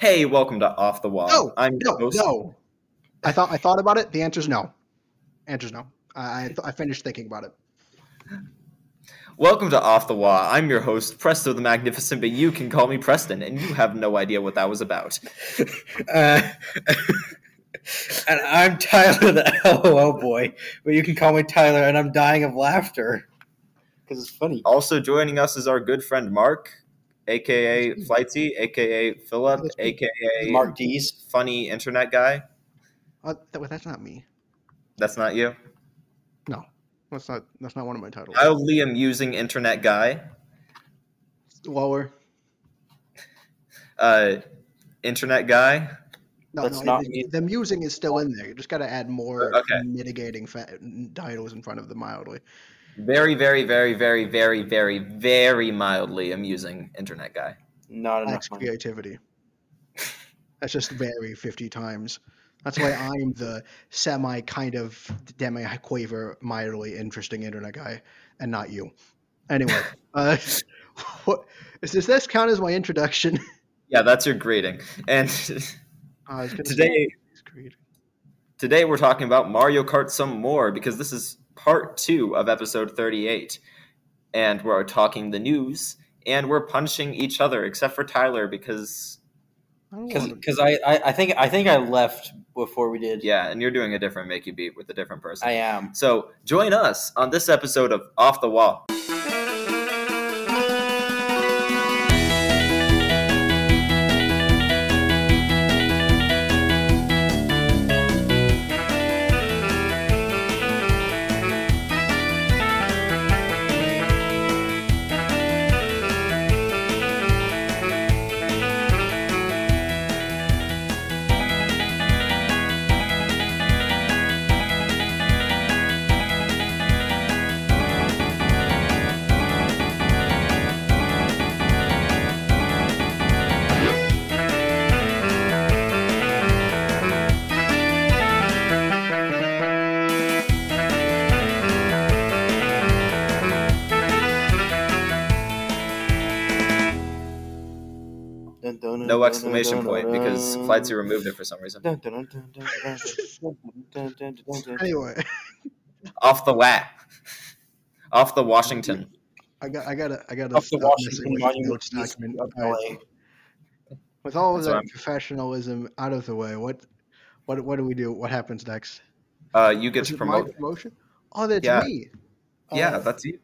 Hey, welcome to Off the Wall. No, I'm no, Ghost. No. I thought about it. The answer's no. Answer's no. I finished thinking about it. Welcome to Off the Wall. I'm your host, Presto the Magnificent, but you can call me Preston, and you have no idea what that was about. And I'm Tyler the LOL boy, but you can call me Tyler, and I'm dying of laughter because it's funny. Also joining us is our good friend Mark, a.k.a. Flightsy, a.k.a. Philip, a.k.a. Mark D's funny internet guy. That's not me. That's not you? No. That's not one of my titles. Kyle Liam using internet guy. Lower. Internet guy. No, that's not me. The musing is still in there. You just got to add more mitigating titles in front of the mildly. Very, very, very, very, very, very, very mildly amusing internet guy. Not enough that's creativity. That's just very 50 times. That's why I'm the semi kind of demi-quaver, mildly interesting internet guy, and not you. Anyway, does this count as my introduction? Yeah, that's your greeting. And today we're talking about Mario Kart some more, because this is part 2 of episode 38. And we're talking the news, and we're punching each other, except for Tyler, because... Because I think I left before we did. Yeah, and you're doing a different Make You Beat with a different person. I am. So join us on this episode of Off the Wall. No exclamation point, because Flightsy removed it for some reason. Anyway. Off the whack. Off the Washington. I gotta off the Washington monument document. With all of that professionalism out of the way, what do we do? What happens next? You get to promote. Oh, that's me. Yeah, that's you.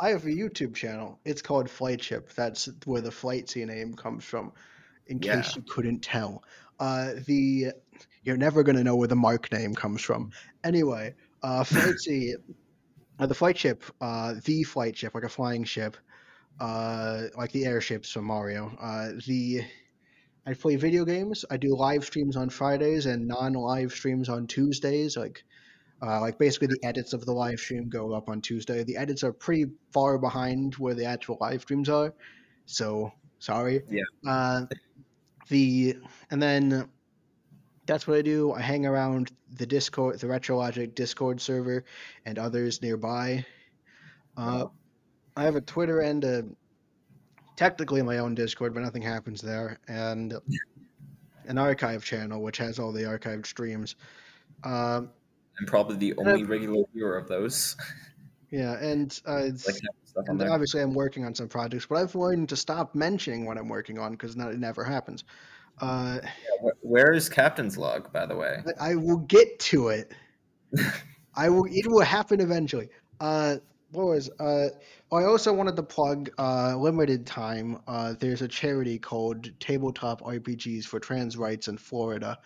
I have a YouTube channel. It's called Flightship. That's where the Flightsy name comes from, in case you couldn't tell. You're never going to know where the Mark name comes from. Anyway, Flightsy, the Flightship, like a flying ship, like the airships from Mario. I play video games. I do live streams on Fridays and non-live streams on Tuesdays, like basically the edits of the live stream go up on Tuesday. The edits are pretty far behind where the actual live streams are, so sorry. Yeah. And then that's what I do. I hang around the Discord, the RetroLogic Discord server, and others nearby. I have a Twitter and technically my own Discord, but nothing happens there, and an archive channel which has all the archived streams. I'm probably the only regular viewer of those. Yeah, and obviously I'm working on some projects, but I've learned to stop mentioning what I'm working on because it never happens. Where is Captain's Log, by the way? I will get to it. It will happen eventually. I also wanted to plug Limited Time. There's a charity called Tabletop RPGs for Trans Rights in Florida.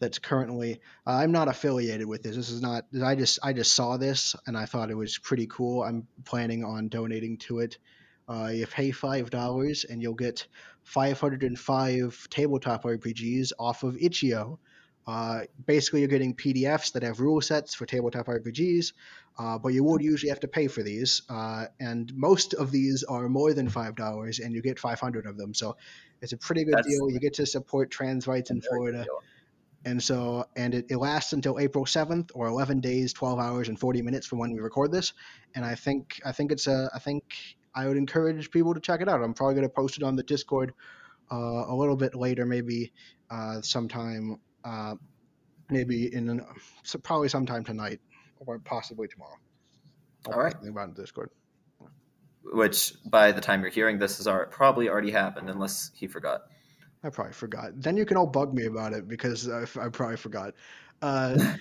That's currently I'm not affiliated with this. This is not. I just saw this and I thought it was pretty cool. I'm planning on donating to it. You pay $5 and you'll get 505 tabletop RPGs off of Itch.io. Basically, you're getting PDFs that have rule sets for tabletop RPGs, but you would usually have to pay for these. And most of these are more than $5, and you get 500 of them. So it's a pretty good deal. You get to support trans rights in Florida. And so, it lasts until April 7th, or 11 days, 12 hours, and 40 minutes from when we record this. And I think I would encourage people to check it out. I'm probably going to post it on the Discord a little bit later, maybe sometime, maybe in probably sometime tonight or possibly tomorrow. All right. About in Discord. Which by the time you're hearing this is probably already happened, unless he forgot. I probably forgot. Then you can all bug me about it because I probably forgot. Yeah,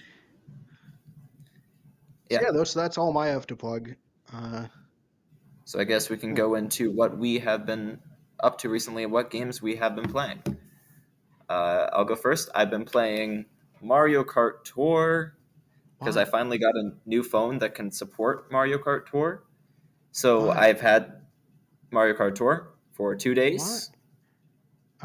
that's all I have to plug. So I guess we can go into what we have been up to recently and what games we have been playing. I'll go first. I've been playing Mario Kart Tour because I finally got a new phone that can support Mario Kart Tour. So I've had Mario Kart Tour for 2 days. What?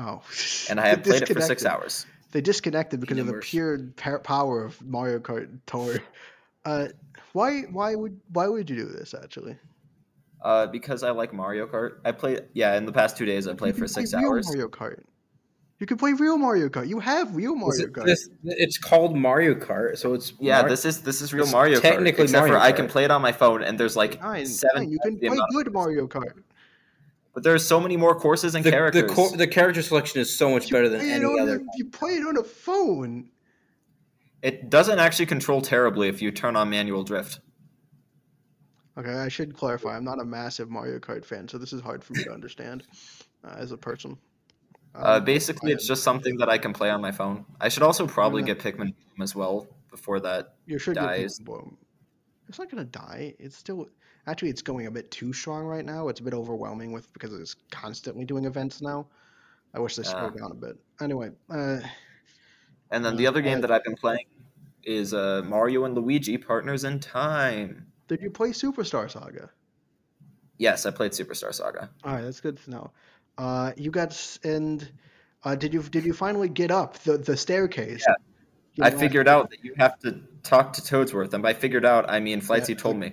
Oh. And I have played it for 6 hours. They disconnected because of the pure power of Mario Kart Tour. Why would you do this, actually? Because I like Mario Kart. In the past 2 days, I played for 6 hours. Mario Kart. You can play real Mario Kart. You have real Mario Kart. It's called Mario Kart, so it's this is real Mario Kart. Technically, I can play it on my phone, and there's like seven. You can play good Mario Kart. But there's so many more courses and characters. The character selection is so much better than any other. You play it on a phone. It doesn't actually control terribly if you turn on manual drift. Okay, I should clarify. I'm not a massive Mario Kart fan, so this is hard for me to understand as a person. Basically, it's just something that I can play on my phone. I should also probably get Pikmin Bloom as well before that dies. Get Pikmin Bloom. It's not going to die. It's still... Actually, it's going a bit too strong right now. It's a bit overwhelming because it's constantly doing events now. I wish they slowed down a bit. Anyway. And then the other game that I've been playing is Mario and Luigi: Partners in Time. Did you play Superstar Saga? Yes, I played Superstar Saga. All right, that's good to know. Did you finally get up the staircase? Yeah. I figured out that you have to talk to Toadsworth, and by figured out, I mean Flightsy told me.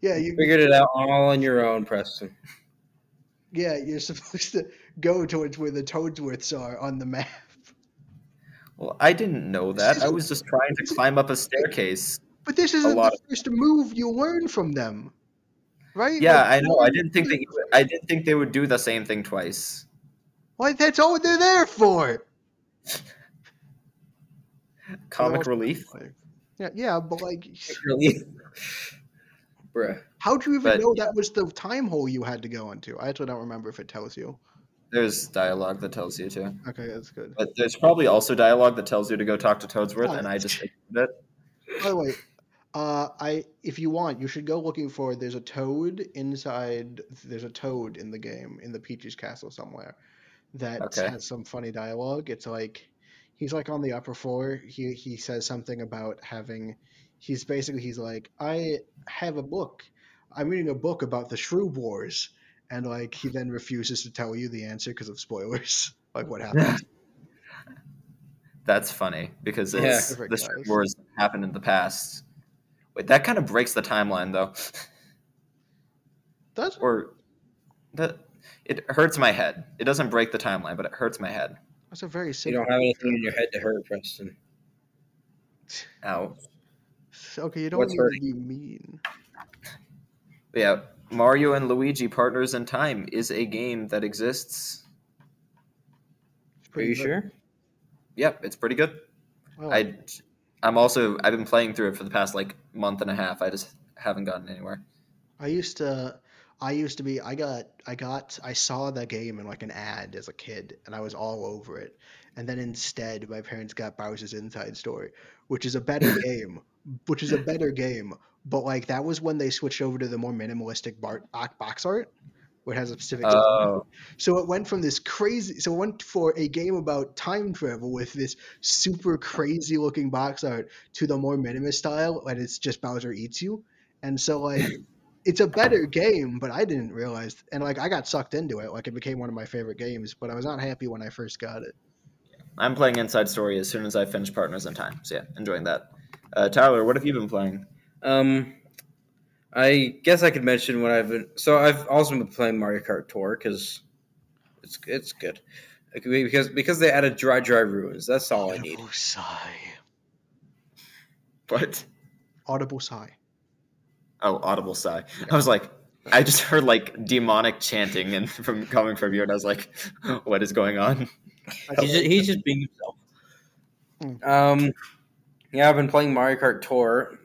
You figured it out all on your own, Preston. Yeah, you're supposed to go towards where the Toadsworths are on the map. Well, I didn't know that. I was just trying to climb up a staircase. But this isn't the first move you learn from them, right? Yeah, I know. I didn't think they would do the same thing twice. Why? That's all they're there for. Comic relief. Yeah, but like. Relief. Bruh. How'd you even know that was the time hole you had to go into? I actually don't remember if it tells you. There's dialogue that tells you to. Okay, that's good. But there's probably also dialogue that tells you to go talk to Toadsworth, and I just ignored it. By the way, if you want, you should go looking for. There's a toad in the game in the Peach's castle somewhere that has some funny dialogue. It's like he's like on the upper floor. He says something about having. He's like, I have a book. I'm reading a book about the Shrew Wars. And, like, he then refuses to tell you the answer because of spoilers. Like, what happened? That's funny, because the Shrew Wars happened in the past. Wait, that kind of breaks the timeline, though. It hurts my head. It doesn't break the timeline, but it hurts my head. That's a very simple... You don't have anything in your head to hurt, Preston. Ow. Okay, you don't need to be mean. Yeah. Mario and Luigi: Partners in Time is a game that exists. Are you sure? Yep, it's pretty good. Oh. I've been playing through it for the past like month and a half. I just haven't gotten anywhere. I saw that game in like an ad as a kid, and I was all over it. And then instead, my parents got Bowser's Inside Story, which is a better game. But, like, that was when they switched over to the more minimalistic box art, where it has a specific... Oh. So it went from this crazy... So it went for a game about time travel with this super crazy-looking box art to the more minimalist style, and it's just Bowser eats you. And so, like, it's a better game, but I didn't realize... And, like, I got sucked into it. Like, it became one of my favorite games, but I was not happy when I first got it. I'm playing Inside Story as soon as I finish Partners in Time. So, yeah, enjoying that. Tyler, what have you been playing? I guess I could mention what I've been. So I've also been playing Mario Kart Tour because it's good. Because they added dry ruins. That's all I need. Audible sigh. What? Audible sigh. Oh, audible sigh. Yeah. I was like, I just heard like demonic chanting and from coming from you, and I was like, "What is going on?" He's just being himself. Yeah, I've been playing Mario Kart Tour.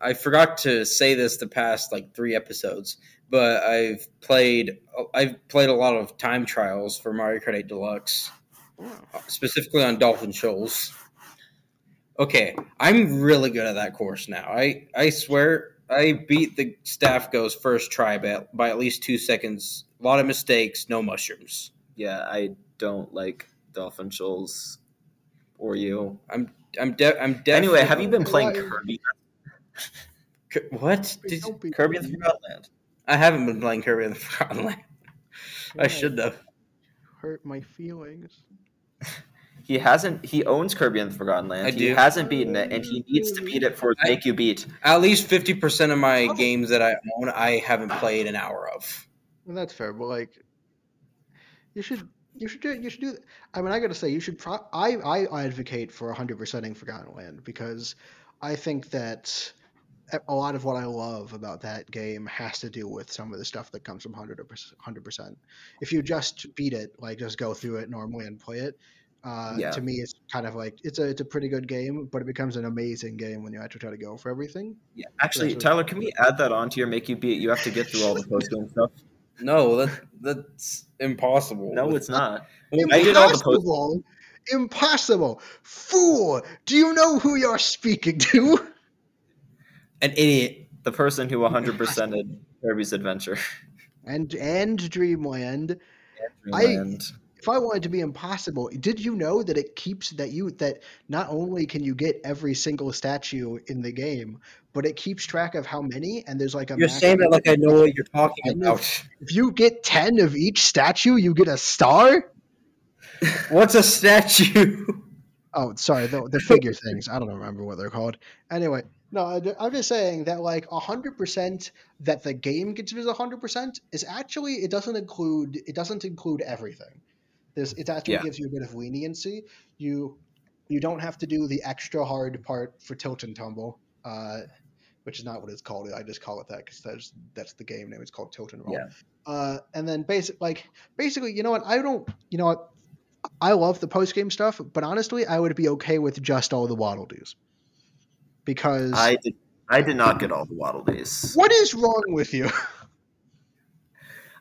I forgot to say this the past like 3 episodes, but I've played a lot of time trials for Mario Kart 8 Deluxe, specifically on Dolphin Shoals. Okay, I'm really good at that course now. I swear I beat the staff goes first try by at least 2 seconds. A lot of mistakes, no mushrooms. Yeah, I don't like Dolphin Shoals or you. Anyway, have you been playing Kirby? What? Kirby in the Forgotten Land. I haven't been playing Kirby in the Forgotten Land. Yeah, I should though. Hurt my feelings. He hasn't. He owns Kirby in the Forgotten Land. He hasn't beaten it, and he needs to beat it for Make You Beat. At least 50% of my games that I own, I haven't played an hour of. Well, that's fair, but like, you should do. I mean, I gotta say, you should. I advocate for 100%ing Forgotten Land because I think that a lot of what I love about that game has to do with some of the stuff that comes from 100%. If you just beat it, like just go through it normally and play it. To me, it's kind of like it's a pretty good game, but it becomes an amazing game when you actually try to go for everything. Yeah, actually, Tyler, can we add that on to your Make You Beat? You have to get through all the post game stuff. No, that's impossible. No, it's not. Impossible. I did all the post. Impossible, fool! Do you know who you're speaking to? An idiot. The person who 100%ed Kirby's Adventure and Dreamland. And Dreamland. If I wanted to be impossible, did you know that it keeps that not only can you get every single statue in the game, but it keeps track of how many, and there's like a. You're saying that like I know what you're talking about. If you get 10 of each statue, you get a star? What's a statue? Oh, sorry, the figure things. I don't remember what they're called. Anyway, no, I'm just saying that like 100% that the game gets as 100% is actually it doesn't include everything. It actually gives you a bit of leniency. You don't have to do the extra hard part for Tilt and Tumble, which is not what it's called. I just call it that because that's the game name. It's called Tilt and Roll. Yeah. And then basically, you know what? I love the post game stuff, but honestly, I would be okay with just all the Waddle Dees because I did not get all the Waddle Dees. What is wrong with you?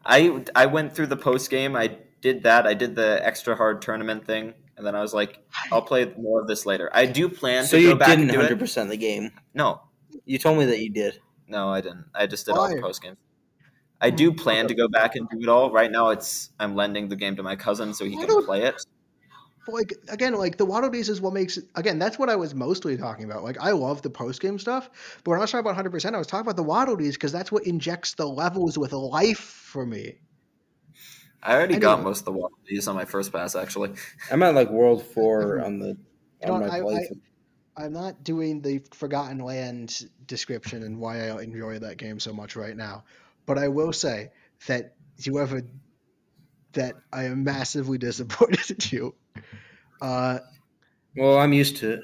I went through the post game. I did the extra hard tournament thing, and then I was like, I'll play more of this later. I do plan to go back and do it. So you didn't 100% the game? No. You told me that you did. No, I didn't. I just did all the post games. I do plan to go back and do it all. Right now, I'm lending the game to my cousin so he can play it. But like again, like the Waddle Dees is what makes – again, that's what I was mostly talking about. Like I love the post-game stuff, but when I was talking about 100%, I was talking about the Waddle Dees because that's what injects the levels with life for me. I already got most of the Waddle Dees on my first pass, actually. I'm at like World 4 on my playthrough. I'm not doing the Forgotten Land description and why I enjoy that game so much right now. But I will say that I am massively disappointed at you. Well, I'm used to it.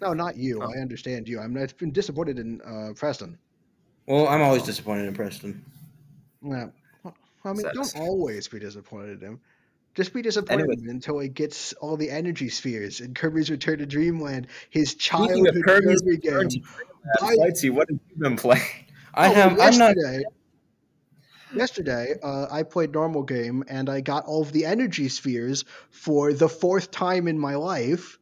No, not you. Oh. I understand you. I've been disappointed in Preston. Well, I'm always disappointed in Preston. Yeah. I mean, don't always be disappointed in him. Just be disappointed in him until he gets all the energy spheres in Kirby's Return to Dreamland, his childhood Kirby game. Flightsy, what have you been playing? Yesterday, I played normal game, and I got all of the energy spheres for the 4th time in my life,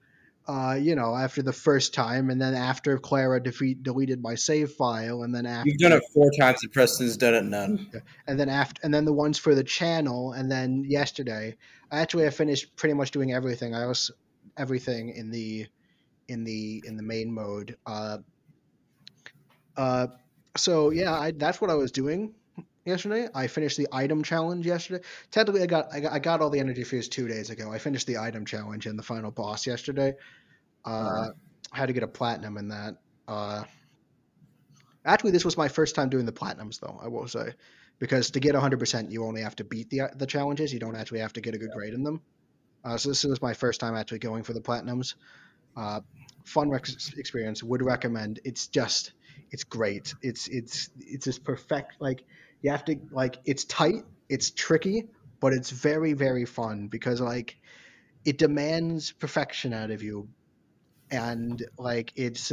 after the first time, and then after Clara deleted my save file, and then after you've done it 4 times, and Preston's done it none, and then the ones for the channel, and then yesterday, I finished pretty much doing everything. I was everything in the main mode. So yeah, that's what I was doing yesterday. I finished the item challenge yesterday. Technically, I got all the energy spheres 2 days ago. I finished the item challenge and the final boss yesterday. I had to get a platinum in that. Actually, this was my first time doing the platinums, though, I will say, because to get 100%, you only have to beat the challenges. You don't actually have to get a good grade in them. So this was my first time actually going for the platinums. Fun experience. Would recommend. It's just It's great. It's this perfect, like, you have to, like, it's tight, it's tricky, but it's very, very fun because, like, it demands perfection out of you. And, like, it's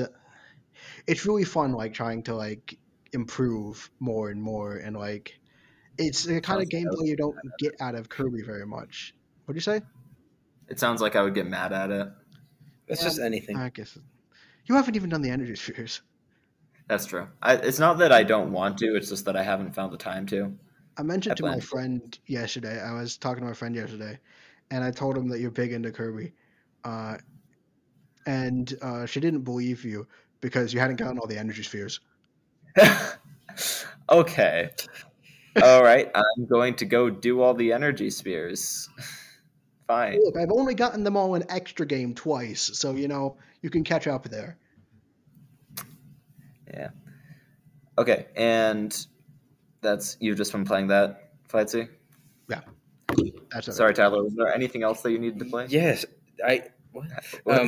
really fun, like, trying to, like, improve more and more. And, like, it's the kind of gameplay you don't get out of Kirby very much. What'd you say? It sounds like I would get mad at it. It's just anything. I guess you haven't even done the energy spheres. That's true. It's not that I don't want to. It's just that I haven't found the time to. I mentioned to my friend yesterday. I was talking to my friend yesterday, and I told him that you're big into Kirby. And she didn't believe you because you hadn't gotten all the energy spheres. Okay. All right. I'm going to go do all the energy spheres. Fine. Look, I've only gotten them all in extra game twice, so, you know, you can catch up there. Yeah. Okay, and that's you've just been playing that, Flightsy? Yeah. That's Sorry, Tyler, was there anything else that you needed to play? Yes. I'll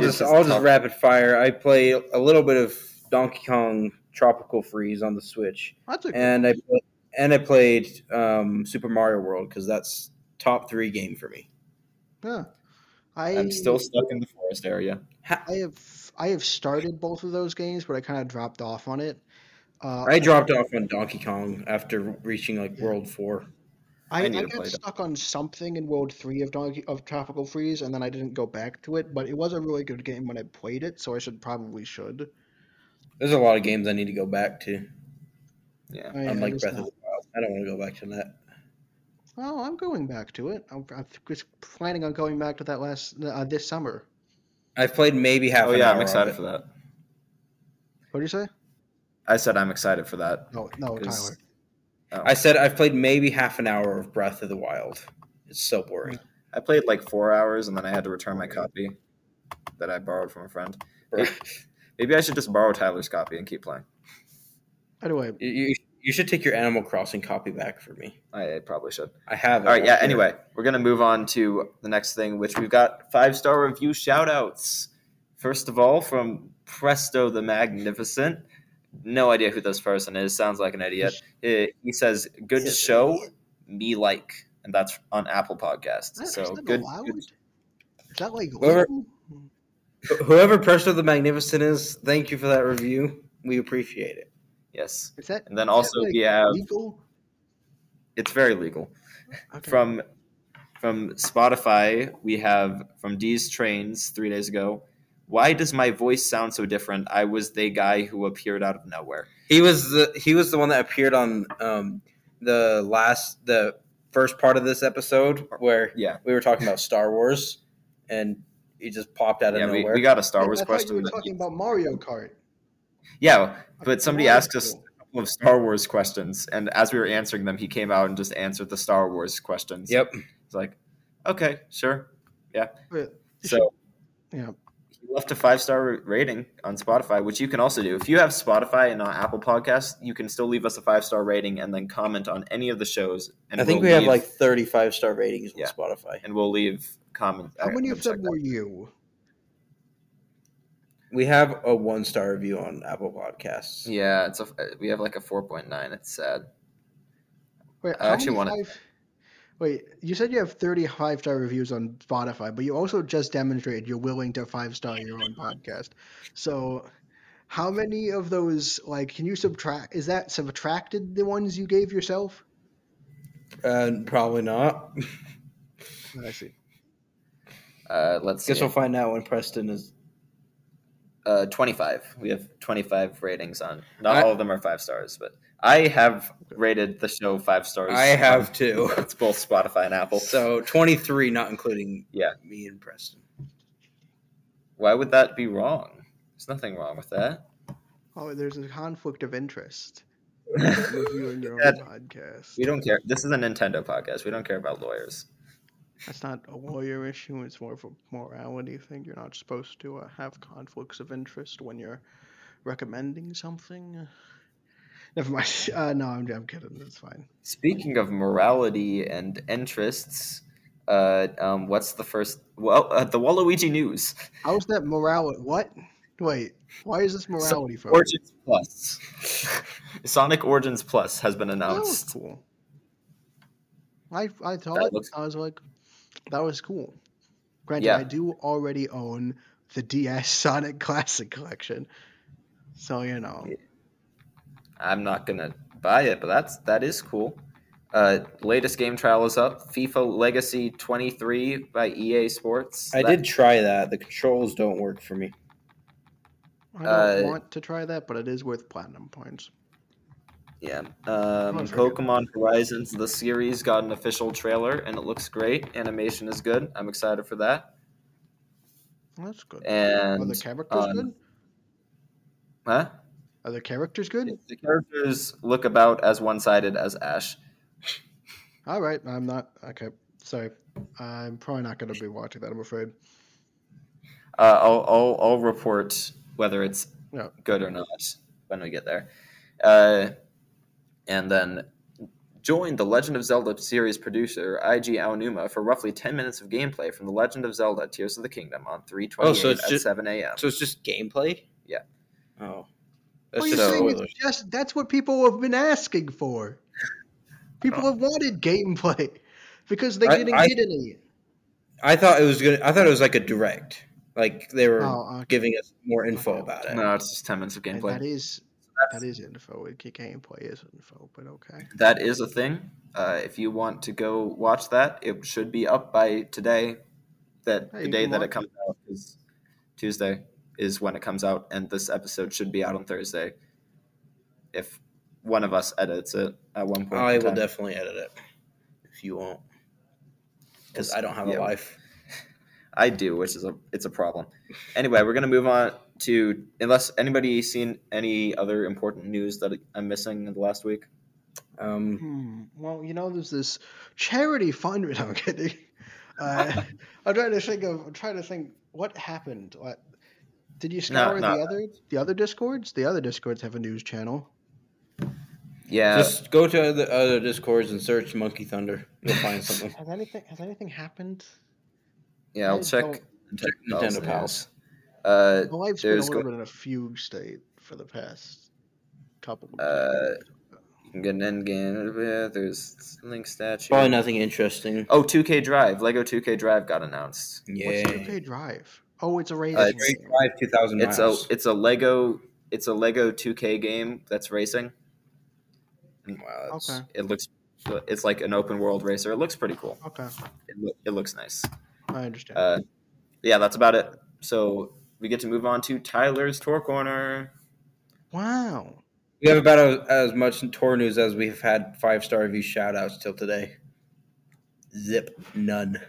just rapid fire. I play a little bit of Donkey Kong Tropical Freeze on the Switch. That's okay. And I played Super Mario World because that's top three game for me. Yeah. I'm still stuck in the forest area. I have started both of those games, but I kind of dropped off on it. I dropped off on Donkey Kong after reaching World 4. I got stuck on something in World 3 of Tropical Freeze, and then I didn't go back to it. But it was a really good game when I played it, so I probably should. There's a lot of games I need to go back to. Yeah, unlike Breath of the Wild, I don't want to go back to that. Oh, I'm going back to it. I'm just planning on going back to that this summer. I've played maybe half. Oh yeah, I'm excited for that. What did you say? I said I'm excited for that. No, Tyler. Oh. I said I've played maybe half an hour of Breath of the Wild. It's so boring. I played 4 hours and then I had to return my copy that I borrowed from a friend. Maybe I should just borrow Tyler's copy and keep playing. By the way, you should take your Animal Crossing copy back for me. I probably should. I have it. All right, yeah, anyway, we're going to move on to the next thing, which we've got 5-star review shout-outs. First of all, from Presto the Magnificent. No idea who this person is. Sounds like an idiot. He says, good show, me like. And that's on Apple Podcasts. So good. Is that whoever Presto the Magnificent is, thank you for that review. We appreciate it. Yes. And then also we have legal? It's very legal. Okay. From Spotify, we have from D's Trains 3 days ago. Why does my voice sound so different? I was the guy who appeared out of nowhere. He was the one that appeared on the first part of this episode where we were talking about Star Wars and he just popped out of nowhere. We got a Star Wars question. We were talking about Mario Kart. Yeah, but somebody asked us a couple of Star Wars questions, and as we were answering them, he came out and just answered the Star Wars questions. Yep. It's like, okay, sure, yeah. So he left a 5-star rating on Spotify, which you can also do. If you have Spotify and not Apple Podcasts, you can still leave us a 5-star rating and then comment on any of the shows. And I think we have 35-star ratings on Spotify. And we'll leave comments. How many of them were you? We have a 1-star review on Apple Podcasts. Yeah, we have a 4.9. It's sad. Wait, I actually want to. Wait, you said you have 30 5-star reviews on Spotify, but you also just demonstrated you're willing to 5-star your own podcast. So, how many of those? Can you subtract? Is that subtracted the ones you gave yourself? Probably not. I see. Let's see. Guess we'll find out when Preston is. 25. We have 25 ratings on. Not all of them are 5 stars, but I have rated the show 5 stars. I have too. It's both Spotify and Apple. So 23, not including me and Preston. Why would that be wrong? There's nothing wrong with that. Oh, there's a conflict of interest. You and your own podcast. We don't care. This is a Nintendo podcast. We don't care about lawyers. That's not a lawyer issue. It's more of a morality thing. You're not supposed to have conflicts of interest when you're recommending something. Never mind. No, I'm kidding. That's fine. Speaking of morality and interests, what's the first? Well, the Waluigi news. How's that morality? What? Wait, why is this morality focused? Origins Plus. Sonic Origins Plus has been announced. That was cool. I thought, I was like, that was cool. Granted, yeah. I do already own the DS Sonic Classic Collection. So, you know. I'm not going to buy it, but that is cool. Latest game trial is up. FIFA Legacy 23 by EA Sports. I did try that. The controls don't work for me. I don't want to try that, but it is worth platinum points. Yeah. Pokemon Horizons, the series, got an official trailer, and it looks great. Animation is good. I'm excited for that. That's good. And, are the characters good? Huh? Are the characters good? The characters look about as one-sided as Ash. All right. I'm not... Okay. Sorry. I'm probably not going to be watching that, I'm afraid. I'll report whether it's good or not when we get there. And then join the Legend of Zelda series producer Eiji Aonuma for roughly 10 minutes of gameplay from The Legend of Zelda Tears of the Kingdom on 328 at 7 a.m. So it's just gameplay? Yeah. Oh. That's that's what people have been asking for. People have wanted gameplay because they didn't get any. I thought it was like a direct. Like they were giving us more info about it. No, it's just 10 minutes of gameplay. And that is info. Gameplay is info, but okay. That is a thing. If you want to go watch that, it should be up by today. The day that it comes out is Tuesday. Is when it comes out, and this episode should be out on Thursday. If one of us edits it at one point, I will definitely edit it. If you won't, because I don't have a life. I do, which is it's a problem. Anyway, we're gonna move on to, unless anybody seen any other important news that I'm missing in the last week. Well, there's this charity fund. No, I'm kidding. I'm trying to think what happened. Did you scour the other Discords? The other Discords have a news channel. Yeah. Just go to the other Discords and search Monkey Thunder. You'll find something. Has anything happened? Yeah, I'll check Nintendo Pals. The life's been a little bit in a fugue state for the past couple of years. You can get an end game. There's Link statue. Probably nothing interesting. Oh, 2K Drive. Lego 2K Drive got announced. Yeah. What's 2K Drive? Oh, it's a racing game. 2000 miles. It's a Lego 2K game that's racing. Wow, it's like an open world racer. It looks pretty cool. Okay. It looks nice. I understand. Yeah, that's about it. So we get to move on to Tyler's Tour Corner. Wow. We have about as much tour news as we've had 5-star review shout outs till today. Zip, none.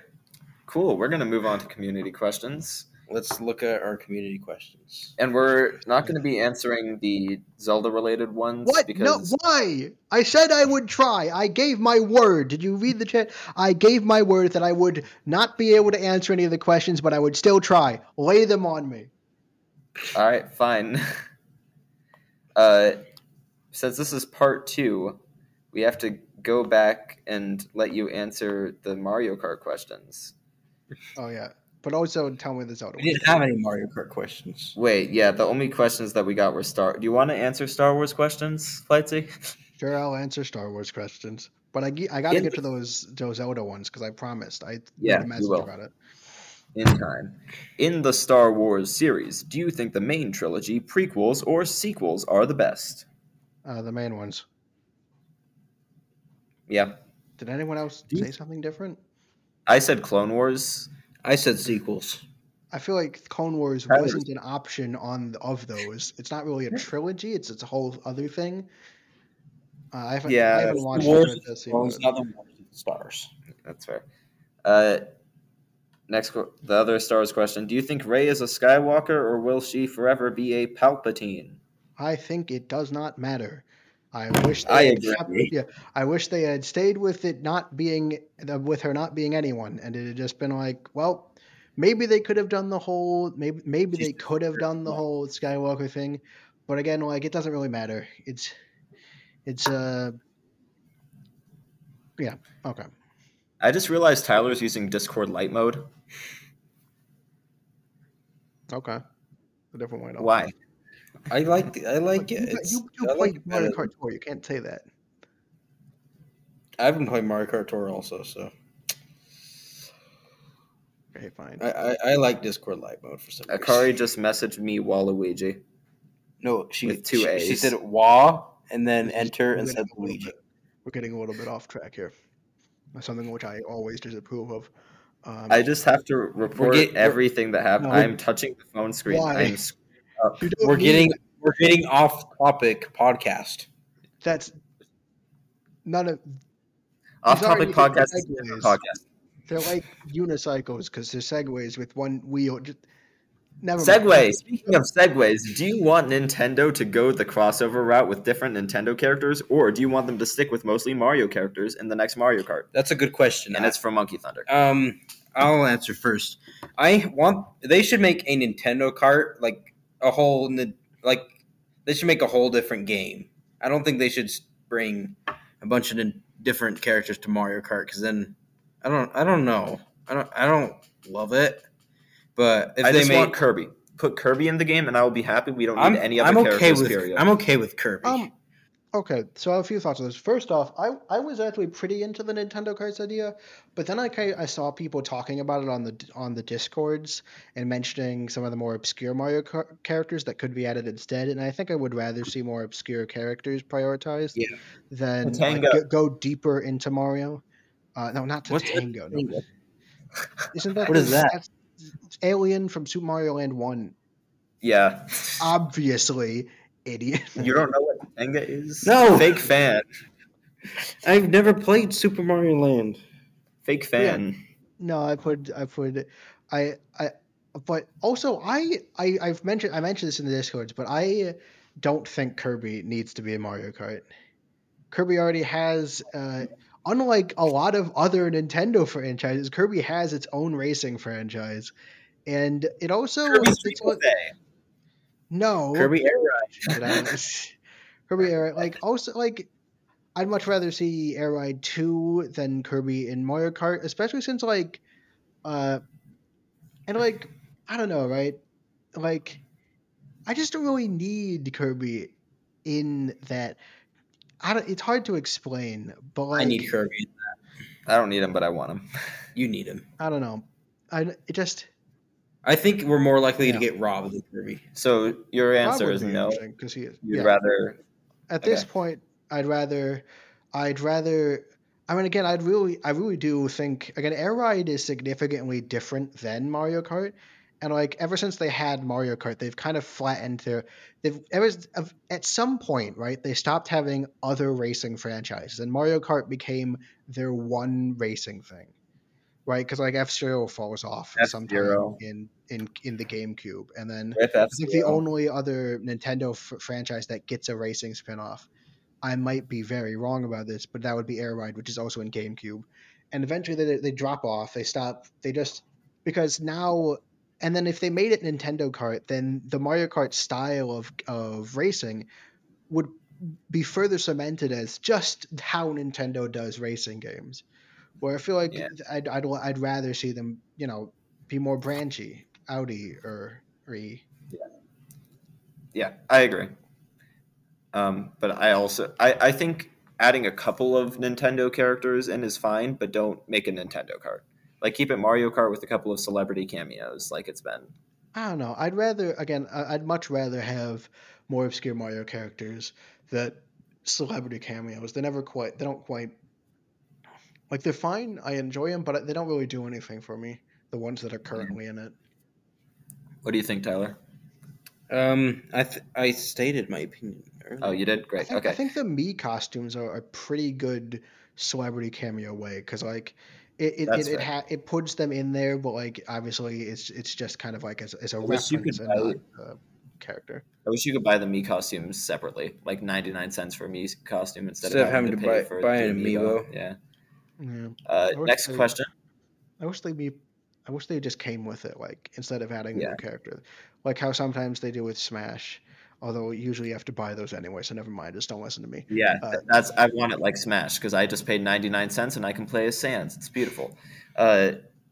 Cool. We're going to move on to community questions. Let's look at our community questions. And we're not going to be answering the Zelda-related ones. What? Because... No, why? I said I would try. I gave my word. Did you read the chat? I gave my word that I would not be able to answer any of the questions, but I would still try. Lay them on me. All right, fine. Since this is part 2, we have to go back and let you answer the Mario Kart questions. Oh, yeah. But also tell me the Zelda. We didn't have any Mario Kart questions. Wait, yeah, the only questions that we got were Do you want to answer Star Wars questions, Flightsy? Sure, I'll answer Star Wars questions. But I got to get to those Zelda ones because I promised. I messaged about it. In time. In the Star Wars series, do you think the main trilogy, prequels, or sequels are the best? The main ones. Yeah. Did anyone else say something different? I said Clone Wars. I said sequels. I feel like Clone Wars wasn't an option of those. It's not really a trilogy. It's a whole other thing. I haven't watched Star Wars. That's fair. Next, the other Star Wars question. Do you think Rey is a Skywalker, or will she forever be a Palpatine? I think it does not matter. I wish they had stayed with it not being anyone, and it had just been like, well, maybe they could have done the whole Skywalker thing, but again, like, it doesn't really matter. Yeah, okay. I just realized Tyler's using Discord light mode. Okay. The different one. Why? I like it. You played Mario Kart Tour. You can't say that. I've been playing Mario Kart Tour also, so. Okay, fine. I like Discord Live mode for some reason. Akari just messaged me Waluigi. No, she said Wa and then enter and said Luigi. We're getting a little bit off track here. Something which I always disapprove of. I just have to report everything that happened. No, I'm touching the phone screen. We're getting off topic podcast. That's not a off topic podcast. They're like unicycles because they're segways with one wheel. Segway. Speaking of segways, do you want Nintendo to go the crossover route with different Nintendo characters, or do you want them to stick with mostly Mario characters in the next Mario Kart? That's a good question, and it's from Monkey Thunder. I'll answer first. They should make a Nintendo Kart, they should make a whole different game. I don't think they should bring a bunch of different characters to Mario Kart because then I don't know. I don't love it. But if they want Kirby. Put Kirby in the game, and I will be happy. We don't need any other characters. I'm okay with Kirby. Okay, so I have a few thoughts on this. First off, I was actually pretty into the Nintendo Karts idea, but then I saw people talking about it on the Discords and mentioning some of the more obscure Mario characters that could be added instead, and I think I would rather see more obscure characters prioritized than go deeper into Mario. No, not Tatango. No. Isn't that what is that? Alien from Super Mario Land 1. Yeah. Obviously, idiot. You don't know what Tenga is? No. Fake fan. I've never played Super Mario Land. Fake fan. Yeah. No, I mentioned this in the Discords, but I don't think Kirby needs to be in Mario Kart. Kirby already has unlike a lot of other Nintendo franchises, Kirby has its own racing franchise, and it also Kirby Air Ride. Kirby Air Ride. I'd much rather see Air Ride 2 than Kirby in Mario Kart, especially since I don't know, right? I just don't really need Kirby in that. It's hard to explain, but I need Kirby in that. I don't need him, but I want him. You need him. I don't know. I think we're more likely to get robbed than Kirby. So your answer is no. You'd rather. At this point, I'd rather. I mean, again, I really do think Air Ride is significantly different than Mario Kart. And ever since they had Mario Kart, they've kind of flattened at some point, right? They stopped having other racing franchises, and Mario Kart became their one racing thing, right? Because F-Zero falls off sometime in the GameCube, and then I think the only other Nintendo franchise that gets a racing spin-off. I might be very wrong about this, but that would be Air Ride, which is also in GameCube, and eventually they drop off. They stop. They just because now. And then if they made it Nintendo Kart, then the Mario Kart style of racing would be further cemented as just how Nintendo does racing games. Where I feel I'd rather see them, be more branchy, outy or re. Yeah, I agree. But I also I think adding a couple of Nintendo characters in is fine, but don't make a Nintendo Kart. Keep it Mario Kart with a couple of celebrity cameos like it's been. I don't know. I'd much rather have more obscure Mario characters that celebrity cameos. They're fine. I enjoy them, but they don't really do anything for me, the ones that are currently in it. What do you think, Tyler? I stated my opinion earlier. Oh, you did? Great. I think the Mii costumes are a pretty good celebrity cameo way because, It puts them in there, but obviously it's just kind of as a reference and not a character. I wish you could buy the Mii costumes separately, 99 cents for a Mii costume instead of having to pay for an amiibo. Yeah. Next question. I wish they just came with it, instead of adding a new character, how sometimes they do with Smash. Although usually you have to buy those anyway, so never mind. Just don't listen to me. Yeah, I want it like Smash because I just paid 99 cents and I can play as Sans. It's beautiful.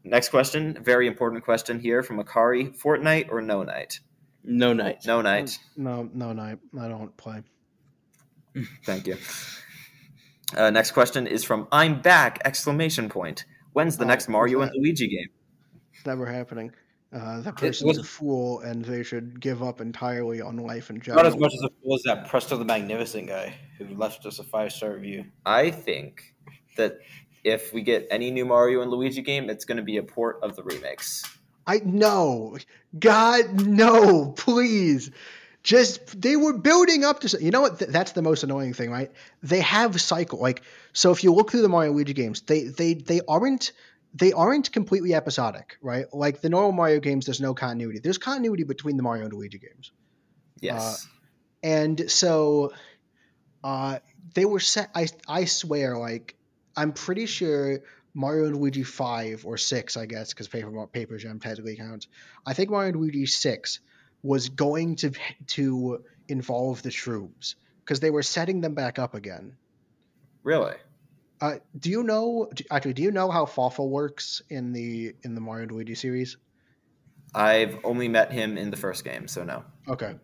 Next question, very important question here from Akari. Fortnite or no night? No night. No night. No night. I don't play. Thank you. Next question is from I'm Back! When's the next Mario and Luigi game? It's never happening. That person's a fool, and they should give up entirely on life in general. Not as much as a fool as that Presto the Magnificent guy who left us a 5-star review. I think that if we get any new Mario and Luigi game, it's going to be a port of the remakes. God, no, please. Just, they were building up to, you know what, that's the most annoying thing, right? They have cycle, like, so if you look through the Mario and Luigi games, they aren't completely episodic, right? Like the normal Mario games, there's no continuity. There's continuity between the Mario and Luigi games. Yes. And so they were set, I swear, like, I'm pretty sure Mario and Luigi 5 or 6, I guess, because Paper Jam technically counts. I think Mario and Luigi 6 was going to involve the shrooms because they were setting them back up again. Really? Do you know how Fafa works in the Mario and Luigi series? I've only met him in the first game, so no. Okay.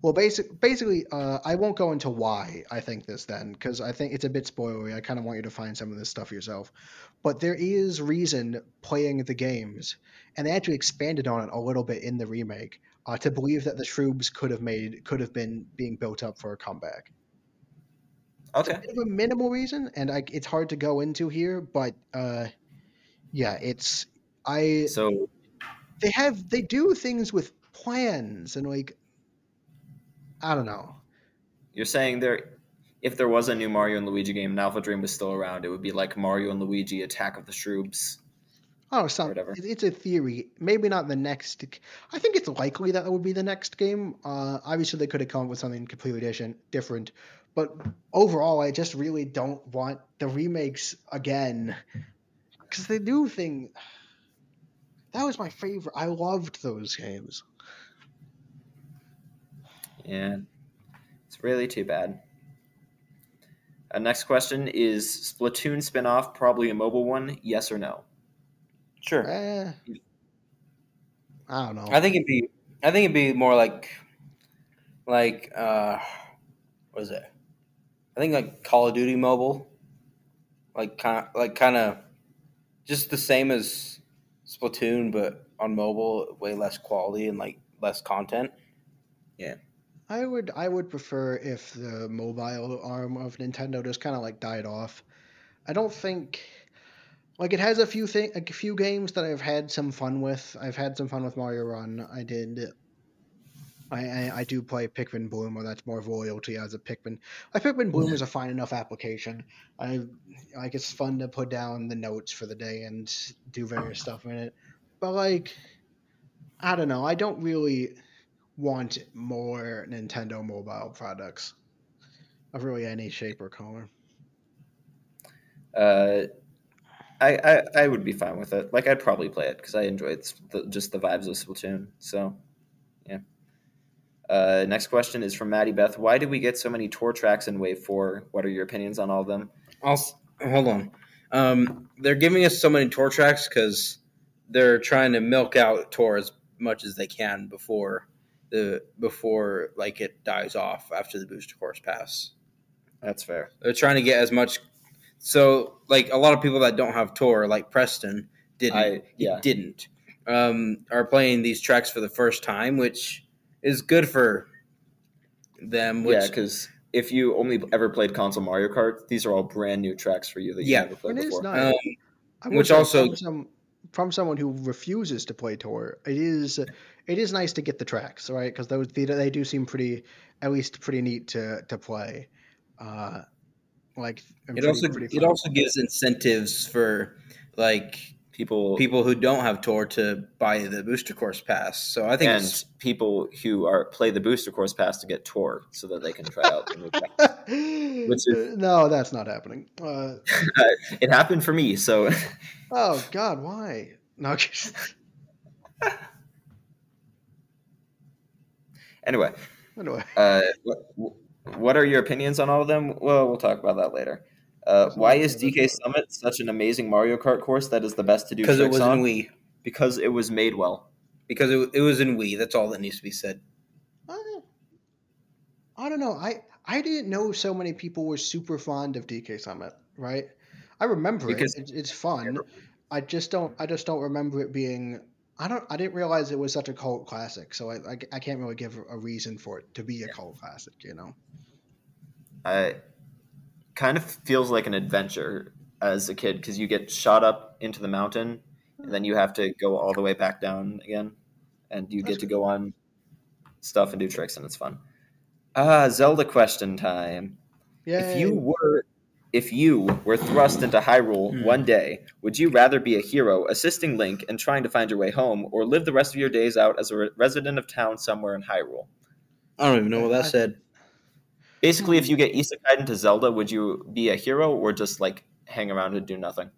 Well, basically, I won't go into why I think this then, because I think it's a bit spoilery. I kind of want you to find some of this stuff yourself. But there is reason playing the games, and they actually expanded on it a little bit in the remake, to believe that the shrooms could have been being built up for a comeback. Okay. It's a bit of a minimal reason, and it's hard to go into here, but they do things with plans and like. I don't know. You're saying if there was a new Mario and Luigi game and Alpha Dream was still around, it would be like Mario and Luigi Attack of the Shroobs. Oh, whatever. It's a theory. Maybe not the next. I think it's likely that it would be the next game. Obviously, they could have come up with something completely different. But overall, I just really don't want the remakes again because they do things. That was my favorite. I loved those games. Yeah, it's really too bad. Next question is Splatoon spinoff, probably a mobile one, yes or no? Sure. I don't know. I think it'd be more like what is it? I think like Call of Duty mobile, like kind of just the same as Splatoon, but on mobile, way less quality and like less content. Yeah. I would prefer if the mobile arm of Nintendo just kind of like died off. I don't think like it has a few games that I've had some fun with. I've had some fun with Mario Run. I did. I do play Pikmin Bloom, or that's more loyalty as a Pikmin. Like Pikmin Bloom is a fine enough application. I like it's fun to put down the notes for the day and do various stuff in it. But like I don't know. I don't really want more Nintendo mobile products of really any shape or color. I would be fine with it. Like, I'd probably play it because I enjoyed just the vibes of Splatoon. So, yeah. Next question is from Maddie Beth. Why did we get so many tour tracks in Wave 4? What are your opinions on all of them? Hold on. They're giving us so many tour tracks because they're trying to milk out tour as much as they can before like it dies off after the booster course pass. That's fair. They're trying to get as much. So like a lot of people that don't have tour, like Preston are playing these tracks for the first time, which is good for them. Which, yeah, because if you only ever played console Mario Kart, these are all brand new tracks for you that you never played before. Nice. Which also from someone who refuses to play tour, it is nice to get the tracks, right? Because those they do seem pretty neat to play. It also gives incentives for like people who don't have tour to buy the booster course pass. So I think people who play the booster course pass to get tour so that they can try out the new track. No, that's not happening. It happened for me. So. Oh God, why? No. Anyway. What are your opinions on all of them? Well, we'll talk about that later. Why is DK Summit such an amazing Mario Kart course that is the best to do tricks on? Because it was made well. because it was in Wii. That's all that needs to be said. I don't know. I didn't know so many people were super fond of DK Summit, right? I remember it. It's fun. I just don't remember it being. I didn't realize it was such a cult classic, so I can't really give a reason for it to be a cult classic, you know. It kind of feels like an adventure as a kid because you get shot up into the mountain, and then you have to go all the way back down again, and you get to go on stuff and do tricks, and it's fun. Zelda question time. Yay. If you were thrust into Hyrule one day, would you rather be a hero assisting Link and trying to find your way home, or live the rest of your days out as a resident of town somewhere in Hyrule? I don't even know what that said. Basically, if you get isekai'd into Zelda, would you be a hero or just, like, hang around and do nothing?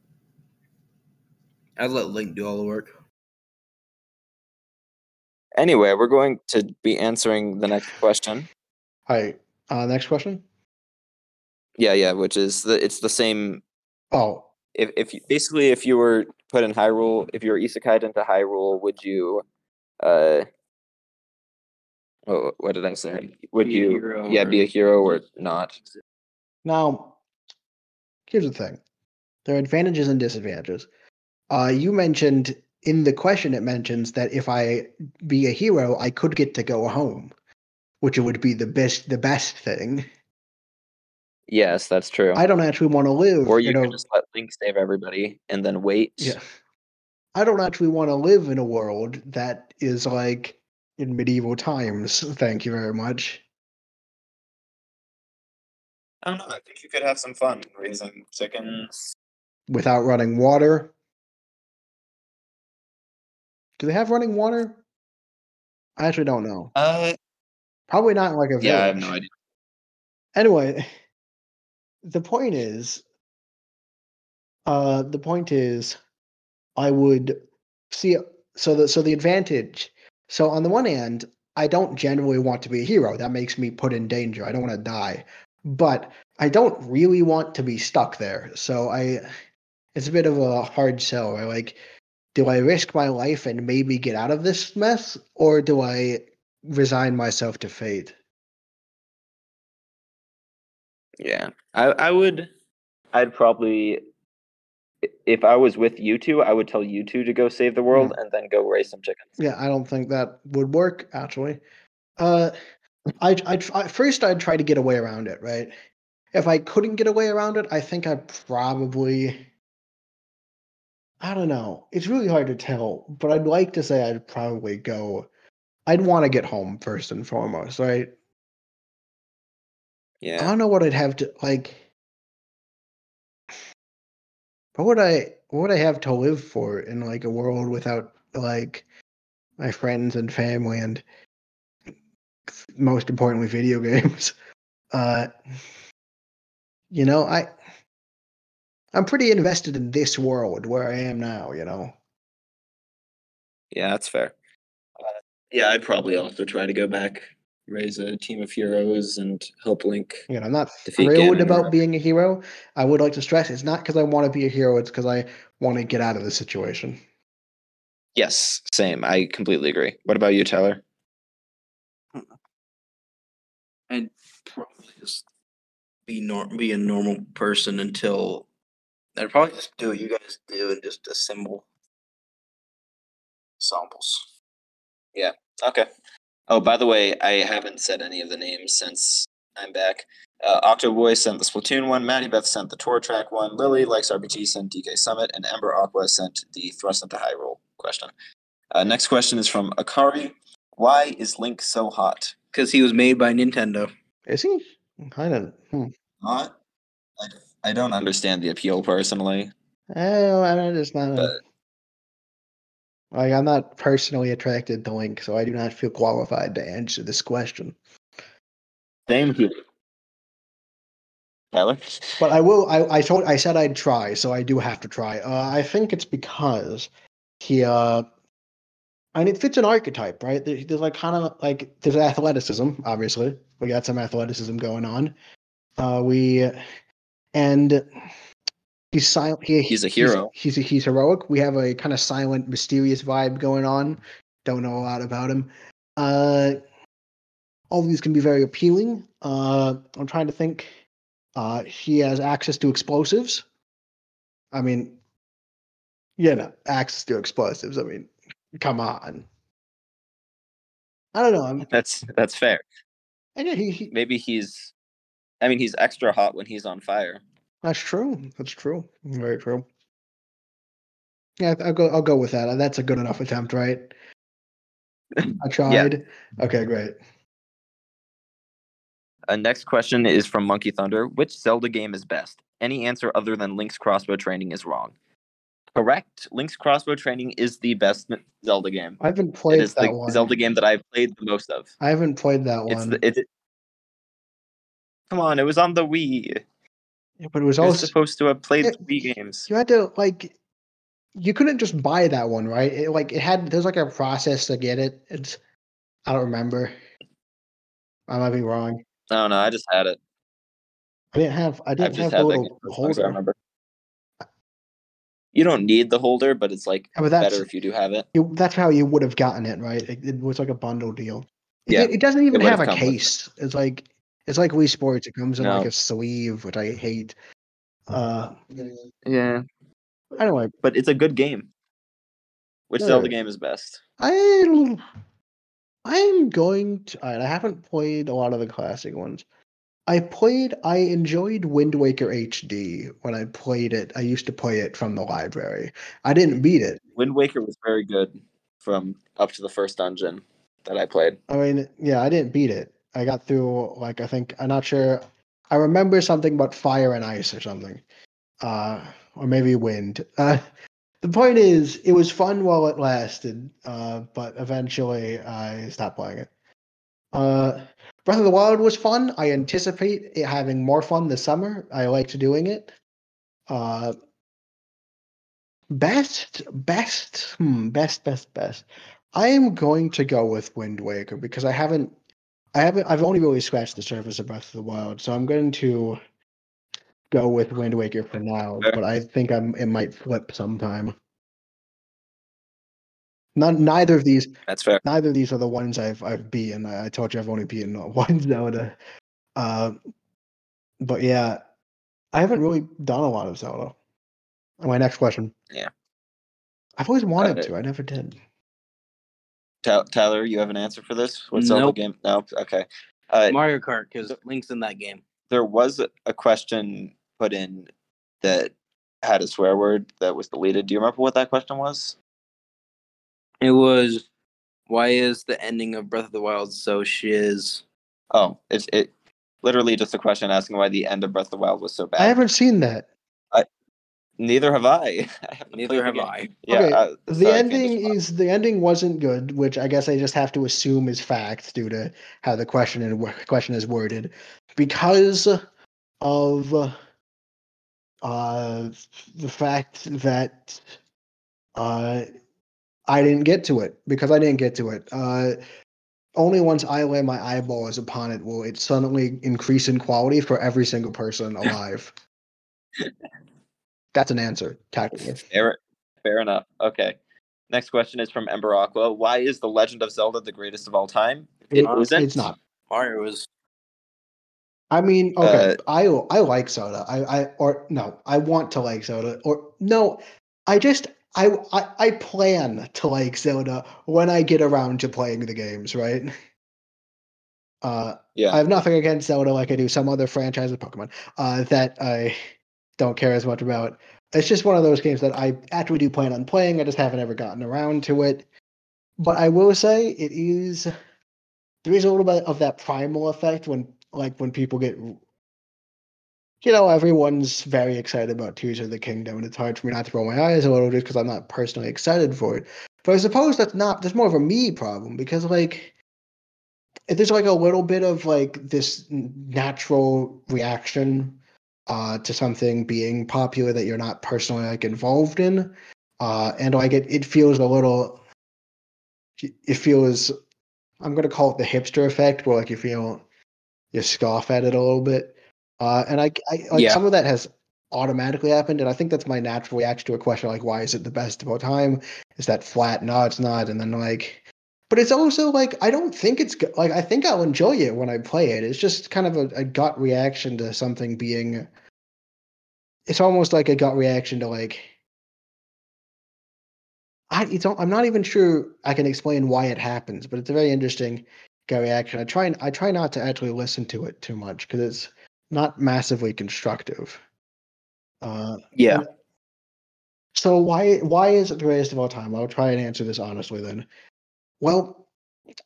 I'd let Link do all the work. Anyway, we're going to be answering the next question. All right. Next question? Yeah, which is it's the same. Oh, if you were put in Hyrule, if you were isekai'd into Hyrule, would you? What did I say? Would you? Yeah, be a hero or not? Now, here's the thing: there are advantages and disadvantages. You mentioned in the question it mentions that if I be a hero, I could get to go home, which it would be the best thing. Yes, that's true. I don't actually want to live. Or you can just let Link save everybody and then wait. Yeah. I don't actually want to live in a world that is like in medieval times. Thank you very much. I don't know. I think you could have some fun raising chickens. Without running water. Do they have running water? I actually don't know. Probably not in like a village. Yeah, I have no idea. Anyway... The point is, I would see. So the advantage. So on the one hand, I don't generally want to be a hero. That makes me put in danger. I don't want to die, but I don't really want to be stuck there. So it's a bit of a hard sell. I like, do I risk my life and maybe get out of this mess, or do I resign myself to fate? Yeah, I'd probably, if I was with you two, I would tell you two to go save the world and then go raise some chickens. Yeah, I don't think that would work, actually. I'd try to get away around it, right? If I couldn't get away around it, I think I probably, I don't know. It's really hard to tell, but I'd like to say I'd probably go, I'd want to get home first and foremost, right? Yeah. I don't know what I'd have to like. What would I have to live for in like a world without like my friends and family and most importantly video games? You know, I'm pretty invested in this world where I am now. You know. Yeah, that's fair. Yeah, I'd probably also try to go back. Raise a team of heroes and help Link. You know, I'm not thrilled about being a hero. I would like to stress it's not because I want to be a hero, it's because I want to get out of the situation. Yes, same. I completely agree. What about you, Tyler? I'd probably just be a normal person until I'd probably just do what you guys do and just assemble ensembles. Yeah, okay. Oh, by the way, I haven't said any of the names since I'm back. Octoboy sent the Splatoon one. Maddie Beth sent the Tour Track one. Lily Likes RPG sent DK Summit. And Ember Aqua sent the Thrust into Hyrule question. Next question is from Akari. Why is Link so hot? Because he was made by Nintendo. Is he? Kind of. Not. I don't understand the appeal, personally. Oh, I'm just not... Like, I'm not personally attracted to Link, so I do not feel qualified to answer this question. Same here, Tyler. But I will. I said I'd try, so I do have to try. I think it's because he. And it fits an archetype, right? There's like kind of like there's athleticism. Obviously, we got some athleticism going on. He's silent. He's a hero. He's heroic. We have a kind of silent, mysterious vibe going on. don't know a lot about him. All of these can be very appealing. I'm trying to think. He has access to explosives. I mean, yeah, no, access to explosives. I mean, come on. I don't know. I mean, that's fair. And yeah, maybe he's. I mean, he's extra hot when he's on fire. That's true. That's true. Very true. Yeah, I'll go with that. That's a good enough attempt, right? I tried. Yeah. Okay, great. Next question is from Monkey Thunder. Which Zelda game is best? Any answer other than Link's Crossbow Training is wrong. Correct. Link's Crossbow Training is the best Zelda game. I haven't played that one. It is the Zelda game that I've played the most of. I haven't played that one. Come on, it was on the Wii. Yeah, but it was also supposed to have played Wii games. You had to, like... You couldn't just buy that one, right? There's like a process to get it. I don't remember. I might be wrong. No, no, I just had it. I didn't have the little holder. I remember. You don't need the holder, but it's like better if you do have it. That's how you would have gotten it, right? It was like a bundle deal. Yeah, it doesn't even have a case. It's like Wii Sports. It comes in like a sleeve, which I hate. Yeah. Anyway, but it's a good game. Which Zelda game is best? I'm going to. All right, I haven't played a lot of the classic ones. I enjoyed Wind Waker HD when I played it. I used to play it from the library. I didn't beat it. Wind Waker was very good from up to the first dungeon that I played. I mean, yeah, I didn't beat it. I got through, like, I think, I'm not sure. I remember something about fire and ice or something. Or maybe wind. The point is, it was fun while it lasted, but eventually I stopped playing it. Breath of the Wild was fun. I anticipate it having more fun this summer. I liked doing it. Best. I am going to go with Wind Waker because I've only really scratched the surface of Breath of the Wild, so I'm going to go with Wind Waker for now, but I think it might flip sometime. Neither of these. That's fair. Neither of these are the ones I've beaten. I told you I've only beaten one Zelda. But yeah, I haven't really done a lot of Zelda. My next question. Yeah, I've always wanted to. I never did. Tyler, you have an answer for this? What Zelda game? No. Okay. Mario Kart, because Link's in that game. There was a question put in that had a swear word that was deleted. Do you remember what that question was? It was, why is the ending of Breath of the Wild so shiz? Oh, it's literally just a question asking why the end of Breath of the Wild was so bad. I haven't seen that. Neither have I. Neither have I. Yeah, okay. The ending wasn't good, which I guess I just have to assume is fact due to how the question is worded. Because of the fact that I didn't get to it. Only once I lay my eyeballs upon it will it suddenly increase in quality for every single person alive. That's an answer, tactically. Fair enough. Okay. Next question is from Ember Aqua. Why is The Legend of Zelda the greatest of all time? It's not. Mario is. I mean, okay. I like Zelda. I want to like Zelda. Or no, I plan to like Zelda when I get around to playing the games, right? Yeah. I have nothing against Zelda like I do some other franchise of Pokemon that I don't care as much about. It's just one of those games that I actually do plan on playing. I just haven't ever gotten around to it. But I will say it is. There is a little bit of that primal effect when people get, everyone's very excited about Tears of the Kingdom, and it's hard for me not to roll my eyes a little just because I'm not personally excited for it. But I suppose that's more of a me problem because, like, if there's like a little bit of like this natural reaction to something being popular that you're not personally like involved in, and like it feels I'm gonna call it the hipster effect, where like you scoff at it a little bit, and some of that has automatically happened, and I think that's my natural reaction to a question like, "Why is it the best of all time?" Is that flat? No, it's not. And then like But it's also like, I don't think it's good. Like, I think I'll enjoy it when I play it. It's just kind of a gut reaction to something being. It's almost like a gut reaction to like. I'm not even sure I can explain why it happens, but it's a very interesting gut reaction. I try not to actually listen to it too much because it's not massively constructive. Yeah. So why is it the greatest of all time? I'll try and answer this honestly then. Well,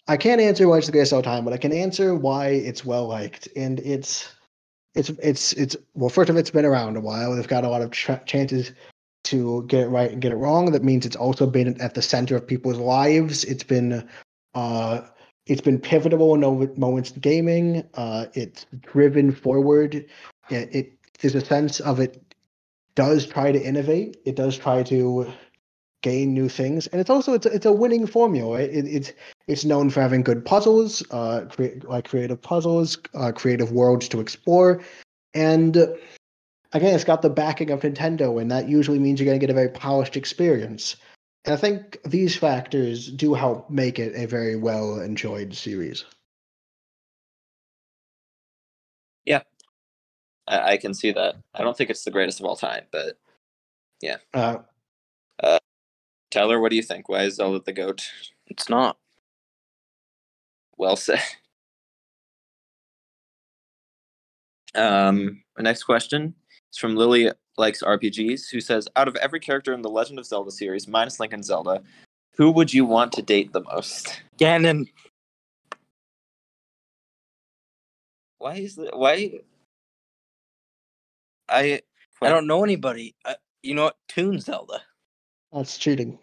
I can't answer why it's the greatest of all time, but I can answer why it's well liked, and it's well, first of all, it's been around a while. They've got a lot of chances to get it right and get it wrong. That means it's also been at the center of people's lives. It's been pivotal in moments in gaming. It's driven forward. It there's a sense of it does try to innovate. It does try to gain new things, and it's a winning formula. It's known for having good puzzles, creative puzzles, creative worlds to explore, and again, it's got the backing of Nintendo, and that usually means you're going to get a very polished experience. And I think these factors do help make it a very well enjoyed series. Yeah, I can see that. I don't think it's the greatest of all time, but yeah. Tyler, what do you think? Why is Zelda the GOAT? It's not. Well said. The next question is from Lily Likes RPGs, who says, out of every character in the Legend of Zelda series, minus Link and Zelda, who would you want to date the most? Ganon. Why is that? Why? I don't know anybody. You know what? Toon Zelda. That's cheating.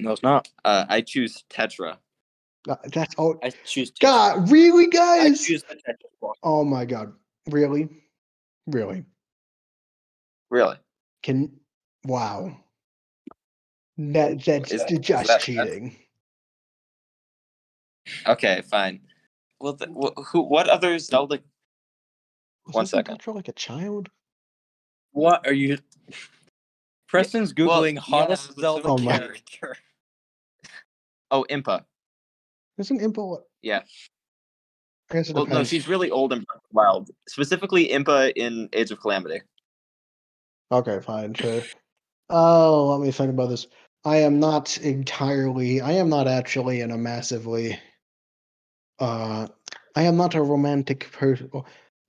No, it's not. I choose Tetra. That's all. I choose Tetra. God, really, guys? I choose the Tetra one. Oh my God. Really? Wow. That's cheating. Okay, fine. Well, what other Zelda? One second. Tetra like a child? What are you? Preston's googling hottest Zelda character. Oh, Impa. Isn't Impa? Yeah. Well, no, she's really old and wild. Specifically, Impa in Age of Calamity. Okay, fine, sure. Oh, let me think about this. I am not a romantic person.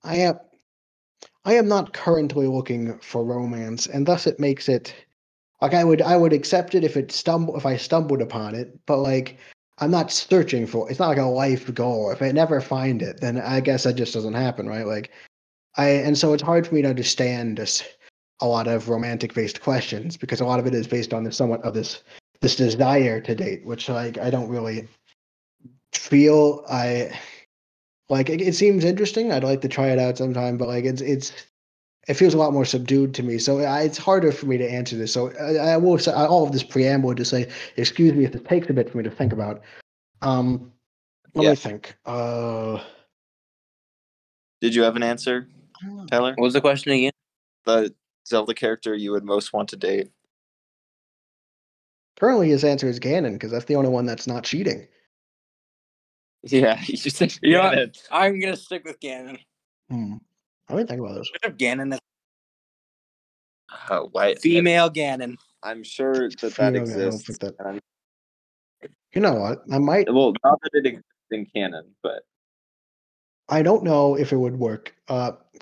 I am not currently looking for romance, and thus it makes it like I would accept it if I stumbled upon it, but like I'm not searching for it. It's not like a life goal. If I never find it, then I guess that just doesn't happen, right? Like so it's hard for me to understand this a lot of romantic-based questions because a lot of it is based on this desire to date, which like I don't really feel. I like it seems interesting. I'd like to try it out sometime, but like it feels a lot more subdued to me. So it's harder for me to answer this. So I will say all of this preamble to say, excuse me if it takes a bit for me to think about. Let me think. Did you have an answer, Tyler? What was the question again? The Zelda character you would most want to date. Currently, his answer is Ganon because that's the only one that's not cheating. Yeah, you said Ganon. You know, I'm gonna stick with Ganon. I didn't think about this. Ganon. White female Ganon. I'm sure that exists. You know what? I might. Well, not that it exists in canon, but. I don't know if it would work.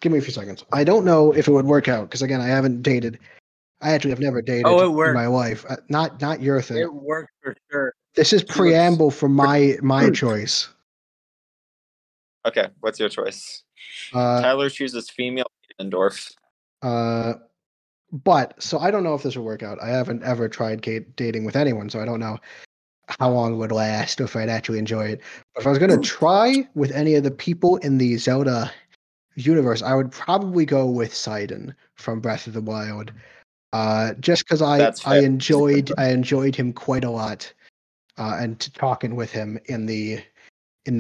Give me a few seconds. I don't know if it would work out because again, I haven't dated. I actually have never dated in my life. Not your thing. It worked for sure. This is preamble for my choice. Okay, what's your choice? Tyler chooses female Ganondorf. So I don't know if this will work out. I haven't ever tried dating with anyone, so I don't know how long it would last or if I'd actually enjoy it. But if I was going to try with any of the people in the Zelda universe, I would probably go with Sidon from Breath of the Wild. Just because I enjoyed him quite a lot, and talking with him in the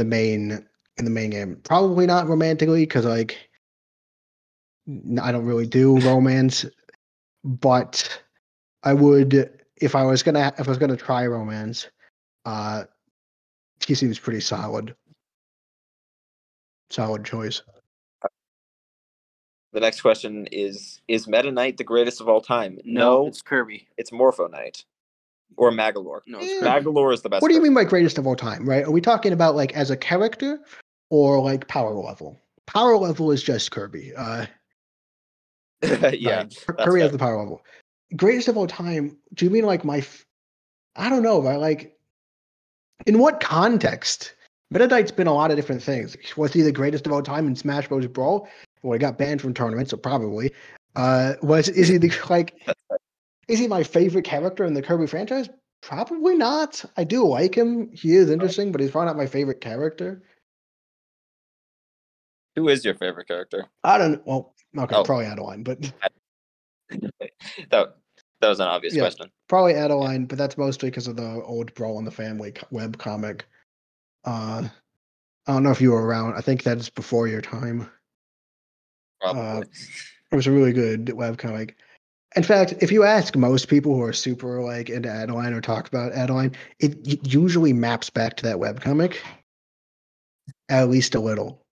main game. Probably not romantically because like I don't really do romance, but I would if I was gonna try romance, He seems pretty solid. Solid choice. The next question is Meta Knight the greatest of all time? No, it's Kirby. It's Morpho Knight. Or Magalore. No, it's Magalore is the best. What do you mean by greatest of all time, right? Are we talking about like as a character or like power level? Power level is just Kirby. Yeah. Kirby has the power level. Greatest of all time, do you mean like I don't know, right? Like, in what context? Meta Knight's been a lot of different things. Was he the greatest of all time in Smash Bros. Brawl? Well, he got banned from tournaments, so probably. Is he is he my favorite character in the Kirby franchise? Probably not. I do like him. He is interesting, but he's probably not my favorite character. Who is your favorite character? I don't. Well, okay, probably Adeline, but that was an obvious question. Probably Adeline, but that's mostly because of the old Brawl in the Family webcomic. I don't know if you were around. I think that's before your time. Probably. It was a really good webcomic. In fact, if you ask most people who are super into Adeline or talk about Adeline, it usually maps back to that webcomic, at least a little.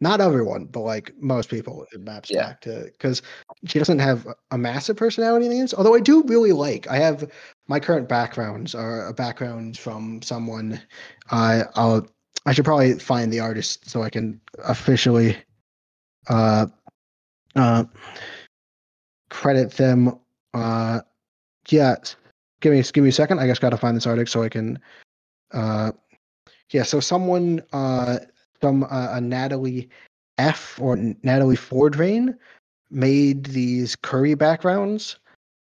Not everyone, but most people, it maps back to, because she doesn't have a massive personality in the end. Although I do really I have my current backgrounds are a background from someone. I should probably find the artist so I can officially credit them. Give me a second. I just got to find this artist so I can. So someone. Natalie F. or Natalie Fordrain made these curry backgrounds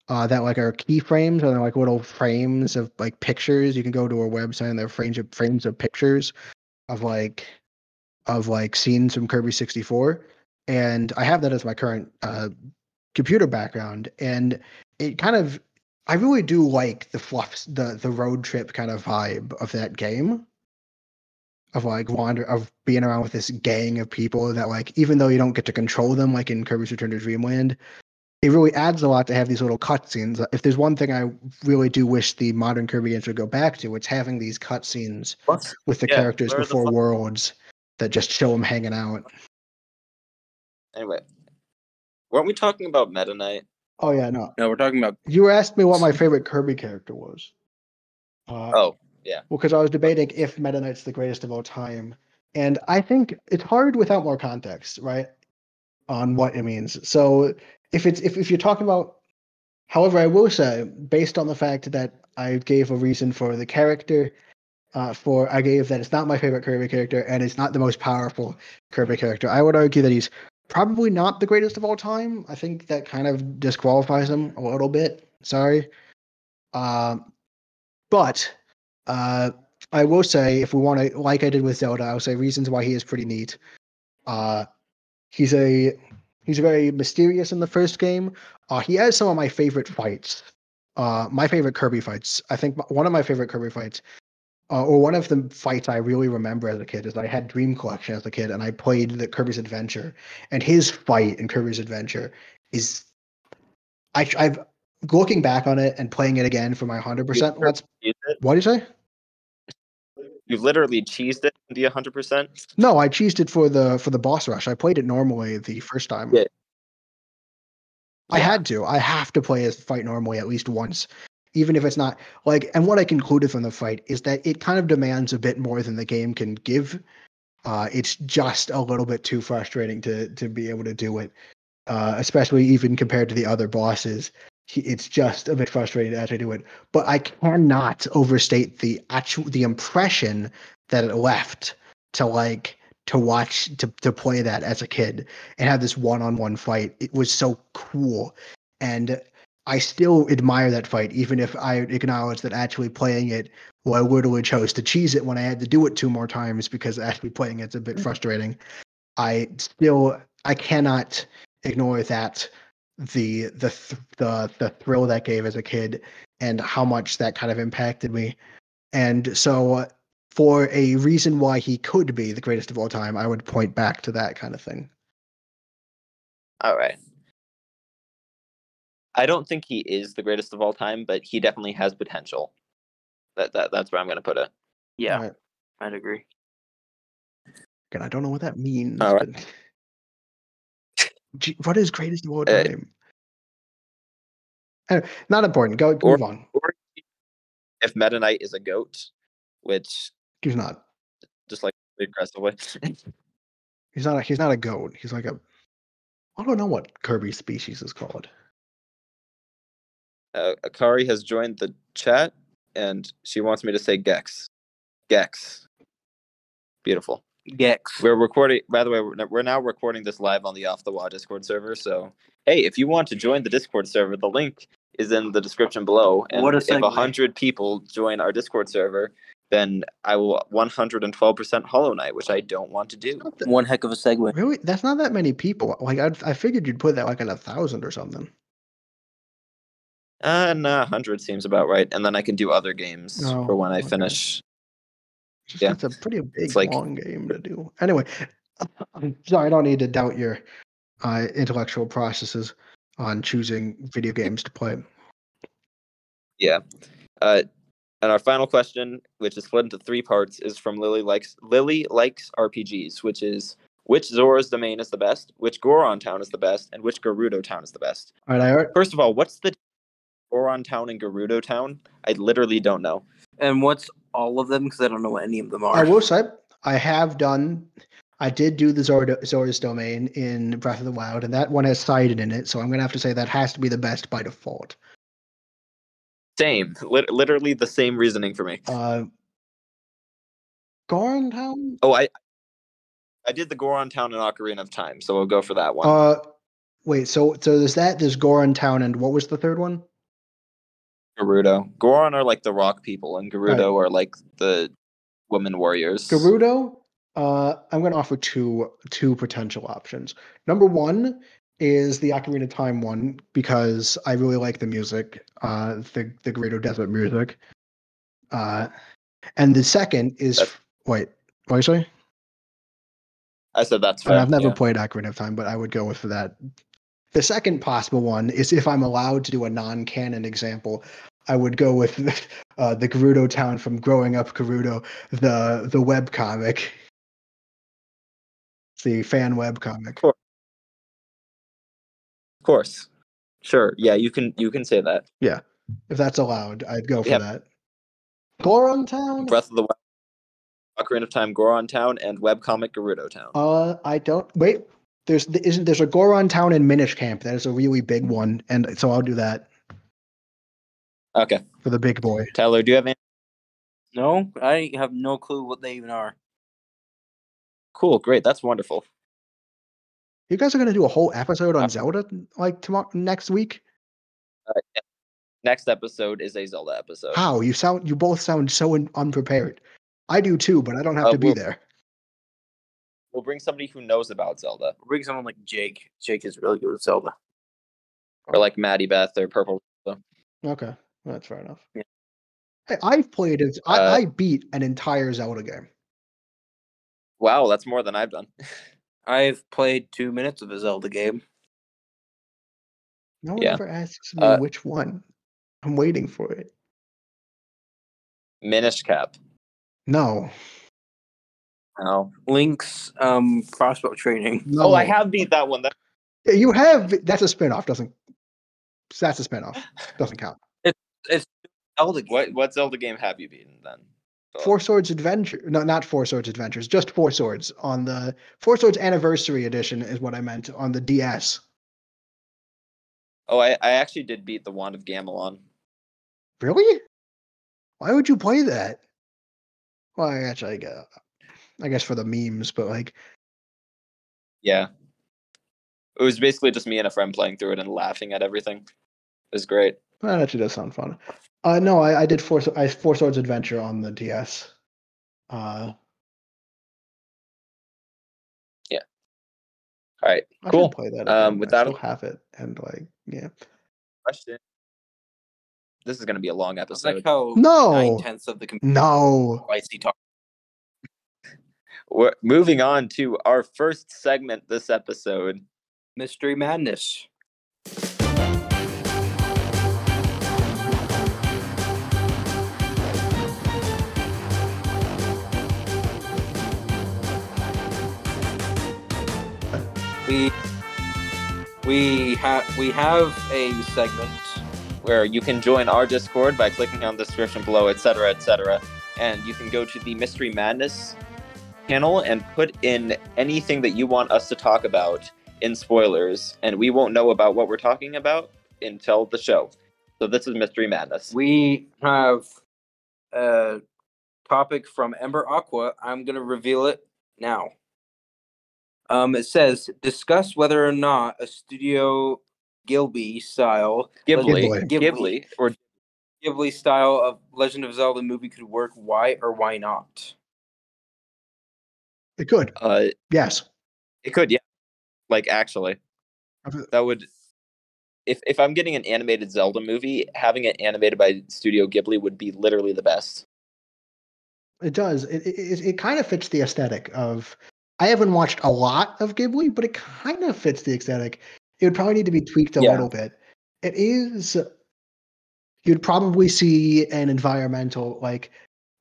that are keyframes, and they're little frames of pictures. You can go to her website and they're frames of pictures of scenes from Kirby 64. And I have that as my current computer background, and it I really do like the fluff, the road trip kind of vibe of that game. Of being around with this gang of people that even though you don't get to control them in Kirby's Return to Dreamland, it really adds a lot to have these little cutscenes. If there's one thing I really do wish the modern Kirby games would go back to, it's having these cutscenes with the characters before worlds that just show them hanging out. Anyway, weren't we talking about Meta Knight? Oh yeah, no. No, we're talking about. You asked me what my favorite Kirby character was. Yeah. Well, because I was debating if Meta Knight's the greatest of all time, and I think it's hard without more context, right? On what it means. So if you're talking about, however, I will say, based on the fact that I gave a reason for the character, I gave that it's not my favorite Kirby character and it's not the most powerful Kirby character. I would argue that he's probably not the greatest of all time. I think that kind of disqualifies him a little bit. Sorry, but. I will say, if we want to, like I did with Zelda, I'll say reasons why he is pretty neat. He's very mysterious in the first game. He has some of my favorite fights. My favorite Kirby fights. I think one of my favorite Kirby fights, or one of the fights I really remember as a kid, is I had Dream Collection as a kid, and I played the Kirby's Adventure. And his fight in Kirby's Adventure is, I've looking back on it and playing it again for my 100%. What did you say? You literally cheesed it to be 100%? No, I cheesed it for the boss rush. I played it normally the first time. Yeah. I had to. I have to play his fight normally at least once, even if it's not And what I concluded from the fight is that it kind of demands a bit more than the game can give. It's just a little bit too frustrating to be able to do it, especially even compared to the other bosses. It's just a bit frustrating as I do it, but I cannot overstate the impression that it left to play that as a kid and have this one-on-one fight. It was so cool, and I still admire that fight, even if I acknowledge that actually playing it, well, I literally chose to cheese it when I had to do it 2 more times because actually playing it's a bit frustrating. I cannot ignore that. The thrill that gave as a kid and how much that kind of impacted me. And so for a reason why he could be the greatest of all time, I would point back to that kind of thing. All right. I don't think he is the greatest of all time, but he definitely has potential. That's where I'm going to put it. Yeah, right. I'd agree. Again, I don't know what that means. All right. What is greatest of all time? Anyway, not important. Go move on. Or if Meta Knight is a goat, which he's not. Just like aggressively. He's not a goat. He's like a. I don't know what Kirby species is called. Akari has joined the chat, and she wants me to say Gex. Gex. Beautiful. Gex. We're recording. By the way, we're now recording this live on the Off the Wall Discord server. So, hey, if you want to join the Discord server, the link is in the description below. And if 100 people join our Discord server, then I will 112% Hollow Knight, which I don't want to do. One heck of a segue. Really? That's not that many people. Like I figured you'd put that like at 1,000 or something. No, 100 seems about right. And then I can do other games for when I finish. Yeah, it's a pretty big, like, long game to do. Anyway, I'm sorry, I don't need to doubt your intellectual processes on choosing video games to play. Yeah. And our final question, which is split into three parts, is from Lily Likes RPGs, which is which Zora's Domain is the best, which Goron Town is the best, and which Gerudo Town is the best. All right, first of all, what's the Goron Town and Gerudo Town? I literally don't know. And what's all of them? Because I don't know what any of them are. I will say, I did do the Zora's Domain in Breath of the Wild, and that one has Sidon in it, so I'm going to have to say that has to be the best by default. Same. Literally the same reasoning for me. Goron Town? Oh, I did the Goron Town in Ocarina of Time, so we'll go for that one. Wait, so there's that, there's Goron Town, and what was the third one? Gerudo. Goron are like the rock people, and Gerudo are like the woman warriors. Gerudo, I'm going to offer two potential options. Number one is the Ocarina of Time one, because I really like the music, the Gerudo Desert music. And the second is... Wait, what are you saying? I said that's fair. And I've never played Ocarina of Time, but I would go with that. The second possible one is if I'm allowed to do a non-canon example, I would go with the Gerudo Town from Growing Up Gerudo, the webcomic. It's the fan webcomic. Sure. Of course. Sure. Yeah, you can say that. Yeah. If that's allowed, I'd go for that. Goron Town? Breath of the Wild, Ocarina of Time, Goron Town, and webcomic Gerudo Town. There's a Goron Town in Minish Camp. That is a really big one, and so I'll do that. Okay. For the big boy. Tyler, do you have any? No, I have no clue what they even are. Cool, great, that's wonderful. You guys are going to do a whole episode on Zelda, like, tomorrow, next week? Next episode is a Zelda episode. How? You both sound so unprepared. I do too, but I don't have to be there. We'll bring somebody who knows about Zelda. We'll bring someone like Jake. Jake is really good with Zelda. Or like Maddie Beth or Purple. Okay, that's fair enough. Yeah. Hey, I beat an entire Zelda game. Wow, that's more than I've done. I've played 2 minutes of a Zelda game. No one ever asks me which one. I'm waiting for it. Minish Cap. No. Link's Crossbow Training. No. Oh, I have beat that one. You have. That's a spinoff. That's a spinoff. Doesn't count. It's Zelda game. What Zelda game have you beaten then? Four Swords Adventure. No, not Four Swords Adventures. Just Four Swords on the Four Swords Anniversary Edition is what I meant on the DS. Oh, I actually did beat the Wand of Gamelon. Really? Why would you play that? Well, I guess for the memes, but like. Yeah. It was basically just me and a friend playing through it and laughing at everything. It was great. That actually does sound fun. No, I did Four Swords Adventure on the DS. Yeah. All right. Cool. Play that I still have it and like question. This is going to be a long episode. Like how 9/10 of the computer. No. We're moving on to our first segment this episode. Mystery Madness. We have a segment where you can join our Discord by clicking on the description below, etc., etc., and you can go to the Mystery Madness channel and put in anything that you want us to talk about in spoilers, and we won't know about what we're talking about until the show. So this is Mystery Madness. We have a topic from Ember Aqua. I'm going to reveal it now. It says, discuss whether or not a Studio Ghibli style of Legend of Zelda movie could work. Why or why not? It could. Yes. It could, yeah. Like, actually. That would... If I'm getting an animated Zelda movie, having it animated by Studio Ghibli would be literally the best. It does. It kind of fits the aesthetic of... I haven't watched a lot of Ghibli, but it kind of fits the aesthetic. It would probably need to be tweaked a little bit. It is... You'd probably see an environmental... Like,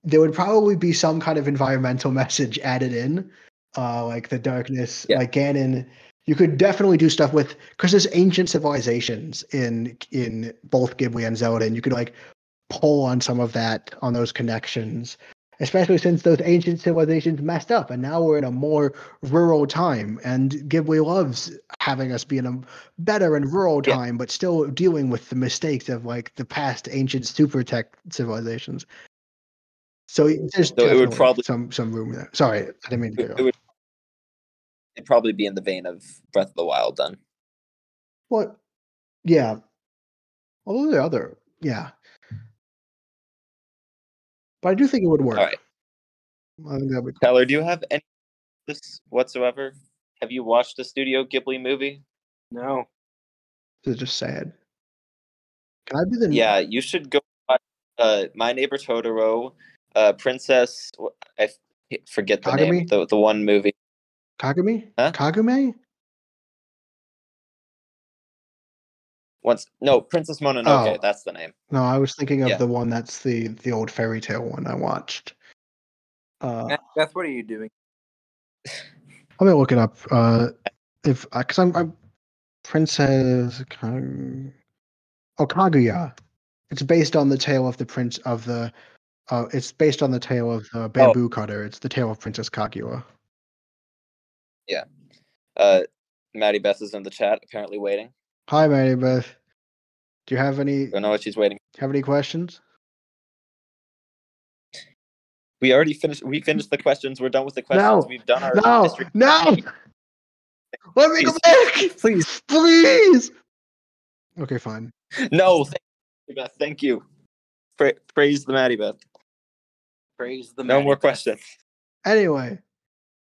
there would probably be some kind of environmental message added in. Like the darkness, like Ganon... You could definitely do stuff with, because there's ancient civilizations in both Ghibli and Zelda, and you could like pull on some of that, on those connections, especially since those ancient civilizations messed up, and now we're in a more rural time, and Ghibli loves having us be in a better and rural time, but still dealing with the mistakes of like the past ancient super tech civilizations. So there's it would probably some room there. Sorry, I didn't mean to go. It'd probably be in the vein of Breath of the Wild, then. Well, yeah. Although the other, but I do think it would work. All right. I think that would... Tyler, do you have any of this whatsoever? Have you watched a Studio Ghibli movie? No. This is just sad. Can I be the... Yeah, you should go watch My Neighbor Totoro, Princess... I forget the Kagami? Name. The one movie. Kagami? Huh? Kagame? Princess Mononoke, that's the name. No, I was thinking of the one that's the old fairy tale one I watched. Beth, what are you doing? I'm gonna look it up. Because I'm Princess Kaguya. It's based on the tale of the prince of the. It's based on the tale of the bamboo cutter. It's the tale of Princess Kaguya. Yeah. Maddie Beth is in the chat, apparently waiting. Hi, Maddie Beth. Do you have any... I don't know what she's waiting. Have any questions? We already finished... We finished the questions. We're done with the questions. No. We've done our... No! Let me go back! Please! Okay, fine. No, thank you, Beth. Thank you. Praise the Maddie Beth. Praise the Maddie. No more questions. Anyway...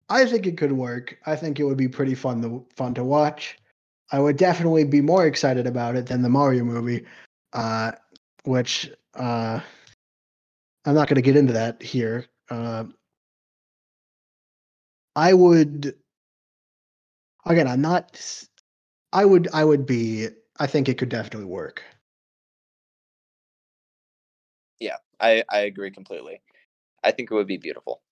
I think it could work. I think it would be pretty fun to watch. I would definitely be more excited about it than the Mario movie, which I'm not going to get into that here. I think it could definitely work. Yeah, I agree completely. I think it would be beautiful.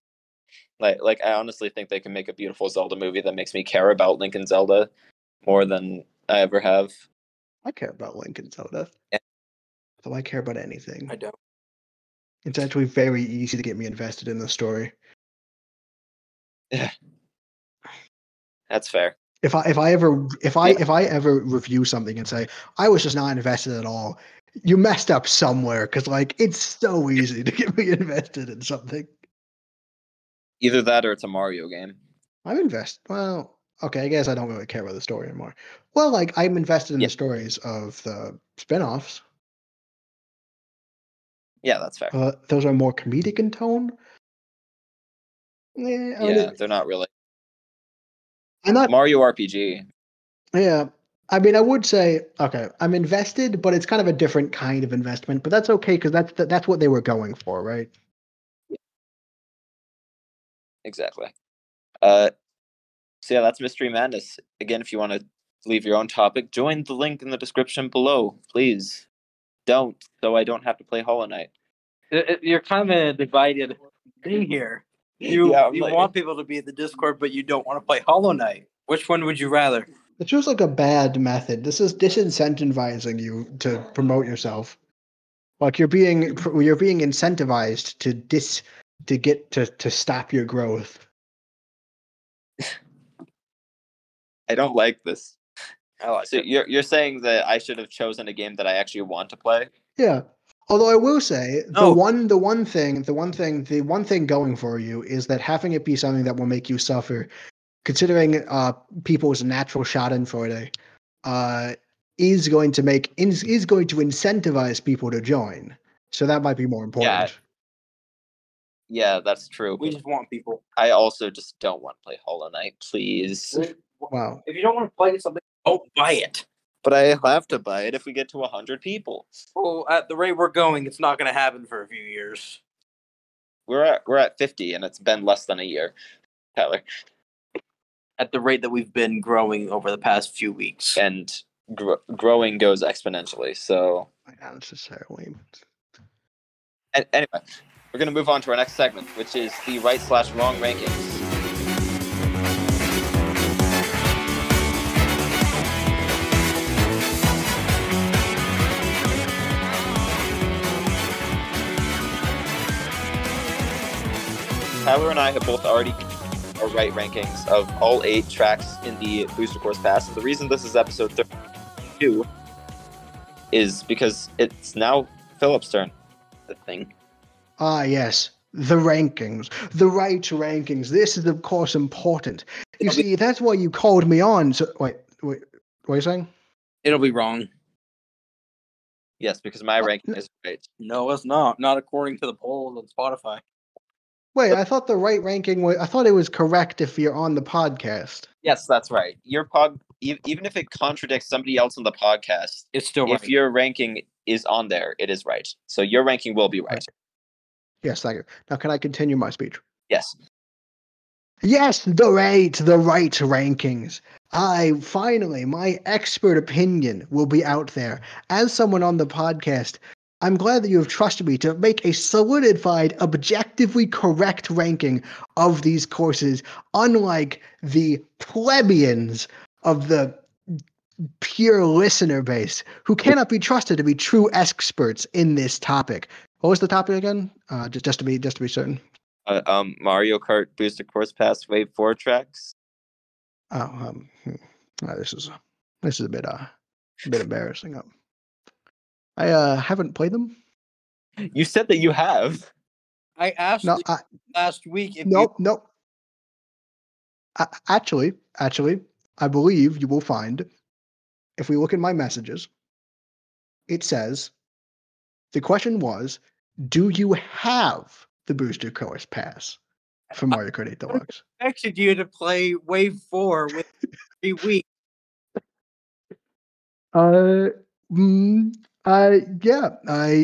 Like I honestly think they can make a beautiful Zelda movie that makes me care about Link and Zelda more than I ever have. I care about Link and Zelda. Yeah. So I care about anything. I don't. It's actually very easy to get me invested in the story. Yeah. That's fair. If I ever review something and say I was just not invested at all, you messed up somewhere, because like it's so easy to get me invested in something. Either that or it's a Mario game. I'm invested. Well, okay, I guess I don't really care about the story anymore. Well, like, I'm invested in the stories of the spinoffs. Yeah, that's fair. Those are more comedic in tone. They're not really. Mario RPG. Yeah. I mean, I would say, okay, I'm invested, but it's kind of a different kind of investment. But that's okay, because that's what they were going for, right? Exactly. So yeah, that's Mystery Madness. Again, if you want to leave your own topic, join the link in the description below. Please don't, so I don't have to play Hollow Knight. You're kind of a divided thing here. You want people to be in the Discord, but you don't want to play Hollow Knight. Which one would you rather? It feels like a bad method. This is disincentivizing you to promote yourself. Like you're being incentivized to stop your growth. I don't like this. So you're saying that I should have chosen a game that I actually want to play? Yeah. Although I will say the one thing going for you is that having it be something that will make you suffer, considering people's natural schadenfreude, is going to incentivize people to join. So that might be more important. Yeah, that's true. We just want people. I also just don't want to play Hollow Knight, please. Wow. If you don't want to play something, don't buy it. But I have to buy it if we get to 100 people. Well, at the rate we're going, it's not going to happen for a few years. We're at 50, and it's been less than a year, Tyler. At the rate that we've been growing over the past few weeks. And growing goes exponentially, so... Not necessarily. Anyway, we're going to move on to our next segment, which is the right/wrong rankings. Tyler and I have both already our right rankings of all 8 tracks in the Booster Course Pass. And the reason this is episode 32 is because it's now Philip's turn. The thing. Ah, yes. The rankings. The right rankings. This is, of course, important. You see, that's why you called me on. So, wait, what are you saying? It'll be wrong. Yes, because my ranking is right. No, it's not. Not according to the polls on Spotify. Wait, I thought the right ranking was... I thought it was correct if you're on the podcast. Yes, that's right. Your even if it contradicts somebody else on the podcast, it's still right. If your ranking is on there, it is right. So your ranking will be right. Yes, thank you. Now can I continue my speech? Yes. Yes, the right rankings. Finally, my expert opinion will be out there. As someone on the podcast... I'm glad that you have trusted me to make a solidified, objectively correct ranking of these courses, unlike the plebeians of the pure listener base, who cannot be trusted to be true experts in this topic. What was the topic again? Just to be certain. Mario Kart Booster Course Pass Wave 4 tracks. Oh, this is a bit embarrassing. I haven't played them. You said that you have. I asked last week. Nope. Actually, I believe you will find, if we look in my messages, it says, the question was, do you have the Booster Course Pass for Mario Kart 8 Deluxe? I expected you to play Wave 4 within 3 weeks.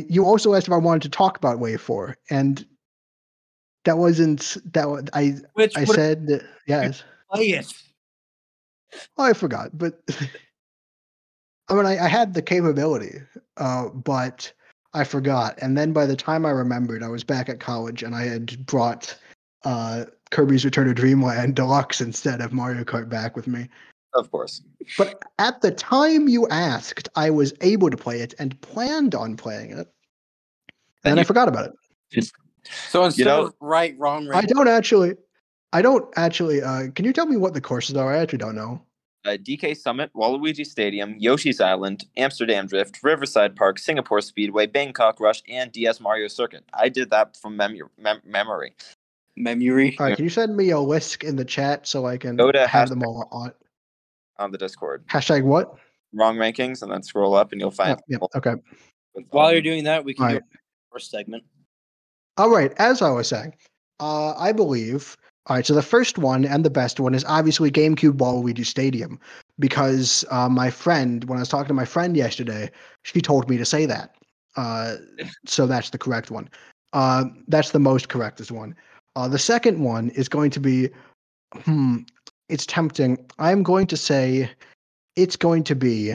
You also asked if I wanted to talk about Wave 4, and that wasn't that I. Which I said that, yes. Play it. Oh, I forgot, but I mean, I had the capability, but I forgot. And then by the time I remembered, I was back at college, and I had brought Kirby's Return to Dreamland Deluxe instead of Mario Kart back with me. Of course. But at the time you asked, I was able to play it and planned on playing it. And I forgot about it. So instead of right, wrong, right. I don't actually can you tell me what the courses are? I actually don't know. DK Summit, Waluigi Stadium, Yoshi's Island, Amsterdam Drift, Riverside Park, Singapore Speedway, Bangkok Rush, and DS Mario Circuit. I did that from memory. Memory. All right, can you send me a list in the chat so I can have them all on the Discord. Hashtag what? Wrong rankings, and then scroll up and you'll find okay. While you're doing that, we can do our first segment. All right, as I was saying, I believe, all right, so the first one and the best one is obviously GameCube Waluigi Stadium, because when I was talking to my friend yesterday, she told me to say that. So that's the correct one. That's the most correctest one. The second one is going to be, it's tempting. I'm going to say it's going to be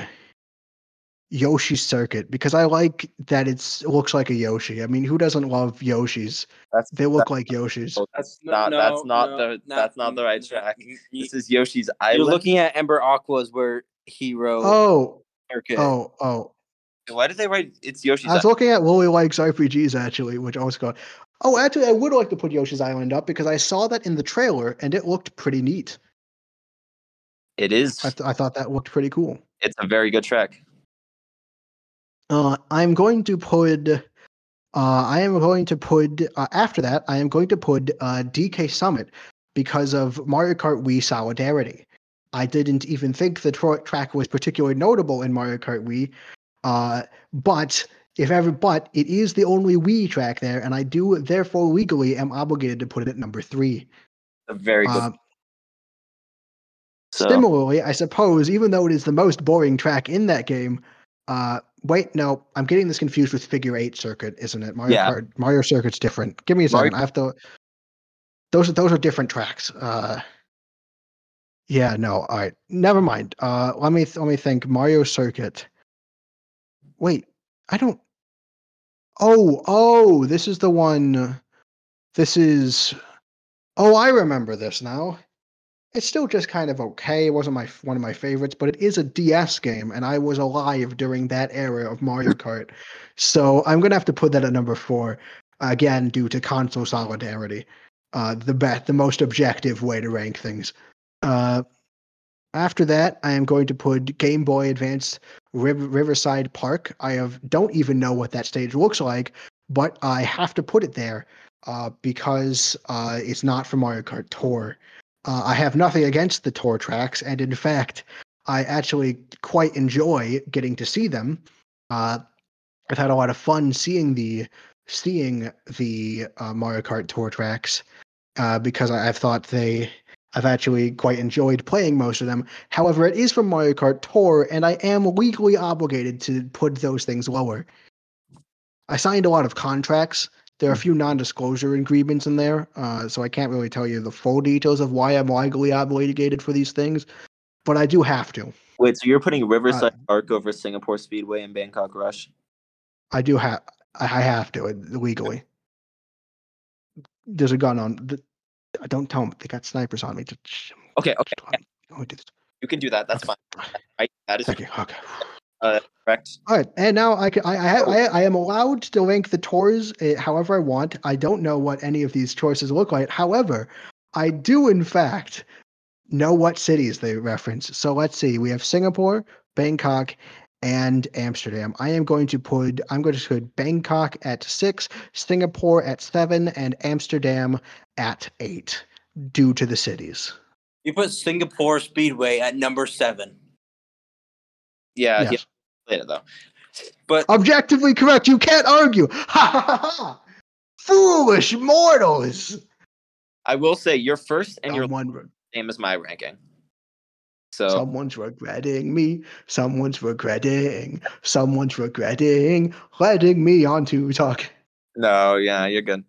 Yoshi's Circuit, because I like that it looks like a Yoshi. I mean, who doesn't love Yoshis? They look like Yoshis. That's not the right track. This is Yoshi's Island. You're looking at Ember Aqua's where he rode. Oh. Why did they write it's Yoshi's Island? I was looking at Lily Likes RPGs, actually, which I was going, oh, actually, I would like to put Yoshi's Island up because I saw that in the trailer and it looked pretty neat. It is. I thought that looked pretty cool. It's a very good track. I'm going to put. After that, I am going to put DK Summit because of Mario Kart Wii solidarity. I didn't even think the track was particularly notable in Mario Kart Wii, but it is the only Wii track there, and I do therefore legally am obligated to put it at number 3. A very good. Similarly, I suppose, even though it is the most boring track in that game. Wait, no, I'm getting this confused with Figure 8 Circuit, isn't it? Mario Kart, Mario Circuit's different. Give me a second. I have to. Those are different tracks. Yeah, no, all right, never mind. Let me think. Mario Circuit. Wait, I don't. Oh, this is the one. This is. Oh, I remember this now. It's still just kind of okay. It wasn't one of my favorites, but it is a DS game, and I was alive during that era of Mario Kart. So I'm going to have to put that at number 4, again, due to console solidarity, the most objective way to rank things. After that, I am going to put Game Boy Advance Riverside Park. Don't even know what that stage looks like, but I have to put it there because it's not for Mario Kart Tour. I have nothing against the tour tracks, and in fact, I actually quite enjoy getting to see them. I've had a lot of fun seeing the Mario Kart tour tracks because I've actually quite enjoyed playing most of them. However, it is from Mario Kart Tour, and I am legally obligated to put those things lower. I signed a lot of contracts. There are a few non-disclosure agreements in there, so I can't really tell you the full details of why I'm legally obligated for these things, but I do have to. Wait, so you're putting Riverside Park over Singapore Speedway and Bangkok Rush? I have to, legally. There's a gun on. Don't tell them. They got snipers on me. Okay. You can do that. That's fine. Thank you. Correct. All right, and now I am allowed to rank the tours however I want. I don't know what any of these choices look like. However, I do in fact know what cities they reference. So let's see. We have Singapore, Bangkok, and Amsterdam. I'm going to put Bangkok at 6, Singapore at 7, and Amsterdam at 8 due to the cities. You put Singapore Speedway at number 7. Yeah. Yes. Later though, but objectively correct. You can't argue. Ha ha ha ha! Foolish mortals. I will say your first and your name is my ranking. So someone's regretting letting me on to talk. No, yeah, you're good.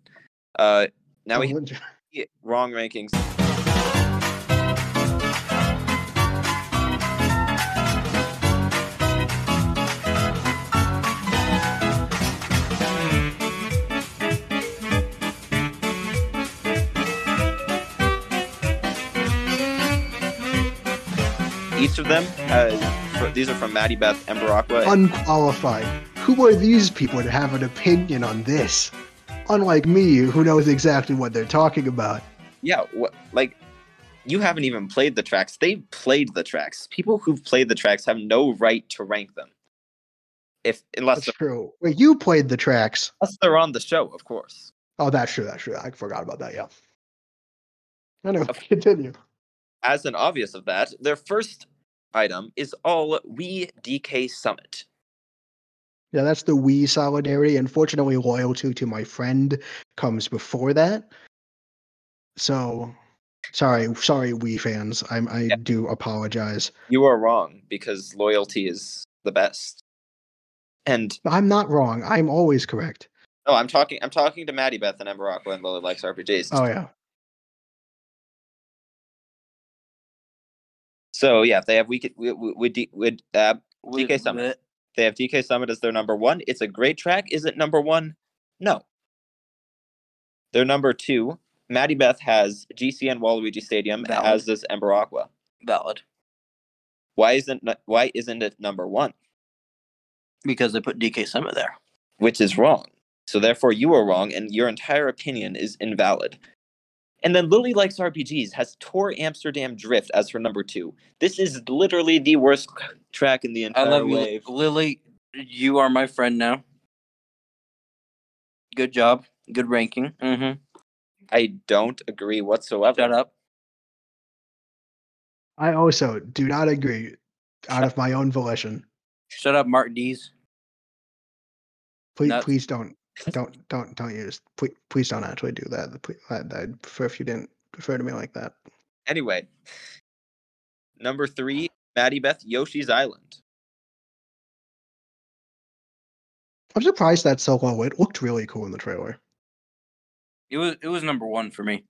Now we have wrong rankings. Each of them, these are from Maddie Beth, Ember Aqua. Unqualified. Who are these people to have an opinion on this? Unlike me, who knows exactly what they're talking about. Yeah, you haven't even played the tracks. They've played the tracks. People who've played the tracks have no right to rank them. That's true. Well, you played the tracks. Unless they're on the show, of course. Oh, that's true. I forgot about that, yeah. Anyway, continue. As an obvious of that, their first item is all Wii DK Summit. Yeah, that's the Wii solidarity. Unfortunately, loyalty to my friend comes before that. So, sorry, Wii fans. I do apologize. You are wrong because loyalty is the best. And I'm not wrong. I'm always correct. No, I'm talking to Maddie Beth and Ember Aqua and Lily Likes RPGs. Oh yeah. So yeah, they have DK Summit. They have DK Summit as their number one. It's a great track. Is it number one? No. They're number two. Maddie Beth has GCN Waluigi Stadium, as does Ember Aqua. Valid. Why isn't it number one? Because they put DK Summit there. Which is wrong. So therefore you are wrong, and your entire opinion is invalid. And then Lily Likes RPGs has Tour Amsterdam Drift as her number two. This is literally the worst track in the entire wave. Lily, you are my friend now. Good job. Good ranking. Mm-hmm. I don't agree whatsoever. Shut up. I also do not agree out of my own volition. Shut up, Mark Dees. Please don't use. Please don't actually do that. I'd prefer if you didn't refer to me like that. Anyway, number three, Maddie Beth, Yoshi's Island. I'm surprised that's so low. It looked really cool in the trailer. It was number one for me.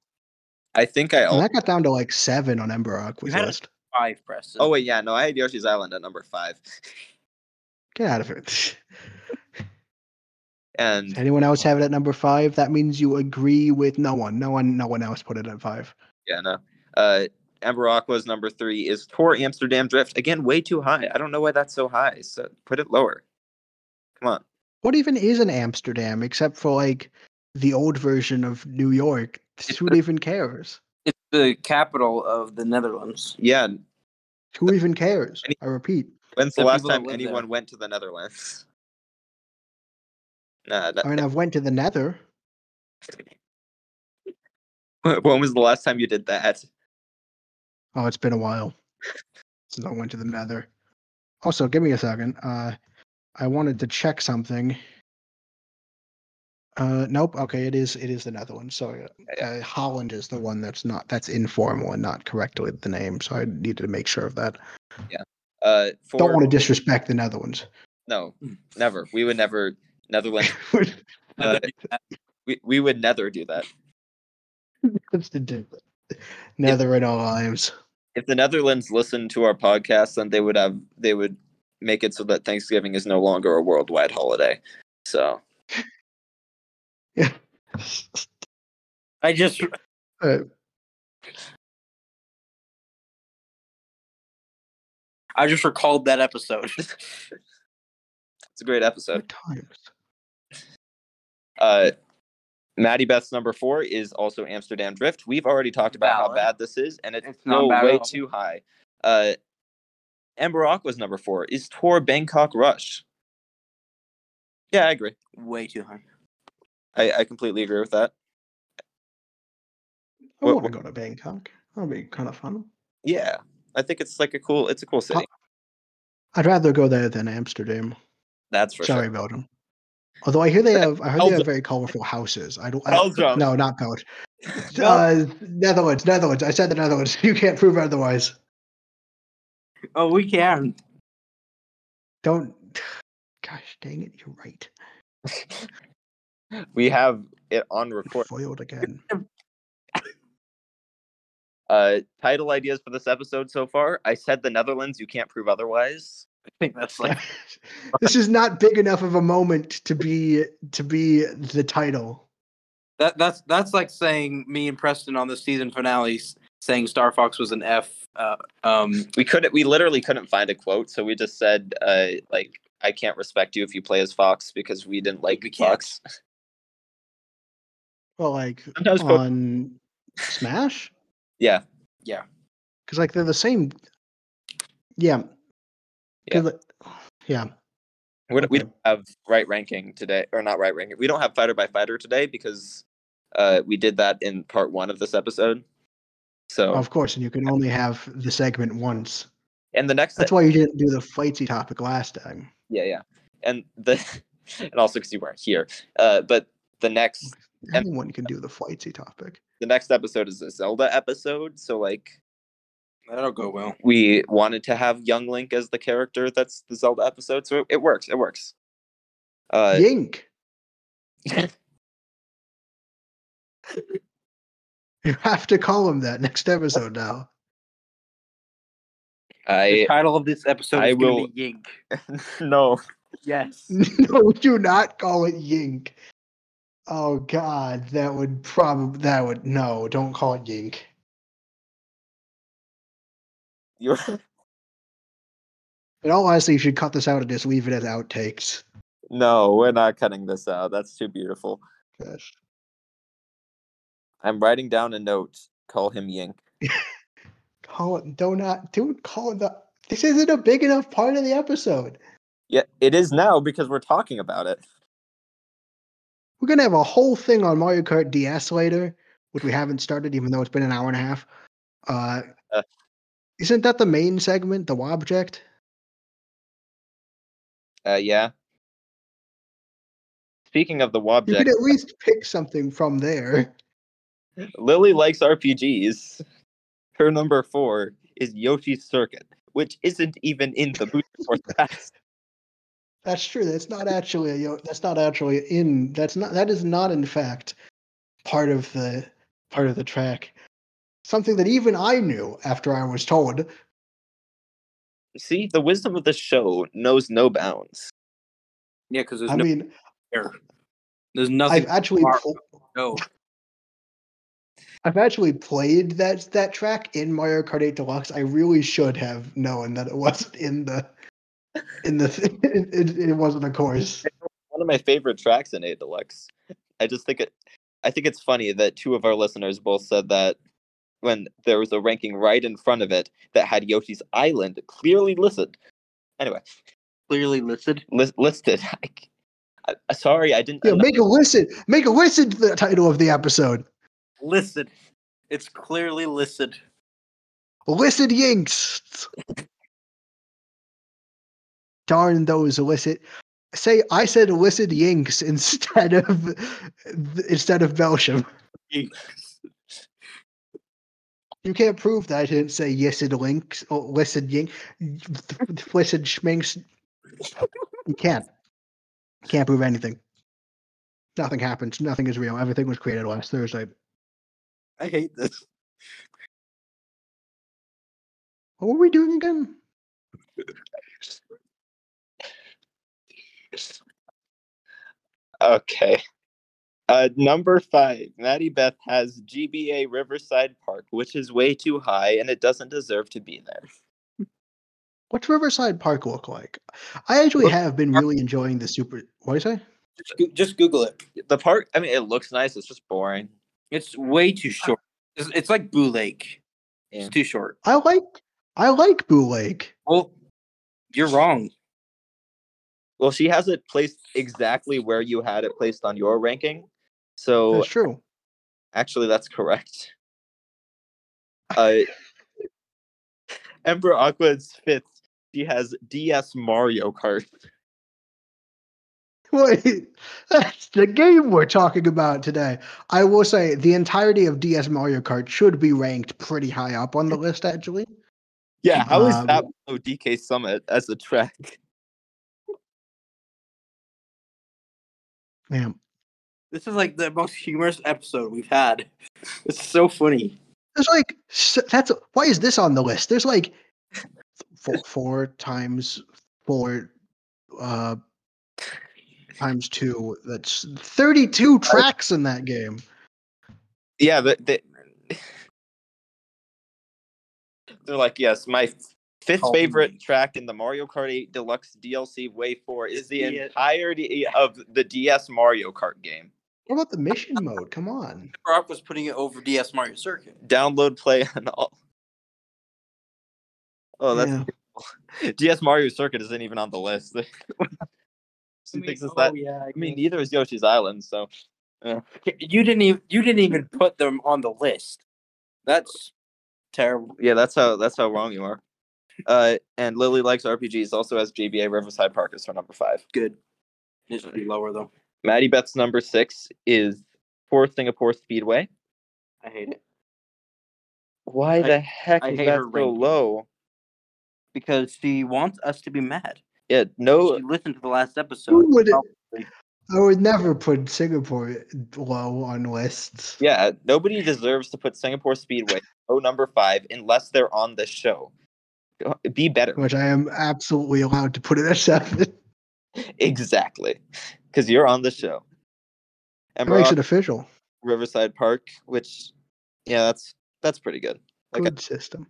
I think I got down to like 7 on Ember Aqua's list. 5, Preston. Oh wait, yeah, no, I had Yoshi's Island at number 5. Get out of it. And does anyone else have it at number 5? That means you agree with no one. No one else put it at 5. Yeah, no. Ember Aqua's number 3 is Tour Amsterdam Drift. Again, way too high. I don't know why that's so high. So put it lower. Come on. What even is an Amsterdam except for like the old version of New York? Who even cares? It's the capital of the Netherlands. Yeah. Who even cares? I repeat. When's the last time anyone went to the Netherlands? I've went to the Nether. When was the last time you did that? Oh, it's been a while since I went to the Nether. Also, give me a second. I wanted to check something. Nope. Okay, it is the Netherlands. Sorry, Holland is the one that's informal and not correctly the name. So I needed to make sure of that. Yeah. Don't want to disrespect the Netherlands. No, never. We would never. Netherlands. we would never do that. Nether in our lives. If the Netherlands listened to our podcast, then they would make it so that Thanksgiving is no longer a worldwide holiday. So. Yeah. I just. I just recalled that episode. It's a great episode. Times. Maddie Beth's number 4 is also Amsterdam Drift. We've already talked about how bad this is, and it's still way too high. Ember Aqua's number 4 is Tour Bangkok Rush. Yeah, I agree. Way too high. I completely agree with that. I want to go to Bangkok. That'll be kind of fun. Yeah, I think it's like a cool city. I'd rather go there than Amsterdam. That's for sorry, sure. Belgium. Although I heard they have very colorful houses. No, not Belgium. No. Netherlands. I said the Netherlands. You can't prove otherwise. Oh, we can. Don't. Gosh, dang it! You're right. We have it on record. Foiled again. Title ideas for this episode so far. I said the Netherlands. You can't prove otherwise. I think that's like this is not big enough of a moment to be the title. That's like saying me and Preston on the season finale saying Star Fox was an F. We literally couldn't find a quote, so we just said like I can't respect you if you play as Fox because we didn't like Fox. Well, like sometimes on Smash. Yeah. Because like they're the same. Yeah. Yeah. We don't have right ranking today, or not right ranking. We don't have fighter by fighter today because we did that in part 1 of this episode. So of course, and you can only have the segment once. And the next—that's why you didn't do the Flightsy topic last time. Yeah, and also because you weren't here. But the next anyone can do the Flightsy topic. The next episode is a Zelda episode, so like. That'll go well. We wanted to have Young Link as the character that's the Zelda episode, so it works. Yink! You have to call him that next episode now. The title of this episode is going to be Yink. No. Yes. No, do not call it Yink. Oh God, that would probably no. Don't call it Yink. You're. In all honesty, you should cut this out and just leave it as outtakes. No, we're not cutting this out. That's too beautiful. Gosh. I'm writing down a note. Call him Yink. Call it. Do not, dude. Call it the. This isn't a big enough part of the episode. Yeah, it is now because we're talking about it. We're going to have a whole thing on Mario Kart DS later, which we haven't started, even though it's been an hour and a half. Isn't that the main segment, the Wobject? Yeah. Speaking of the Wobject... You could at least pick something from there. Lily likes RPGs. Her number 4 is Yoshi's Circuit, which isn't even in the booster for the past. That's true. That is not in fact part of the track. Something that even I knew after I was told. See, the wisdom of the show knows no bounds. Yeah, because there's nothing. I've actually played that track in Mario Kart 8 Deluxe. I really should have known that it wasn't in the. It wasn't a course. One of my favorite tracks in 8 Deluxe. I think it's funny that two of our listeners both said that when there was a ranking right in front of it that had Yoshi's Island clearly listed. Anyway, clearly listed. Listed. I sorry, I didn't. Yeah, make a listen to the title of the episode. Listed. It's clearly listed. Listed Yinks. Darn those illicit! I said illicit Yinks instead of Belgium. Yinks. You can't prove that I didn't say illicit links or illicit Yink, illicit Schminks. You can't. You can't prove anything. Nothing happens. Nothing is real. Everything was created last Thursday. I hate this. What were we doing again? Okay. Number 5, Maddie Beth has GBA Riverside Park, which is way too high and it doesn't deserve to be there. What's Riverside Park look like? I actually have been really enjoying the super. What did I say? Just Google it. The park. I mean, it looks nice. It's just boring. It's way too short. It's like Boo Lake. Yeah. It's too short. I like Boo Lake. Well, you're wrong. Well, she has it placed exactly where you had it placed on your ranking. So that's true. Actually, that's correct. Ember Aqua is 5th. She has DS Mario Kart. Wait, that's the game we're talking about today. I will say the entirety of DS Mario Kart should be ranked pretty high up on the list, actually. Yeah, how is that below DK Summit as a track? Man. This is like the most humorous episode we've had. It's so funny. There's like why is this on the list? There's like 4 times 4 times 2. That's 32 tracks in that game. Yeah, but they're like, yes, my 5th favorite track in the Mario Kart 8 Deluxe DLC Wave 4 is the entirety of the DS Mario Kart game. What about the mission mode? Come on. Rock was putting it over DS Mario Circuit. Download, play, and all. Oh, that's cool. DS Mario Circuit isn't even on the list. Neither is Yoshi's Island, so... Yeah. You didn't even put them on the list. That's terrible. Yeah, that's how wrong you are. And Lily Likes RPGs also has GBA Riverside Park as her number 5. Good. It should be lower, though. Maddie Beth's number 6 is poor Singapore Speedway. I hate it. Why the heck is that so low? Because she wants us to be mad. Yeah, no. She listened to the last episode. I would never put Singapore low on lists. Yeah, nobody deserves to put Singapore Speedway low number 5 unless they're on this show. Be better. Which I am absolutely allowed to put it at 7. Exactly. Because you're on the show. And that makes it official. Riverside Park, which, yeah, that's pretty good. Like good system.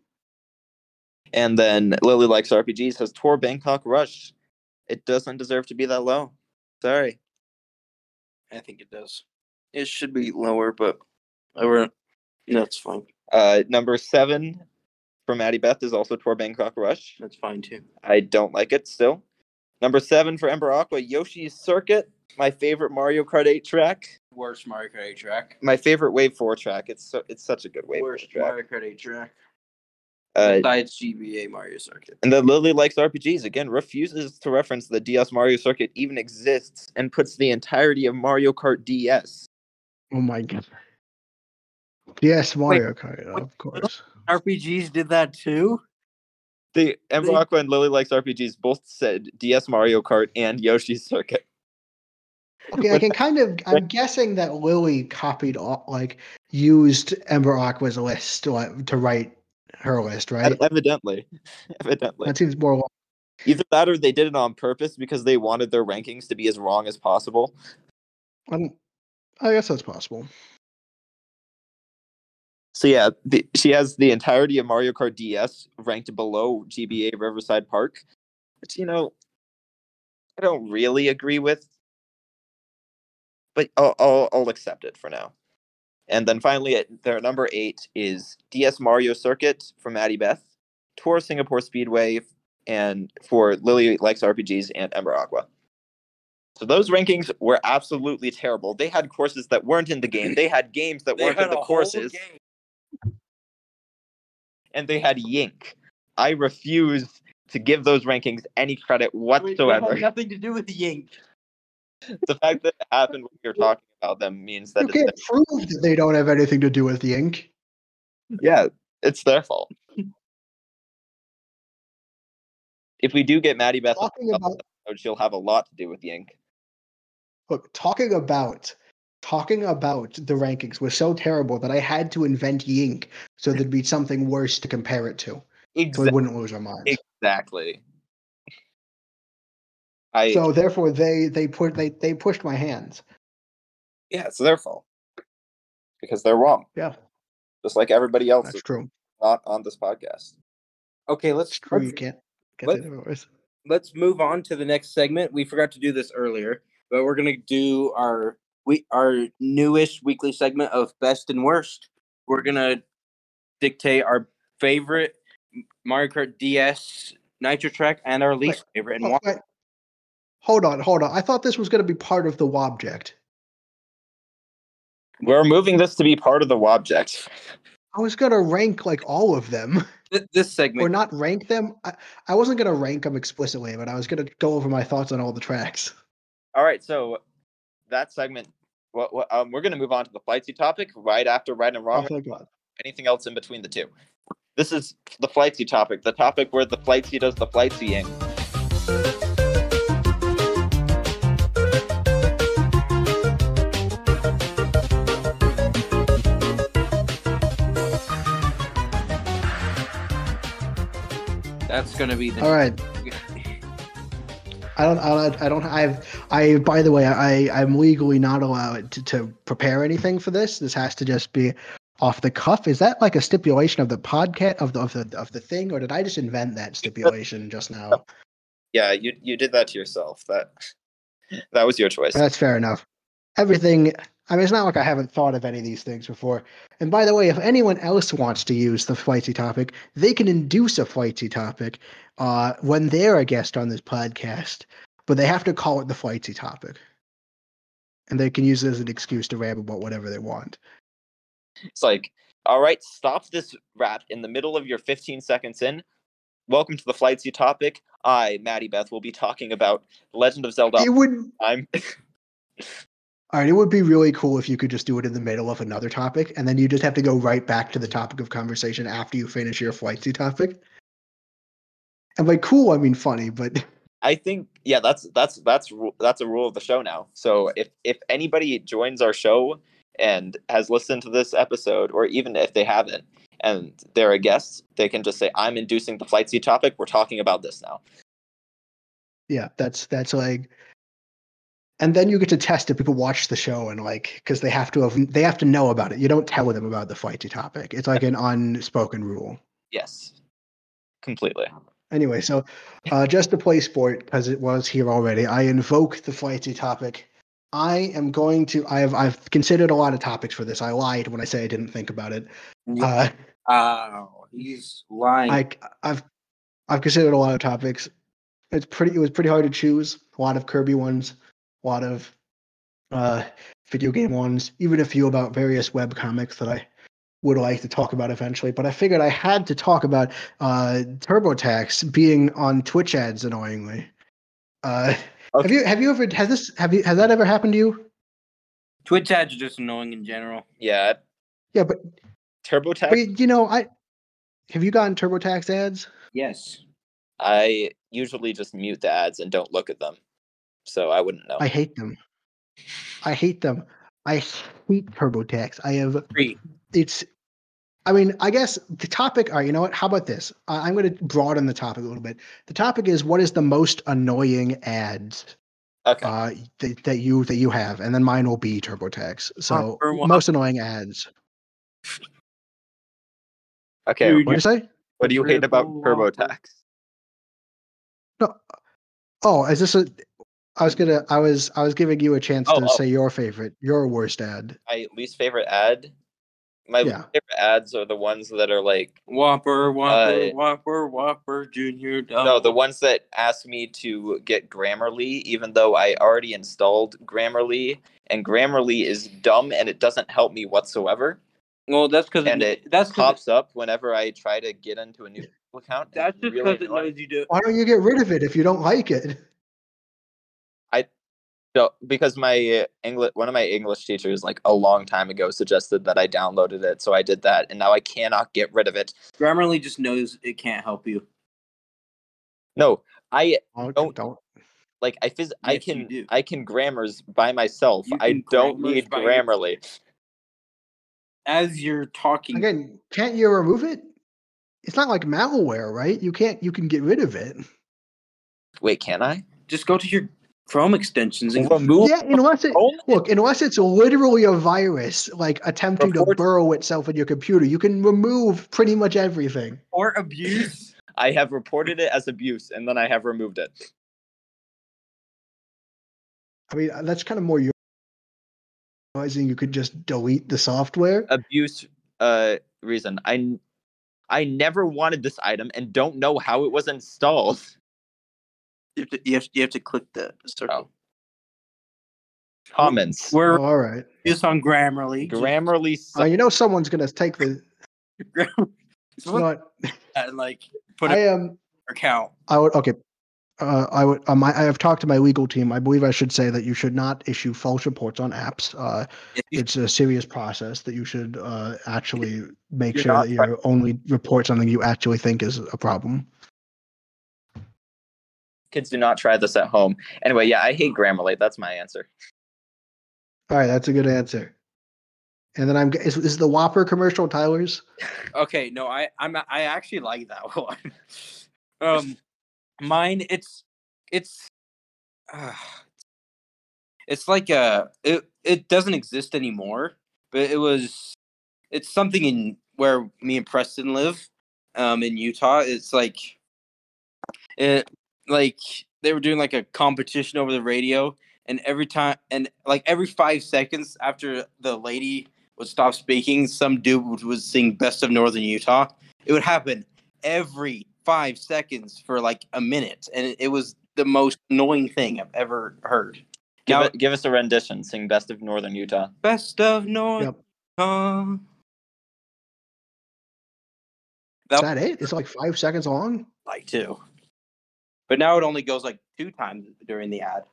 And then Lily Likes RPGs says, Tour Bangkok Rush. It doesn't deserve to be that low. Sorry. I think it does. It should be lower, but it's fine. Number 7 from Maddie Beth is also Tour Bangkok Rush. That's fine, too. I don't like it still. Number 7 for Ember Aqua, Yoshi's Circuit. My favorite Mario Kart 8 track. Worst Mario Kart 8 track. My favorite Wave 4 track. It's such a good Wave 4 track. Worst Mario Kart 8 track. Besides GBA Mario Circuit. And then Lily Likes RPGs, again, refuses to reference the DS Mario Circuit even exists and puts the entirety of Mario Kart DS. Oh my god. DS Mario Kart, of course. RPGs did that too? Ember Aqua and Lily Likes RPGs both said DS Mario Kart and Yoshi's Circuit. Okay, I'm guessing that Lily copied, used Ember Aqua's list to write her list, right? Evidently. That seems more wrong. Either that or they did it on purpose because they wanted their rankings to be as wrong as possible. I guess that's possible. So yeah, she has the entirety of Mario Kart DS ranked below GBA Riverside Park, which, I don't really agree with. But I'll accept it for now. And then finally, at their number 8 is DS Mario Circuit from Maddie Beth, Tour Singapore Speedway, and for Lily Likes RPGs and Ember Aqua. So those rankings were absolutely terrible. They had courses that weren't in the game. They had games that weren't in the courses. And they had Yink. I refuse to give those rankings any credit whatsoever. It had nothing to do with Yink. The fact that it happened when we were talking about them means that you can't prove that they don't have anything to do with the ink. Yeah, it's their fault. If we do get Maddie Beth, she'll have a lot to do with the ink. Look, talking about the rankings was so terrible that I had to invent Yink so there'd be something worse to compare it to. Exactly. So we wouldn't lose our minds. Exactly. So therefore, they pushed my hands. Yeah, it's their fault because they're wrong. Yeah, just like everybody else. That's true. Not on this podcast. Okay, let's move on to the next segment. We forgot to do this earlier, but we're gonna do our newish weekly segment of best and worst. We're gonna dictate our favorite Mario Kart DS Nitro track and our least favorite. And why? Hold on. I thought this was going to be part of the Wobject. We're moving this to be part of the Wobject. I was going to rank all of them. This segment. Or not rank them. I wasn't going to rank them explicitly, but I was going to go over my thoughts on all the tracks. All right, so that segment, we're going to move on to the Flightsy topic right after Right and Wrong. Anything else in between the two. This is the Flightsy topic, the topic where the Flightsy does the Flightsying. That's gonna be all right. By the way, I'm legally not allowed to prepare anything for this. This has to just be off the cuff. Is that a stipulation of the podcast of the thing, or did I just invent that stipulation just now? Yeah, you did that to yourself. That was your choice. That's fair enough. Everything. I mean, it's not like I haven't thought of any of these things before. And by the way, if anyone else wants to use the Flightsy topic, they can induce a Flightsy topic when they're a guest on this podcast, but they have to call it the Flightsy topic. And they can use it as an excuse to ramble about whatever they want. It's all right, stop this rap in the middle of your 15 seconds in. Welcome to the Flightsy topic. I, Maddie Beth, will be talking about Legend of Zelda. All right, it would be really cool if you could just do it in the middle of another topic, and then you just have to go right back to the topic of conversation after you finish your Flightsy topic. And by cool, I mean funny, but I think that's a rule of the show now. So if anybody joins our show and has listened to this episode, or even if they haven't, and they're a guest, they can just say, I'm inducing the Flightsy topic. We're talking about this now. Yeah, that's like, and then you get to test if people watch the show and like, because they have to know about it. You don't tell them about the Flightsy topic. It's like an unspoken rule. Yes, completely. Anyway, so just to play sport, because it was here already, I invoke the Flightsy topic. I've considered a lot of topics for this. I lied when I say I didn't think about it. He's lying. I've considered a lot of topics. It was pretty hard to choose. A lot of Kirby ones, a lot of video game ones, even a few about various webcomics that I would like to talk about eventually. But I figured I had to talk about TurboTax being on Twitch ads annoyingly. Okay. Has that ever happened to you? Twitch ads are just annoying in general. Yeah. Yeah, but TurboTax. But, have you gotten TurboTax ads? Yes. I usually just mute the ads and don't look at them, so I wouldn't know. I hate them. I hate TurboTax. I have. Free. It's. I mean, I guess the topic. All right, you know what? How about this? I'm going to broaden the topic a little bit. The topic is, what is the most annoying ads? Okay. That you have, and then mine will be TurboTax. So most annoying ads. Okay. Dude, what did you say? What do you hate about TurboTax? No. Oh, is this a? I was giving you a chance to say your worst ad. My least favorite ad. Favorite ads are the ones that are like Whopper, Junior Double. No, the ones that ask me to get Grammarly, even though I already installed Grammarly, and Grammarly is dumb and it doesn't help me whatsoever. Well, that's because it pops up whenever I try to get into a new account. That's just because it knows you do. Why don't you get rid of it if you don't like it? So, because one of my English teachers, like a long time ago, suggested that I downloaded it, so I did that, and now I cannot get rid of it. Grammarly just knows it can't help you. No, I don't. Like I, yes, I can grammars by myself. I don't need Grammarly. As you're talking again, can't you remove it? It's not like malware, right? You can't. You can get rid of it. Wait, can I? Just go to your Chrome extensions and remove. Yeah, unless it's literally a virus like attempting to burrow itself in your computer, you can remove pretty much everything. Or abuse. I have reported it as abuse, and then I have removed it. I mean, that's kind of more utilizing. You could just delete the software. Abuse. Reason. I never wanted this item and don't know how it was installed. You have to click the circle. Comments. We're all right. It's on Grammarly. Grammarly. Someone's gonna take the. It's not. And like put it in your account. I would okay. I would. I have talked to my legal team. I believe I should say that you should not issue false reports on apps. It's a serious process that you should actually make sure that you only report something you actually think is a problem. Kids do not try this at home. Anyway, yeah, I hate Grammarly. That's my answer. All right, that's a good answer. And then is the Whopper commercial Tyler's? Okay, no, I actually like that one. Mine, it's like it doesn't exist anymore, but it's something in where me and Preston live, in Utah. It's like it. Like they were doing like a competition over the radio, and every 5 seconds after the lady would stop speaking, some dude would sing Best of Northern Utah. It would happen every 5 seconds for like a minute, and it was the most annoying thing I've ever heard. Give us a rendition. Sing Best of Northern Utah. Best of Northern Utah. Is that it? It's like 5 seconds long? Like two. But now it only goes like two times during the ad.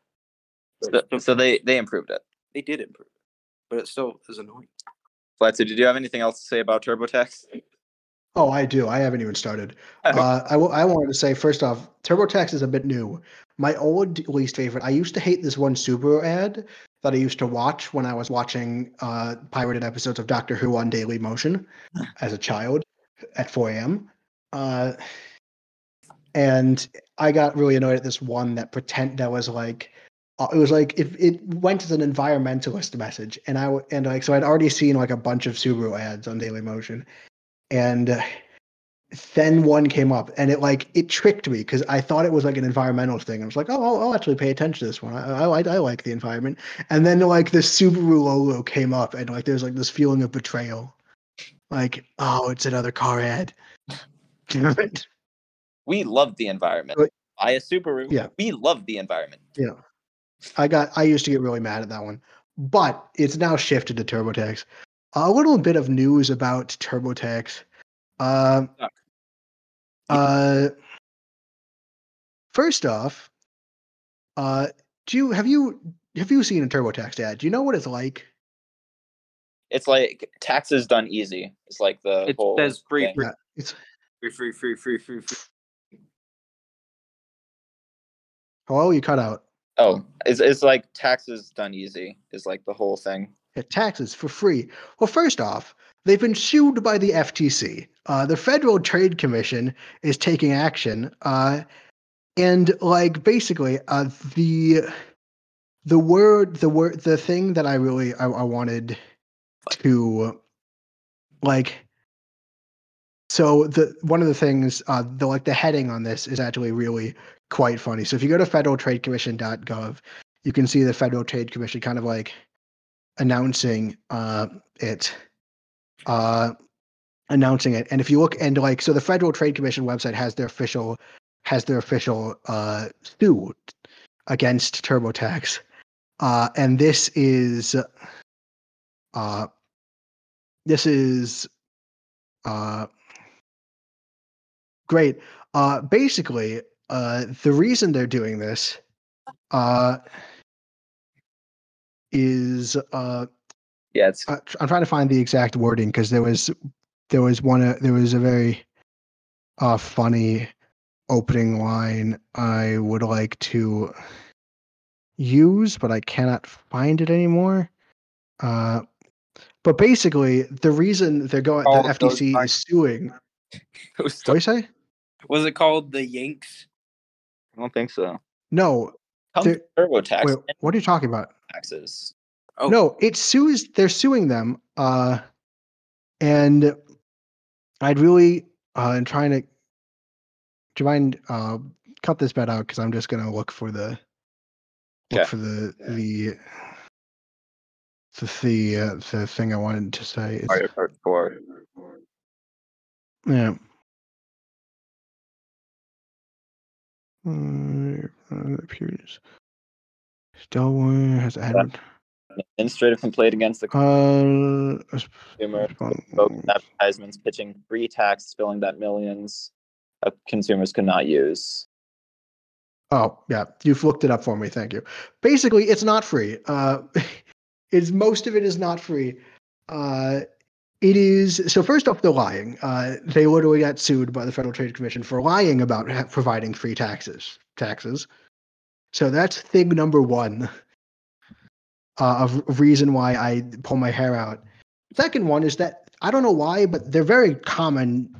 So they improved it. They did improve it, but it still is annoying. Flatsu, did you have anything else to say about TurboTax? Oh, I do. I haven't even started. I wanted to say, first off, TurboTax is a bit new. My old least favorite, I used to hate this one Subaru ad that I used to watch when I was watching pirated episodes of Doctor Who on Dailymotion as a child. at 4 a.m. And I got really annoyed at this one that it went as an environmentalist message, and so I'd already seen like a bunch of Subaru ads on Dailymotion, and then one came up, and it tricked me because I thought it was like an environmental thing. I was like, oh, I'll actually pay attention to this one. I like the environment, and then like the Subaru logo came up, and like there's like this feeling of betrayal, like, oh, it's another car ad. Damn it. We love the environment. Buy a Subaru. Yeah. We love the environment. Yeah. I used to get really mad at that one, but it's now shifted to TurboTax. A little bit of news about TurboTax. First off, have you seen a TurboTax ad? Do you know what it's like? It's like taxes done easy. It's like the whole thing. It says free. Yeah, it's free. Hello, you cut out. Oh, it's like taxes done easy is like the whole thing. Yeah, taxes for free. Well, first off, they've been sued by the FTC. The Federal Trade Commission is taking action. The thing that I wanted to like. So one of the things, the heading on this is actually really quite funny. So if you go to federaltradecommission.gov, you can see the Federal Trade Commission kind of like announcing it. And if you look and like, so the Federal Trade Commission website has their official suit against TurboTax, and this is great. Basically, the reason they're doing this I'm trying to find the exact wording because there was a very funny opening line I would like to use, but I cannot find it anymore. But basically, the reason they're going, the FTC is suing. What do you say? Was it called the Yanks? I don't think so. No. TurboTax. Wait, what are you talking about? Taxes. Oh. No, it sues. They're suing them. And I'd really do you mind cut this bit out because I'm just gonna look for the the thing I wanted to say. It's, Mario Kart Tour. Yeah. Delaware has added administrative complaint against the consumer advertisements pitching free tax spilling that millions of consumers could not use. Oh yeah, you've looked it up for me. Thank you. Basically, it's not free. Most of it is not free. It is. So first off, they're lying. They literally got sued by the Federal Trade Commission for lying about providing free taxes. So that's thing number one of reason why I pull my hair out. Second one is that I don't know why, but they're very common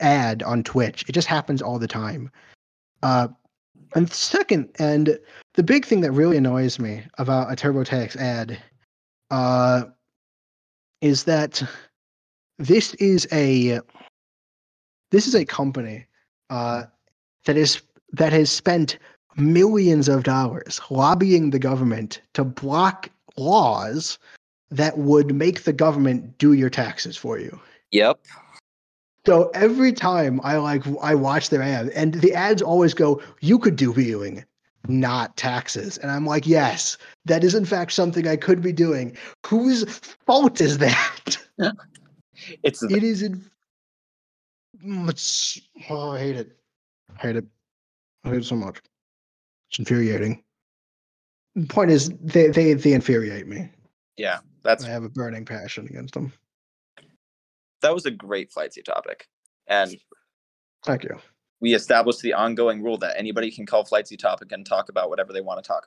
ad on Twitch. It just happens all the time. And the big thing that really annoys me about a TurboTax ad is that this is a company that has spent millions of dollars lobbying the government to block laws that would make the government do your taxes for you. Yep. So every time I watch their ad, and the ads always go, "You could do viewing, not taxes," and I'm like, yes, that is in fact something I could be doing. Whose fault is that? I hate it. I hate it so much. It's infuriating. The point is, they infuriate me. Yeah, I have a burning passion against them. That was a great Flightsy topic, and thank you. We established the ongoing rule that anybody can call Flightsy topic and talk about whatever they want to talk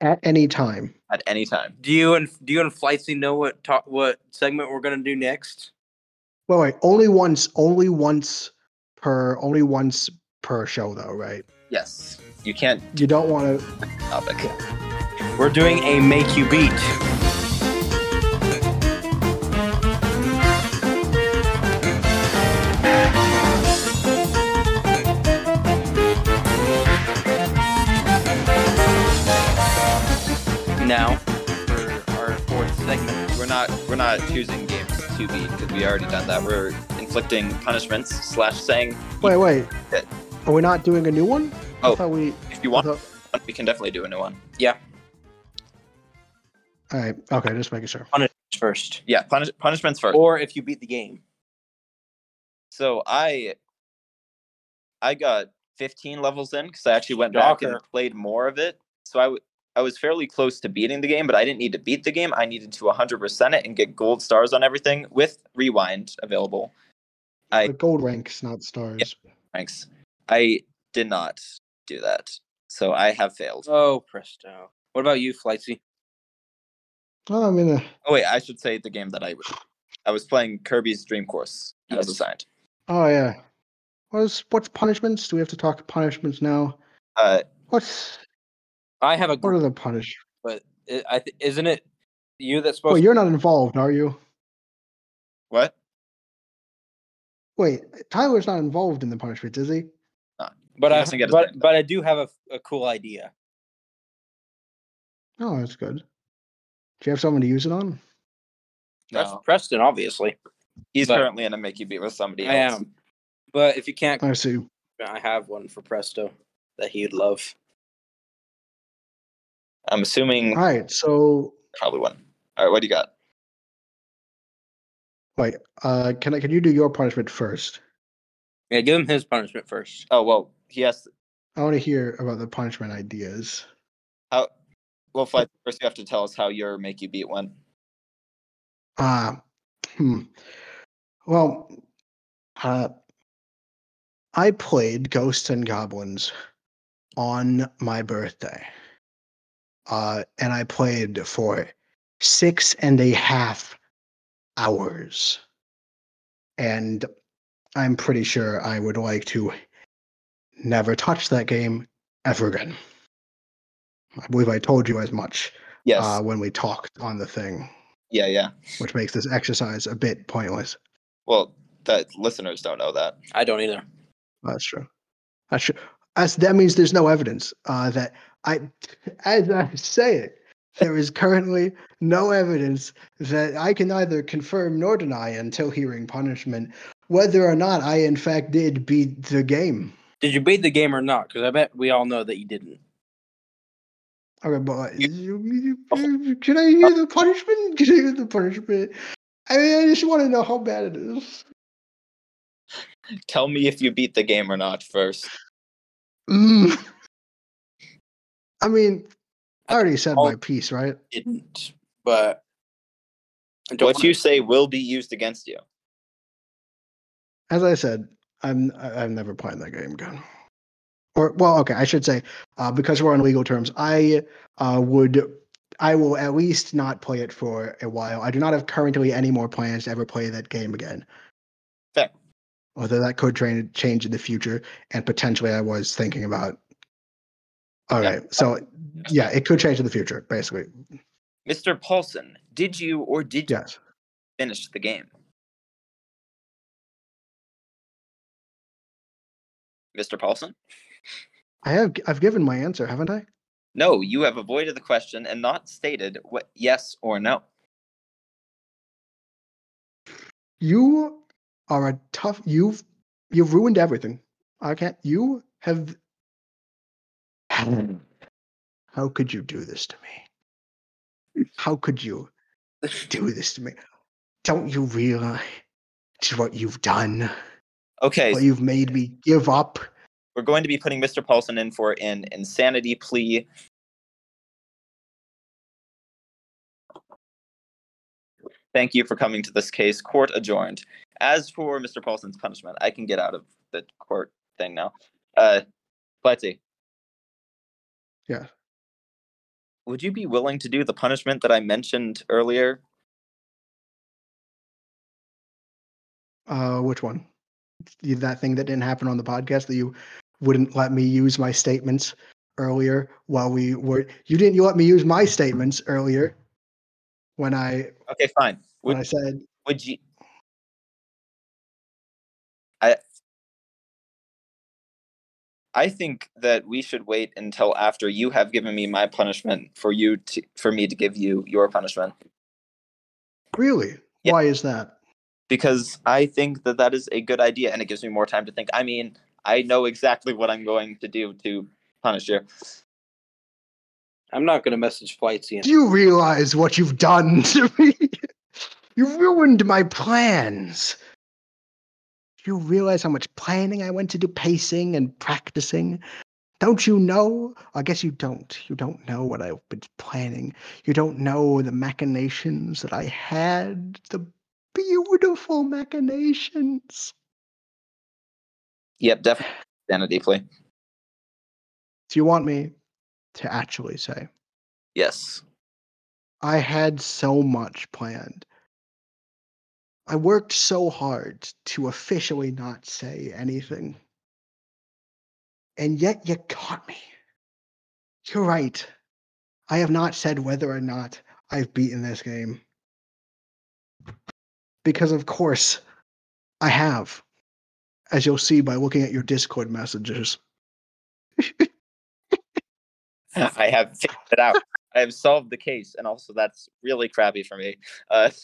about at any time. At any time. Do you and Flightsy know what segment we're going to do next? Wait, only once per show though, right? Yes. You can't. You don't want to. Topic. Yeah. We're doing a make you beat. Now, for our fourth segment, we're not choosing games to beat because we already done that. We're inflicting punishments slash saying. Wait. Are we not doing a new one? Oh, if you want, we can definitely do a new one. Yeah. All right. Okay, just making sure. Punishments first. Yeah, punishments first. Or if you beat the game. So I got 15 levels in because I actually went back and played more of it. So I was fairly close to beating the game, but I didn't need to beat the game. I needed to 100% it and get gold stars on everything with Rewind available. The gold ranks, not stars. Yeah, ranks. I did not do that. So I have failed. Oh, presto. What about you, Flightsy? Well, I mean... Oh, wait, I should say the game that I was playing Kirby's Dream Course as assigned. Oh, yeah. What's punishments? Do we have to talk punishments now? I have a... What are the punishments? But isn't it you that's supposed to... Well, you're not involved, are you? What? Wait, Tyler's not involved in the punishments, is he? But I do have a cool idea. Oh, that's good. Do you have someone to use it on? No. That's Preston, obviously. He's currently in a make you beat with somebody else. I am. But if you can't... I see. I have one for Presto that he'd love. I'm assuming... All right, so... Probably one. All right, what do you got? Wait, can you do your punishment first? Yeah, give him his punishment first. Oh, well, he has to... I want to hear about the punishment ideas. Well, first you have to tell us how your make you beat went. I played Ghosts and Goblins on my birthday. And I played for 6.5 hours. And... I'm pretty sure I would like to never touch that game ever again. I believe I told you as much when we talked on the thing. Yeah. Which makes this exercise a bit pointless. Well, the listeners don't know that. I don't either. That's true. That means there's no evidence that as I say it, there is currently no evidence that I can either confirm nor deny until hearing punishment whether or not I, in fact, did beat the game. Did you beat the game or not? Because I bet we all know that you didn't. Okay, but can I hear the punishment? Can I hear the punishment? I mean, I just want to know how bad it is. Tell me if you beat the game or not first. I mean, I already said my piece, right? Didn't, but... What you say will be used against you. As I said, I've never played that game again. Or well, okay, I should say because we're on legal terms, I will at least not play it for a while. I do not have currently any more plans to ever play that game again. Fair. Although that could change in the future, and potentially I was thinking about. It could change in the future, basically. Mr. Paulson, did you or did you finish the game? Mr. Paulson? I've given my answer, haven't I? No, you have avoided the question and not stated what yes or no. You are a tough... You've ruined everything. I can't... You have... How could you do this to me? How could you do this to me? Don't you realize what you've done? Okay. Well, you've made me give up. We're going to be putting Mr. Paulson in for an insanity plea. Thank you for coming to this case. Court adjourned. As for Mr. Paulson's punishment, I can get out of the court thing now. Fletty. Yeah. Would you be willing to do the punishment that I mentioned earlier? Which one? That thing that didn't happen on the podcast that you wouldn't let me use my statements earlier while we were. You didn't. You let me use my statements earlier when I. Okay, fine. When I said, "Would you?" I think that we should wait until after you have given me my punishment for me to give you your punishment. Really? Yeah. Why is that? Because I think that that is a good idea, and it gives me more time to think. I mean, I know exactly what I'm going to do to punish you. I'm not going to message Flightsy. Do you realize what you've done to me? You ruined my plans. Do you realize how much planning I went to do, pacing and practicing? Don't you know? I guess you don't. You don't know what I've been planning. You don't know the machinations that I had. The beautiful machinations. Yep, definitely. Sanity play. Do you want me to actually say? Yes. I had so much planned. I worked so hard to officially not say anything. And yet you caught me. You're right. I have not said whether or not I've beaten this game. Because of course, I have. As you'll see by looking at your Discord messages. I have figured it out. I have solved the case, and also that's really crappy for me. I had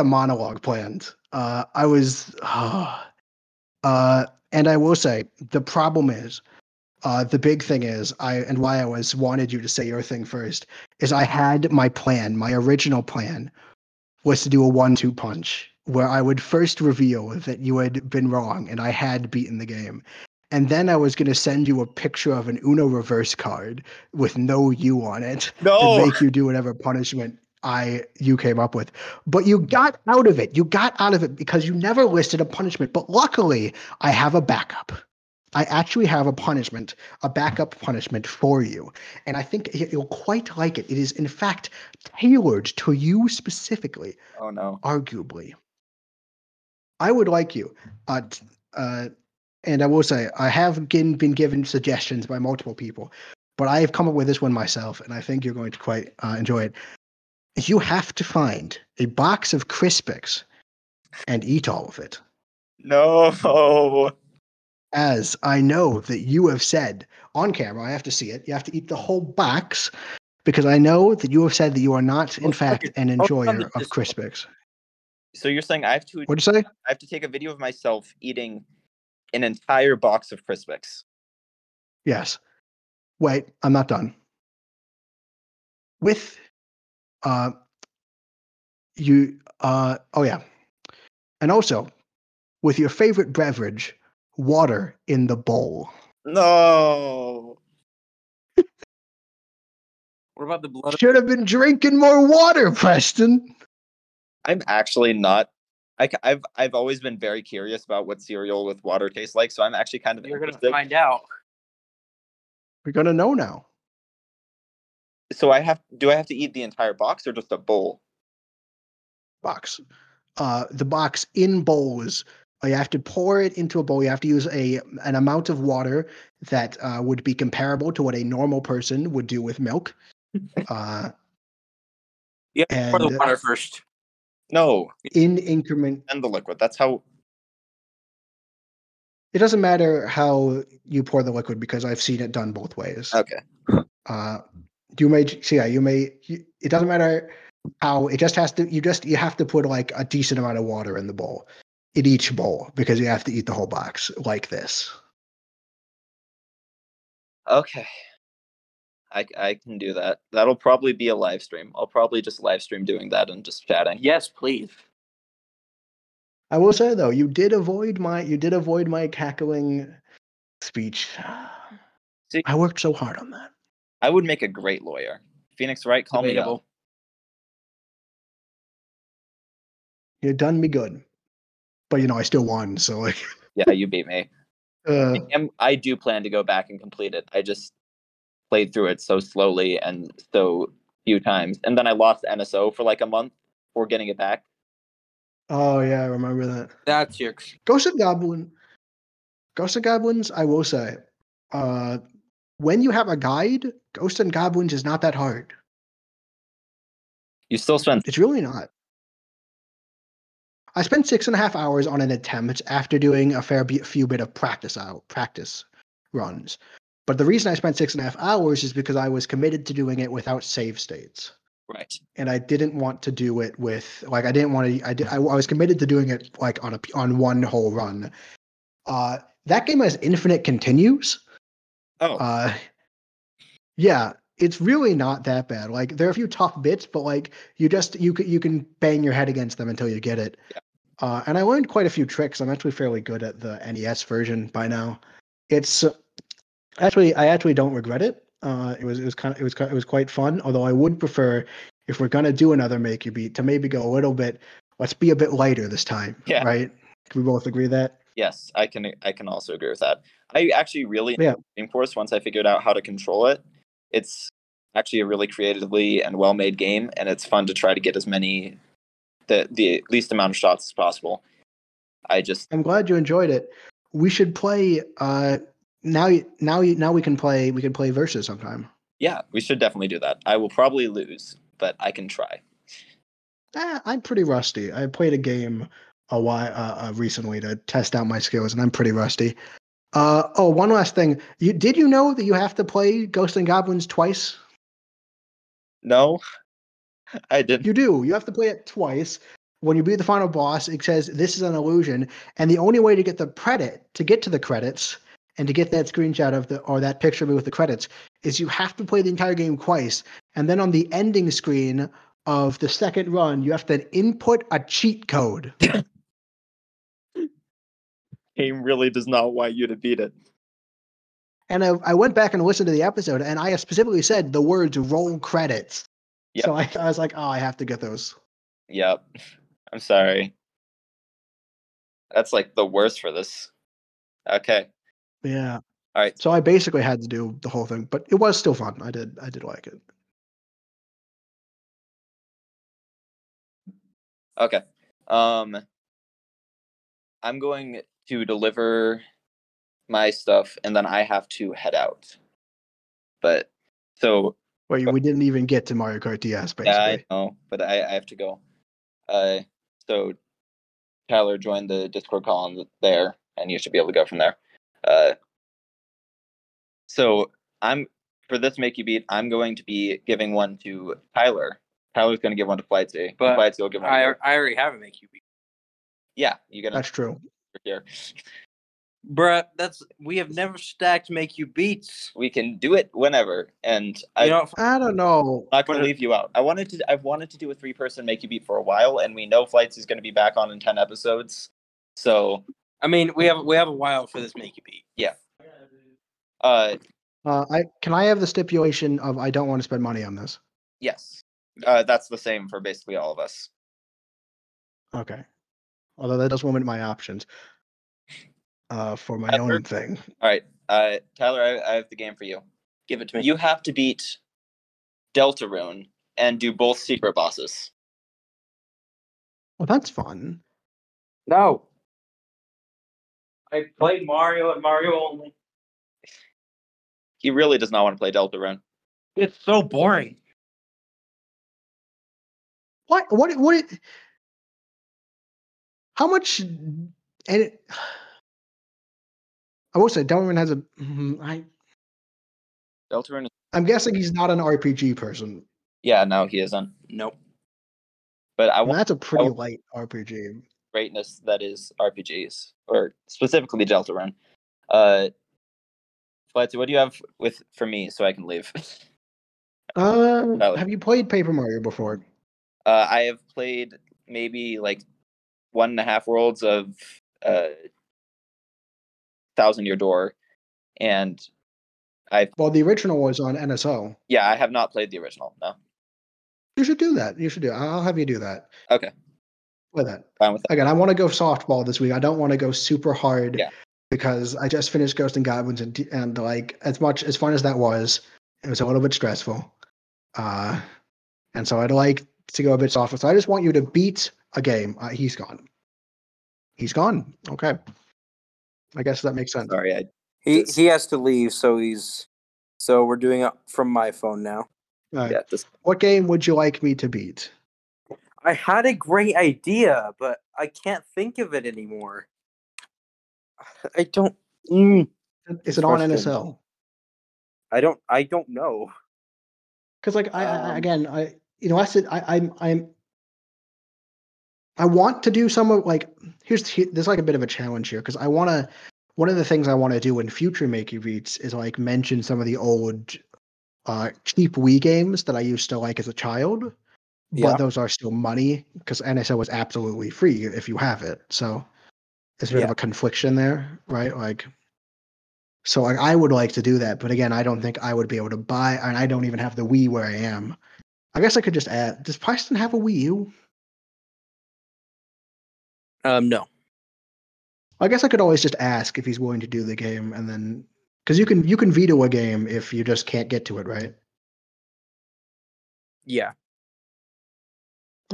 a monologue planned. And I will say the problem is, the big thing is why I wanted you to say your thing first is I had my plan. My original plan was to do a 1-2 punch where I would first reveal that you had been wrong and I had beaten the game. And then I was going to send you a picture of an Uno reverse card with no U on it. No. To make you do whatever punishment you came up with. But you got out of it. You got out of it because you never listed a punishment. But luckily, I have a backup. I actually have a backup punishment for you. And I think you'll quite like it. It is, in fact, tailored to you specifically. Oh, no. Arguably. I would like you and I will say, I have been given suggestions by multiple people, but I have come up with this one myself, and I think you're going to quite enjoy it. You have to find a box of Crispix and eat all of it. No. As I know that you have said on camera, I have to see it, you have to eat the whole box, because I know that you have said that you are not, in fact, an enjoyer of Crispix. So you're saying I have to... What'd you say? I have to take a video of myself eating... an entire box of Crispix. Yes. Wait, I'm not done. With, and also with your favorite beverage, water in the bowl. No. What about the blood? Should have been drinking more water, Preston. I'm actually not. I've always been very curious about what cereal with water tastes like, so I'm actually kind of. You're going to find out. We're going to know now. So do I have to eat the entire box or just a bowl? Box. The box in bowls. You have to pour it into a bowl. You have to use an amount of water that would be comparable to what a normal person would do with milk. You have to pour the water first. No, in increment and the liquid. That's how. It doesn't matter how you pour the liquid because I've seen it done both ways. Okay. It doesn't matter how. It just has to. You have to put like a decent amount of water in the bowl, in each bowl, because you have to eat the whole box like this. Okay. I can do that. That'll probably be a live stream. I'll probably just live stream doing that and just chatting. Yes, please. I will say though, you did avoid my cackling speech. See, I worked so hard on that. I would make a great lawyer. Phoenix Wright, call me up. You done me good, but I still won. So like, yeah, you beat me. I do plan to go back and complete it. I just played through it so slowly and so few times. And then I lost NSO for like a month before getting it back. Oh, yeah, I remember that. That's your... Ghosts and Goblins, I will say, when you have a guide, Ghosts and Goblins is not that hard. You still spend... It's really not. I spent 6.5 hours on an attempt after doing a fair few bit of practice runs. But the reason I spent 6.5 hours is because I was committed to doing it without save states. Right. And I didn't want to do it with, like, I didn't want to, I was committed to doing it, like, on one whole run. That game has infinite continues. Oh. Yeah, it's really not that bad. Like, there are a few tough bits, but, like, you can bang your head against them until you get it. Yeah. And I learned quite a few tricks. I'm actually fairly good at the NES version by now. It's I actually don't regret it. It was quite fun. Although I would prefer, if we're gonna do another Make You Beat, to maybe go a little bit. Let's be a bit lighter this time. Yeah. Right? Can we both agree that? Yes, I can also agree with that. I actually really enjoyed Dream Force once I figured out how to control it. It's actually a really creatively and well-made game, and it's fun to try to get as many, the least amount of shots as possible. I'm glad you enjoyed it. We should play. Now we can play versus sometime. Yeah, we should definitely do that. I will probably lose, but I can try. I'm pretty rusty. I played a game recently to test out my skills, and I'm pretty rusty. One last thing. Did you know that you have to play Ghosts and Goblins twice? No, I didn't. You do. You have to play it twice. When you beat the final boss, it says, "This is an illusion," and the only way to get the credits, and to get that screenshot or that picture of me with the credits, is you have to play the entire game twice. And then on the ending screen of the second run, you have to input a cheat code. Game really does not want you to beat it. And I went back and listened to the episode, and I specifically said the words "roll credits." Yep. So I was like, "Oh, I have to get those." Yep. I'm sorry. That's like the worst for this. Okay. Yeah. All right. So I basically had to do the whole thing, but it was still fun. I did like it. Okay. I'm going to deliver my stuff, and then I have to head out. But so. Wait, we didn't even get to Mario Kart DS, basically. Yeah, I know, but I have to go. So Tyler joined the Discord column there, and you should be able to go from there. So for this Make You Beat, I'm going to be giving one to Tyler. Tyler's going to give one to Flightsy. But Flightsy will give one to I already have a Make You Beat. Yeah, you got. That's true. Here, bruh, we have never stacked Make You Beats. We can do it whenever, and I don't know. I'm not going to leave you out. I've wanted to do a 3-person Make You Beat for a while, and we know Flightsy is going to be back on in 10 episodes. So. I mean, we have a while for this Make You Beat. Yeah. I have the stipulation of I don't want to spend money on this. Yes. That's the same for basically all of us. Okay. Although that does limit my options. For my own thing. All right. Tyler, I have the game for you. Give it to me. You have to beat Deltarune and do both secret bosses. Well, that's fun. No. I played Mario and Mario only. He really does not want to play Deltarune. It's so boring. What? How much? And I will say Deltarune has a. Deltarune. I'm guessing he's not an RPG person. Yeah, no, he isn't. Nope. But that's a pretty light RPG. Greatness that is RPGs, or specifically Deltarune. Flightsy, what do you have for me so I can leave? Have you played Paper Mario before? I have played maybe like 1.5 worlds of Thousand Year Door, and the original was on NSO. Yeah, I have not played the original. No, you should do that. I'll have you do that. Okay. With it. Fine with that. Again, I want to go softball this week. I don't want to go super hard. Yeah. because I just finished Ghosts and Goblins, and like, as much as fun as that was, it was a little bit stressful. And so I'd like to go a bit softer. So I just want you to beat a game. He's gone. He's gone. Okay. I guess that makes sense. Sorry, he has to leave, so we're doing it from my phone now. Yeah, what game would you like me to beat? I had a great idea, but I can't think of it anymore. I don't. Is it on NSL? I don't know. Because like I want to do some of like there's like a bit of a challenge here, because I want to. One of the things I want to do in future Makey Beats is like mention some of the old cheap Wii games that I used to like as a child, but those are still money because NSL was absolutely free if you have it. So there's a bit of a confliction there, right? Like, so like, I would like to do that, but again, I don't think I would be able to buy, and I don't even have the Wii where I am. I guess I could just add. Does Preston have a Wii U? No. I guess I could always just ask if he's willing to do the game, and then because you can veto a game if you just can't get to it, right? Yeah.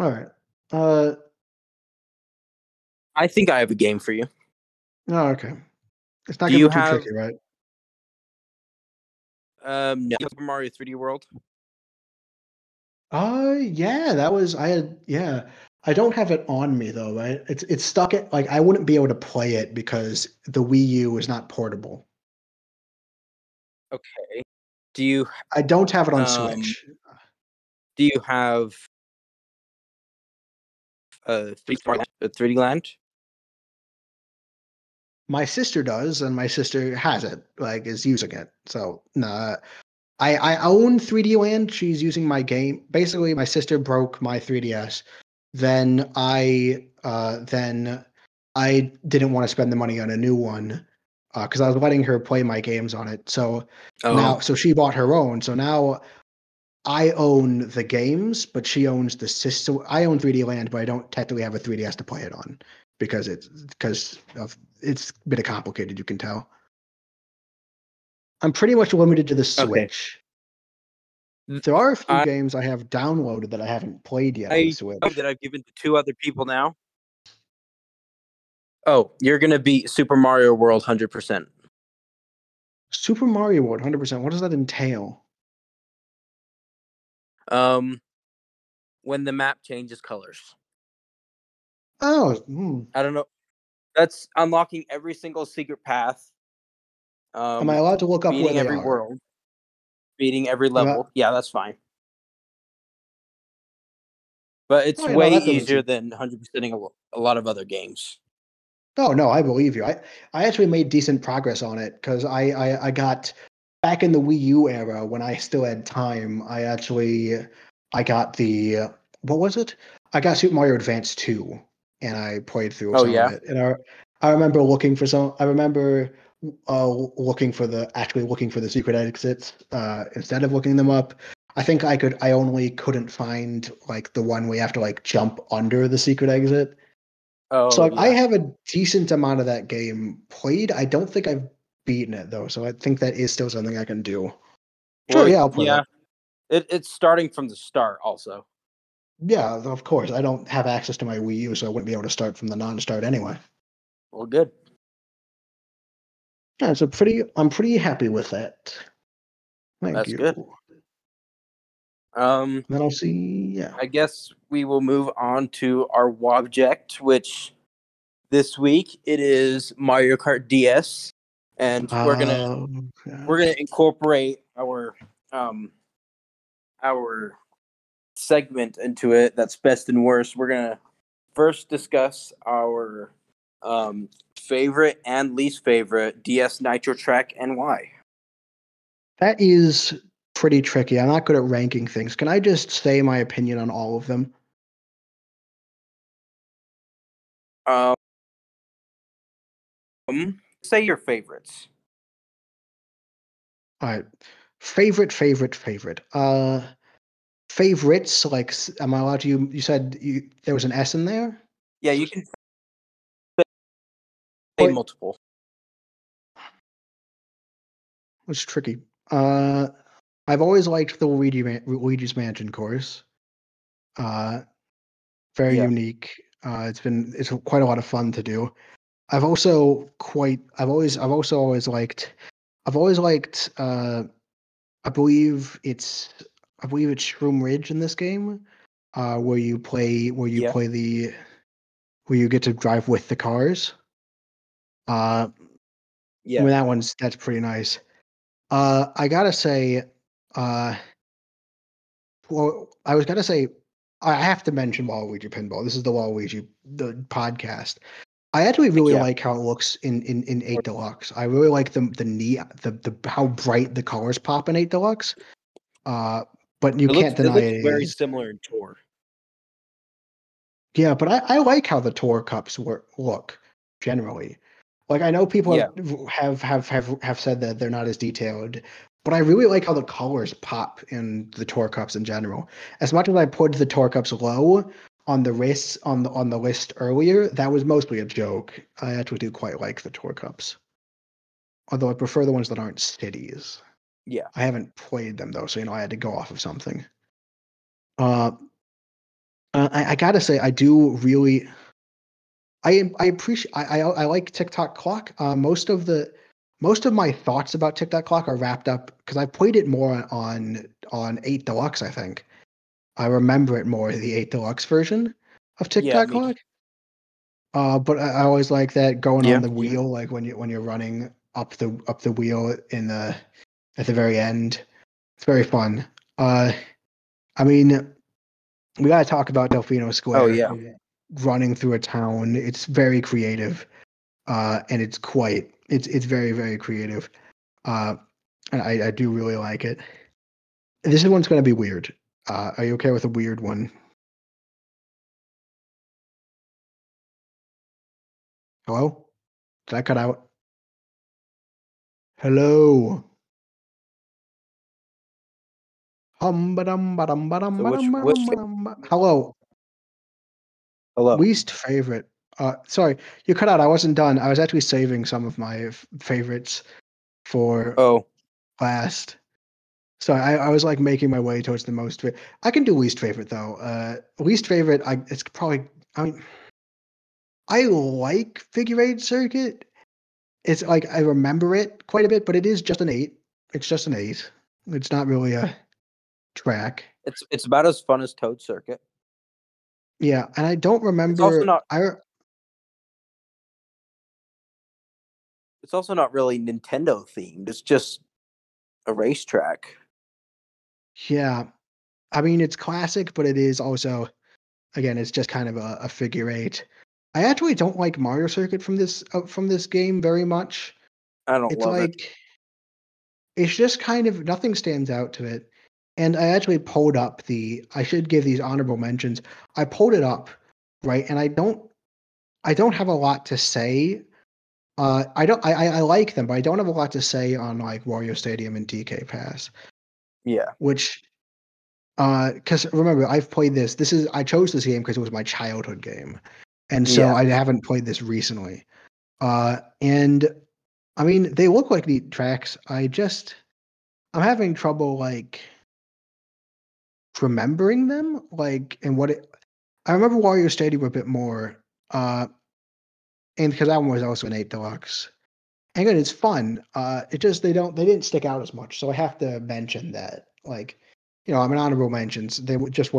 All right. I think I have a game for you. Oh, okay. It's not going to be too tricky, right? No. Super Mario 3D World. Yeah, that was I don't have it on me though, right? It's stuck at like I wouldn't be able to play it because the Wii U is not portable. Okay. I don't have it on Switch. Do you have a 3D Land? My sister does, and my sister has it, like is using it. So nah. I own 3D Land. She's using my game. Basically, my sister broke my 3DS. Then I didn't want to spend the money on a new one because I was letting her play my games on it. So she bought her own. So now I own the games, but she owns the system. I own 3D Land, but I don't technically have a 3DS to play it on because it's a bit complicated. You can tell. I'm pretty much limited to the Switch. Okay. There are a few games I have downloaded that I haven't played yet on Switch. That I've given to two other people now. Oh, you're going to beat Super Mario World 100%. Super Mario World 100%? What does that entail? When the map changes colors. Oh. I don't know. That's unlocking every single secret path. Am I allowed to look up where they are? World, beating every level. Yeah, that's fine. But it's way easier than 100%ing a lot of other games. Oh, no, I believe you. I actually made decent progress on it because I got back in the Wii U era when I still had time. I got the what was it? I got Super Mario Advance 2 and I played through some of it. And I remember looking for some. I remember. Looking for the secret exits instead of looking them up. I think I only couldn't find like the one we have to like jump under the secret exit. I have a decent amount of that game played. I don't think I've beaten it though, so I think that is still something I can do. Sure, well, yeah, I'll play that. It's starting from the start also. Yeah, of course. I don't have access to my Wii U, so I wouldn't be able to start from the non-start anyway. Well, good. Yeah, so I'm pretty happy with that. That's good. Then I'll see. Yeah, I guess we will move on to our Wobject, which this week it is Mario Kart DS, and we're gonna incorporate our segment into it. That's best and worst. We're gonna first discuss our favorite and least favorite DS Nitro track and why. That is pretty tricky. I'm not good at ranking things. Can I just say my opinion on all of them? Say your favorites. All right. Favorite. Favorites, like, am I allowed to? You said there was an S in there? Yeah, you can. Multiple. was tricky. I've always liked the Luigi's Mansion course. Very unique. It's quite a lot of fun to do. I've always liked. I believe it's Shroom Ridge in this game, where you get to drive with the cars. That's pretty nice. I gotta say, I have to mention Waluigi Pinball. This is the Waluigi podcast. I actually really like how it looks in 8 Deluxe. I really like the how bright the colors pop in 8 Deluxe. But it looks very similar in Tour. Yeah, but I like how the Tour cups look generally. Like, I know people have said that they're not as detailed, but I really like how the colors pop in the Tour cups in general. As much as I put the Tour cups low on the list earlier, that was mostly a joke. I actually do quite like the Tour cups, although I prefer the ones that aren't cities. Yeah, I haven't played them though, so I had to go off of something. I gotta say, I do really. I appreciate. I like TikTok Clock. Most of my thoughts about TikTok Clock are wrapped up because I played it more on 8 Deluxe. I think I remember it more the 8 Deluxe version of TikTok Clock. But I always like that going on the wheel, like when you're running up the wheel at the very end. It's very fun. We gotta talk about Delfino Square. Oh yeah. Running through a town. It's very creative. And it's very, very creative. And I do really like it. This one's gonna be weird. Are you okay with a weird one? Hello? Did I cut out? Hello. Hello. Hello. Least favorite. Sorry, you cut out. I wasn't done. I was actually saving some of my favorites for last. So I was like making my way towards the most. I can do least favorite though. Least favorite. I like Figure Eight Circuit. It's like I remember it quite a bit, but it is just an 8. It's just an 8. It's not really a track. It's about as fun as Toad Circuit. Yeah, and I don't remember. It's also not really Nintendo themed. It's just a racetrack. Yeah, it's classic, but it is also, again, it's just kind of a figure 8. I actually don't like Mario Circuit from this game very much. It's just kind of nothing stands out to it. And I actually pulled up I should give these honorable mentions. I pulled it up, right? And I don't have a lot to say. I like them, but I don't have a lot to say on like Wario Stadium and DK Pass. Yeah. Which, because remember, I've played this. I chose this game because it was my childhood game, and so I haven't played this recently. They look like neat tracks. I'm having trouble like remembering them, like, and I remember Wario Stadium a bit more, and because that one was also an 8 Deluxe, and again, it's fun. They didn't stick out as much, so I have to mention that. Like, honorable mentions. They just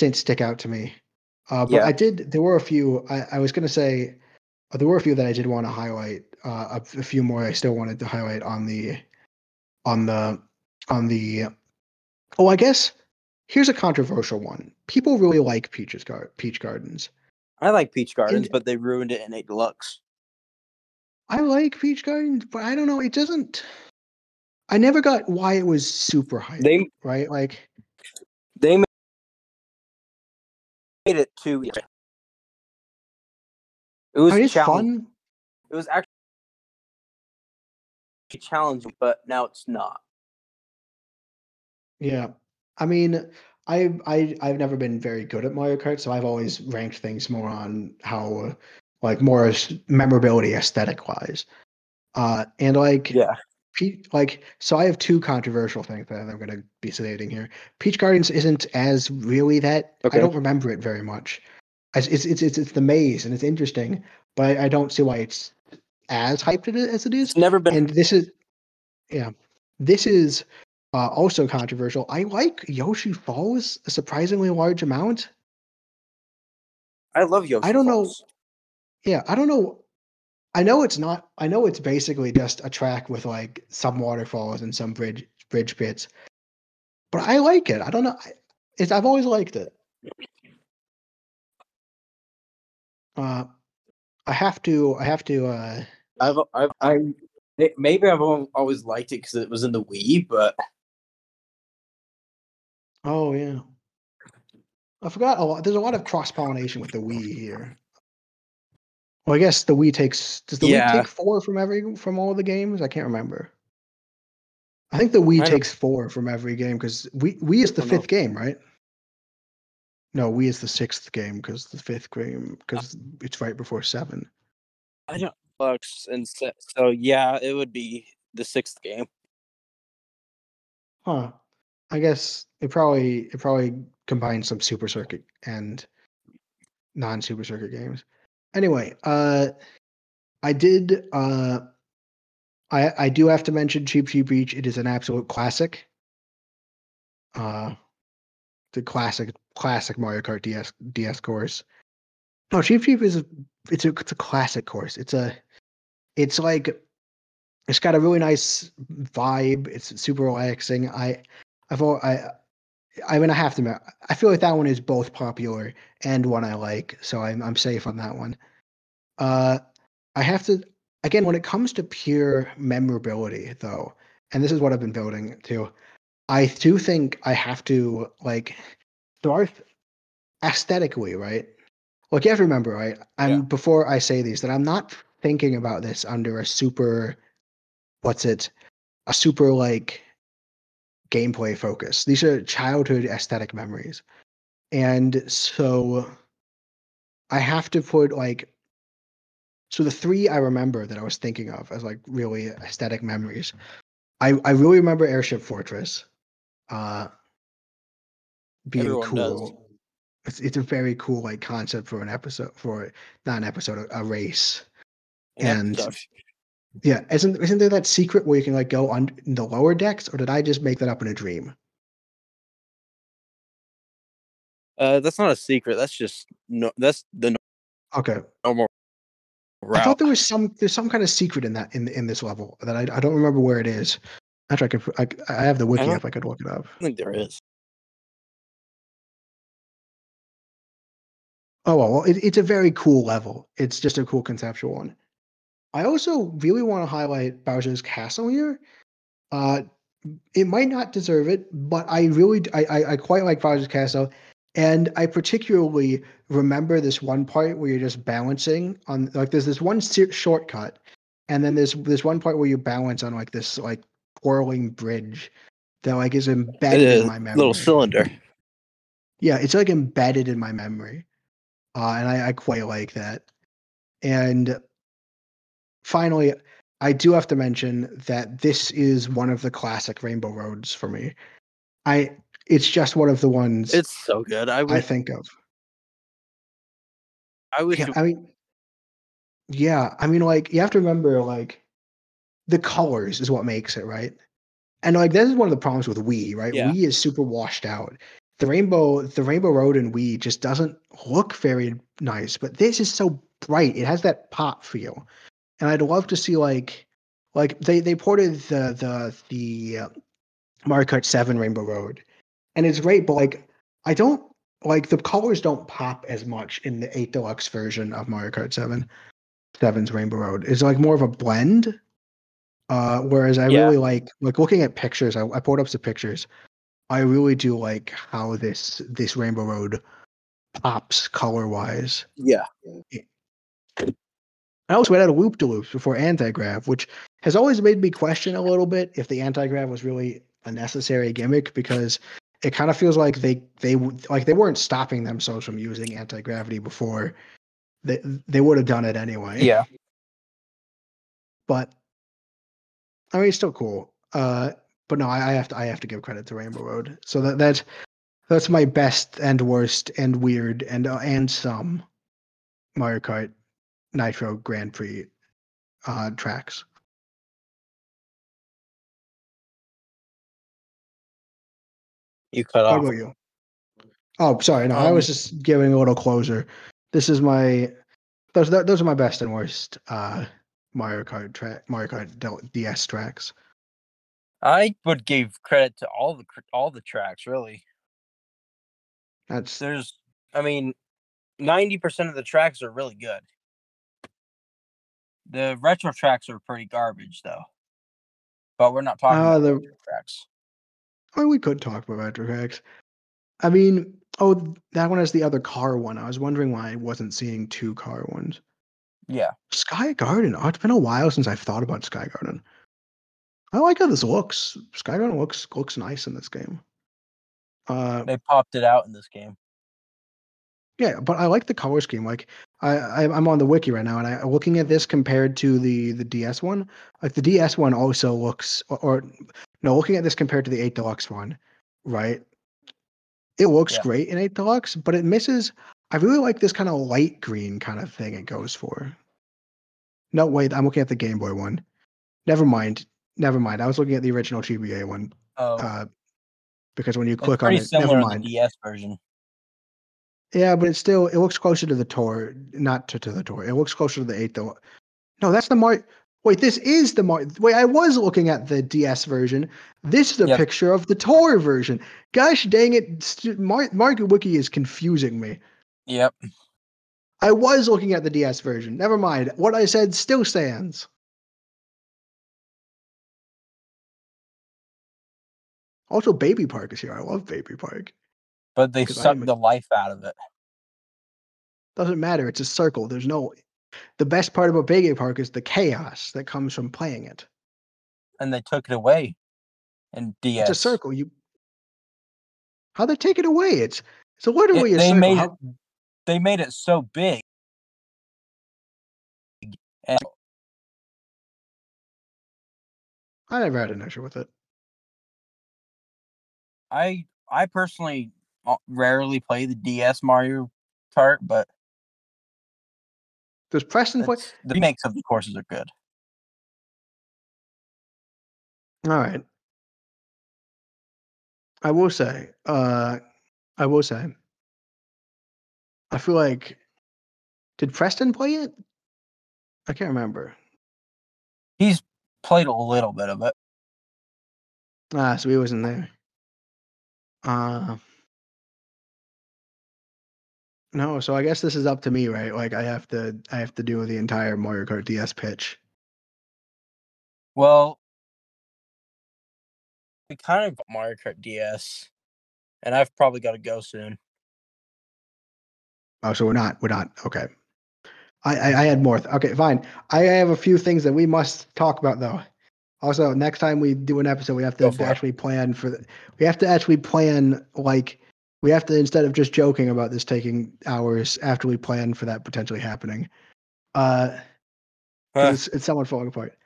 didn't stick out to me. I did. There were a few. I was gonna say there were a few that I did want to highlight. A few more I still wanted to highlight on the. Oh, I guess. Here's a controversial one. People really like Peach Gardens. I like Peach Gardens, but they ruined it in 8 Deluxe. I like Peach Gardens, but I don't know. It doesn't. I never got why it was super hyped. Right? Like they made it too. It was fun. It was actually challenging, but now it's not. Yeah. I've never been very good at Mario Kart, so I've always ranked things more on how, like, more memorability aesthetic wise, and like, yeah, So I have two controversial things that I'm going to be sedating here. Peach Gardens isn't as really that. Okay. I don't remember it very much. It's the maze, and it's interesting, but I don't see why it's as hyped as it is. It's never been. And this is also controversial. I like Yoshi Falls a surprisingly large amount. I love Yoshi Falls. I don't know. I know it's not. I know it's basically just a track with like some waterfalls and some bridge pits, but I like it. I don't know. I've always liked it. I have to. I've always liked it because it was in the Wii, but. Oh yeah, I forgot a lot. There's a lot of cross-pollination with the Wii here. Well, I guess the Wii takes. Does the Wii take four from all the games? I can't remember. I think the Wii takes four from every game because Wii is the fifth game, right? No, Wii is the sixth game because the fifth game because it's right before 7. I don't. And so yeah, it would be the sixth game. Huh. I guess it probably combines some Super Circuit and non-Super Circuit games. Anyway, I do have to mention Cheap Cheap Beach. It is an absolute classic. The classic Mario Kart DS course. No, Cheap Cheap is it's a classic course. It's got a really nice vibe. It's super relaxing. I'm gonna have to admit, I feel like that one is both popular and one I like, so I'm safe on that one. I have to again when it comes to pure memorability, though, and this is what I've been building to. I do think I have to start aesthetically, right? Look, you have to remember, right? Before I say these that I'm not thinking about this under a super, gameplay focus. These are childhood aesthetic memories. And so I have to put the three I remember that I was thinking of as really aesthetic memories. I really remember Airship Fortress being everyone cool. Does. It's a very cool concept for an episode a race. And yeah, isn't there that secret where you can go on in the lower decks, or did I just make that up in a dream? That's not a secret. That's just no. That's the okay. Normal route. I thought there was some kind of secret in that in this level that I don't remember where it is. Actually, I have the wiki if I could look it up. I think there is. Oh well, it's a very cool level. It's just a cool conceptual one. I also really want to highlight Bowser's Castle here. It might not deserve it, but I quite like Bowser's Castle, and I particularly remember this one part where you're just balancing on there's this one shortcut, and then there's this one part where you balance on this twirling bridge that is embedded in my memory. Little cylinder. Yeah, it's embedded in my memory, and I quite like that, and. Finally, I do have to mention that this is one of the classic Rainbow Roads for me. It's just one of the ones. It's so good. I think of. I wish. Yeah, you have to remember, the colors is what makes it right, and this is one of the problems with Wii, right? Yeah. Wii is super washed out. The Rainbow Road in Wii just doesn't look very nice, but this is so bright. It has that pop feel. And I'd love to see they ported the Mario Kart 7 Rainbow Road, and it's great. But I don't the colors don't pop as much in the 8 Deluxe version of Mario Kart 7's Rainbow Road. It's more of a blend. Whereas I really like looking at pictures. I pulled up some pictures. I really do like how this Rainbow Road pops color wise. Yeah. I also went out of loop-de-loops before anti-grav, which has always made me question a little bit if the anti-grav was really a necessary gimmick, because it kind of feels like they weren't stopping themselves from using anti-gravity before. They would have done it anyway. Yeah. But I mean, it's still cool. But no, I have to give credit to Rainbow Road. So that's my best and worst and weird and some Mario Kart Nitro Grand Prix tracks. You cut off. How about you? Oh, sorry. No, I was just giving a little closer. This is my those are my best and worst Mario Kart DS tracks. I would give credit to all the tracks, really. I mean, 90% of the tracks are really good. The retro tracks are pretty garbage, though. But we're not talking about retro tracks. I mean, we could talk about retro tracks. I mean, that one has the other car one. I was wondering why I wasn't seeing two car ones. Yeah. Sky Garden. Oh, it's been a while since I've thought about Sky Garden. I like how this looks. Sky Garden looks nice in this game. They popped it out in this game. Yeah, but I like the color scheme. Like I'm on the wiki right now, and I'm looking at this compared to the DS one. Like the DS one also looks, looking at this compared to the 8 Deluxe one, right? It looks great in 8 Deluxe, but it misses. I really like this kind of light green kind of thing it goes for. No, wait, I'm looking at the Game Boy one. Never mind. I was looking at the original GBA one. Oh. Because when you click on it, never mind. The DS version. Yeah, but it looks closer to the Tour, not to the Tour. It looks closer to the 8 though. No, that's the Mario. Wait, this is the Mario. Wait, I was looking at the DS version. This is a picture of the Tour version. Gosh dang it, Mark Wiki is confusing me. Yep. I was looking at the DS version. Never mind. What I said still stands. Also, Baby Park is here. I love Baby Park. But they suck the life out of it. Doesn't matter. It's a circle. There's no... The best part about Baby Park is the chaos that comes from playing it. And they took it away. And DS. It's a circle. How'd they take it away? It's literally a circle. They made it so big. And... I never had an issue with it. I personally rarely play the DS Mario Kart, but does Preston play? The remakes of the courses are good. All right, I will say, I feel like did Preston play it? I can't remember. He's played a little bit of it. So he wasn't there. No, so I guess this is up to me, right? Like I have to do the entire Mario Kart DS pitch. Well, we kind of Mario Kart DS, and I've probably got to go soon. Oh, so we're not okay. I had more. Okay, fine. I have a few things that we must talk about though. Also, next time we do an episode, we have to actually plan for the. We have to actually plan, like, we have to, instead of just joking about this taking hours, after we plan for that potentially happening. It's somewhat falling apart.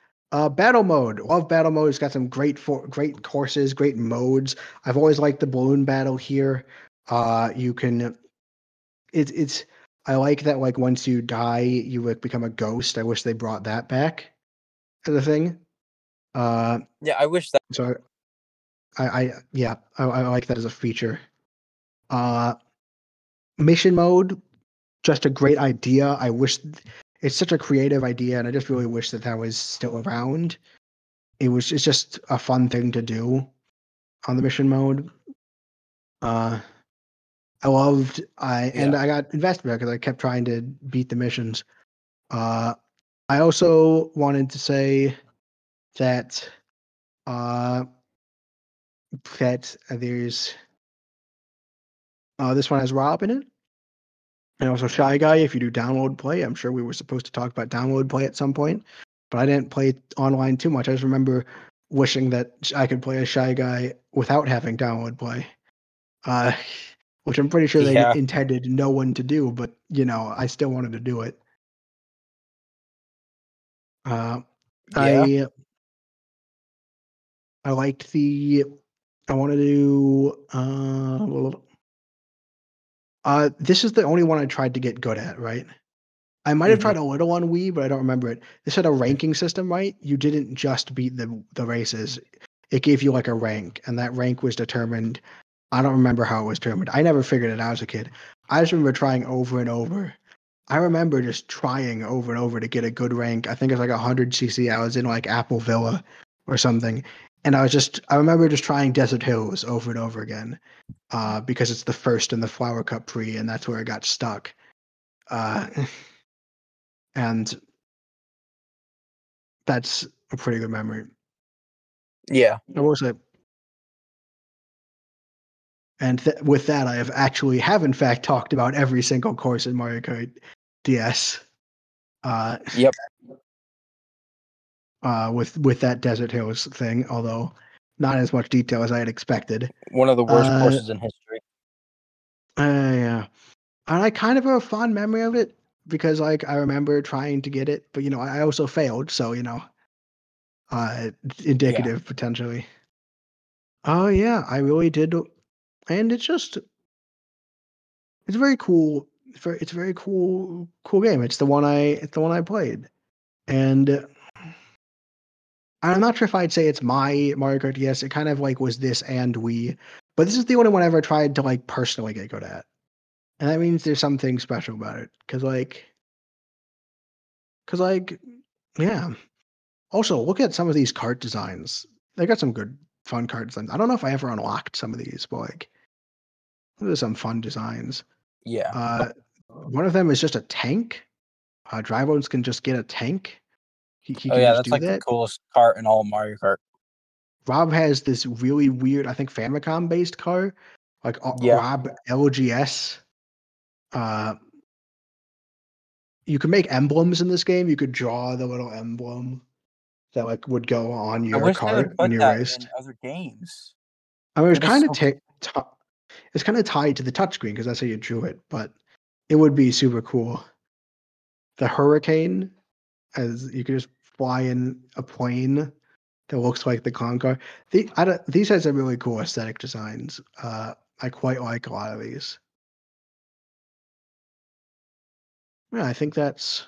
Battle mode. Love battle mode. It's got some great courses, great modes. I've always liked the balloon battle here. I like that, like, once you die, you like become a ghost. I wish they brought that back to the thing. I wish that. So, I like that as a feature. Mission mode, just a great idea. I wish it's such a creative idea, and I just really wish that was still around. It's just a fun thing to do on the mission mode. And I got invested because I kept trying to beat the missions. I also wanted to say that there's this one has Rob in it, and also Shy Guy. If you do download play, I'm sure we were supposed to talk about download play at some point, but I didn't play online too much. I just remember wishing that I could play a Shy Guy without having download play, which I'm pretty sure they intended no one to do, but I still wanted to do it. I liked the. I want to do. This is the only one I tried to get good at, right? I might have tried a little on Wii, but I don't remember it. This had a ranking system, right? You didn't just beat the races. It gave you like a rank, and that rank was determined. I don't remember how it was determined. I never figured it out as a kid. I just remember trying over and over. I remember just trying over and over to get a good rank. I think it was like 100cc. I was in like Apple Villa or something. And I remember just trying Desert Hills over and over again because it's the first in the Flower Cup Prix, and that's where I got stuck. And that's a pretty good memory. Yeah. I will say. And with that, I have in fact talked about every single course in Mario Kart DS. Yep. With that Desert Hills thing, although not as much detail as I had expected. One of the worst courses in history. Yeah. And I kind of have a fond memory of it because, like, I remember trying to get it, but, you know, I also failed, so, you know, indicative potentially. Oh, yeah, I really did. And it's very cool. It's a very cool game. It's the one I played, and I'm not sure if I'd say it's my Mario Kart DS. It kind of like was this and Wii, but this is the only one I ever tried to like personally get good at, and that means there's something special about it. Cause like, yeah. Also, look at some of these kart designs. They got some good, fun kart designs. I don't know if I ever unlocked some of these, but like, those are some fun designs. Yeah. One of them is just a tank. Drive-ons can just get a tank. He can that's like that. The coolest kart in all Mario Kart. Rob has this really weird, I think, Famicom-based car, like Rob LGS. You can make emblems in this game. You could draw the little emblem that like would go on your cart when you raced. Other games. I mean, it's kind of tied to the touchscreen because that's how you drew it. But it would be super cool. The Hurricane, as you could just fly in a plane that looks like the clown car. These have some really cool aesthetic designs. I quite like a lot of these. Yeah, I think that's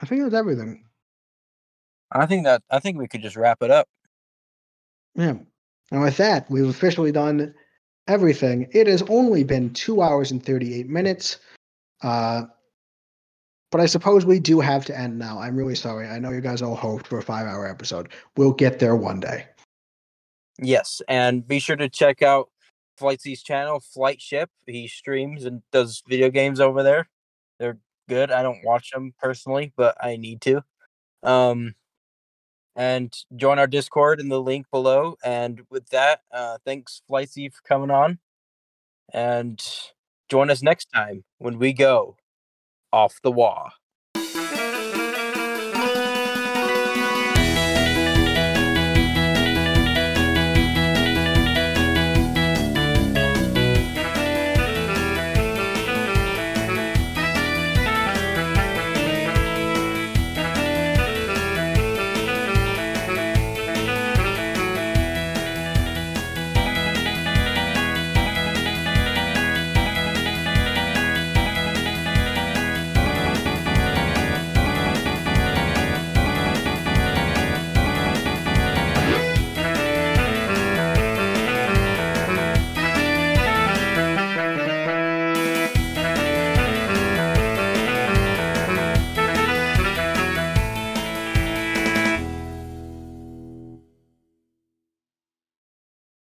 everything. I think we could just wrap it up. Yeah. And with that, we've officially done everything. It has only been 2 hours and 38 minutes. But I suppose we do have to end now. I'm really sorry. I know you guys all hoped for a 5-hour episode. We'll get there one day. Yes. And be sure to check out Flightsy's channel, Flightship. He streams and does video games over there. They're good. I don't watch them personally, but I need to. And join our Discord in the link below. And with that, thanks Flightsy for coming on. And join us next time when we go off the wall.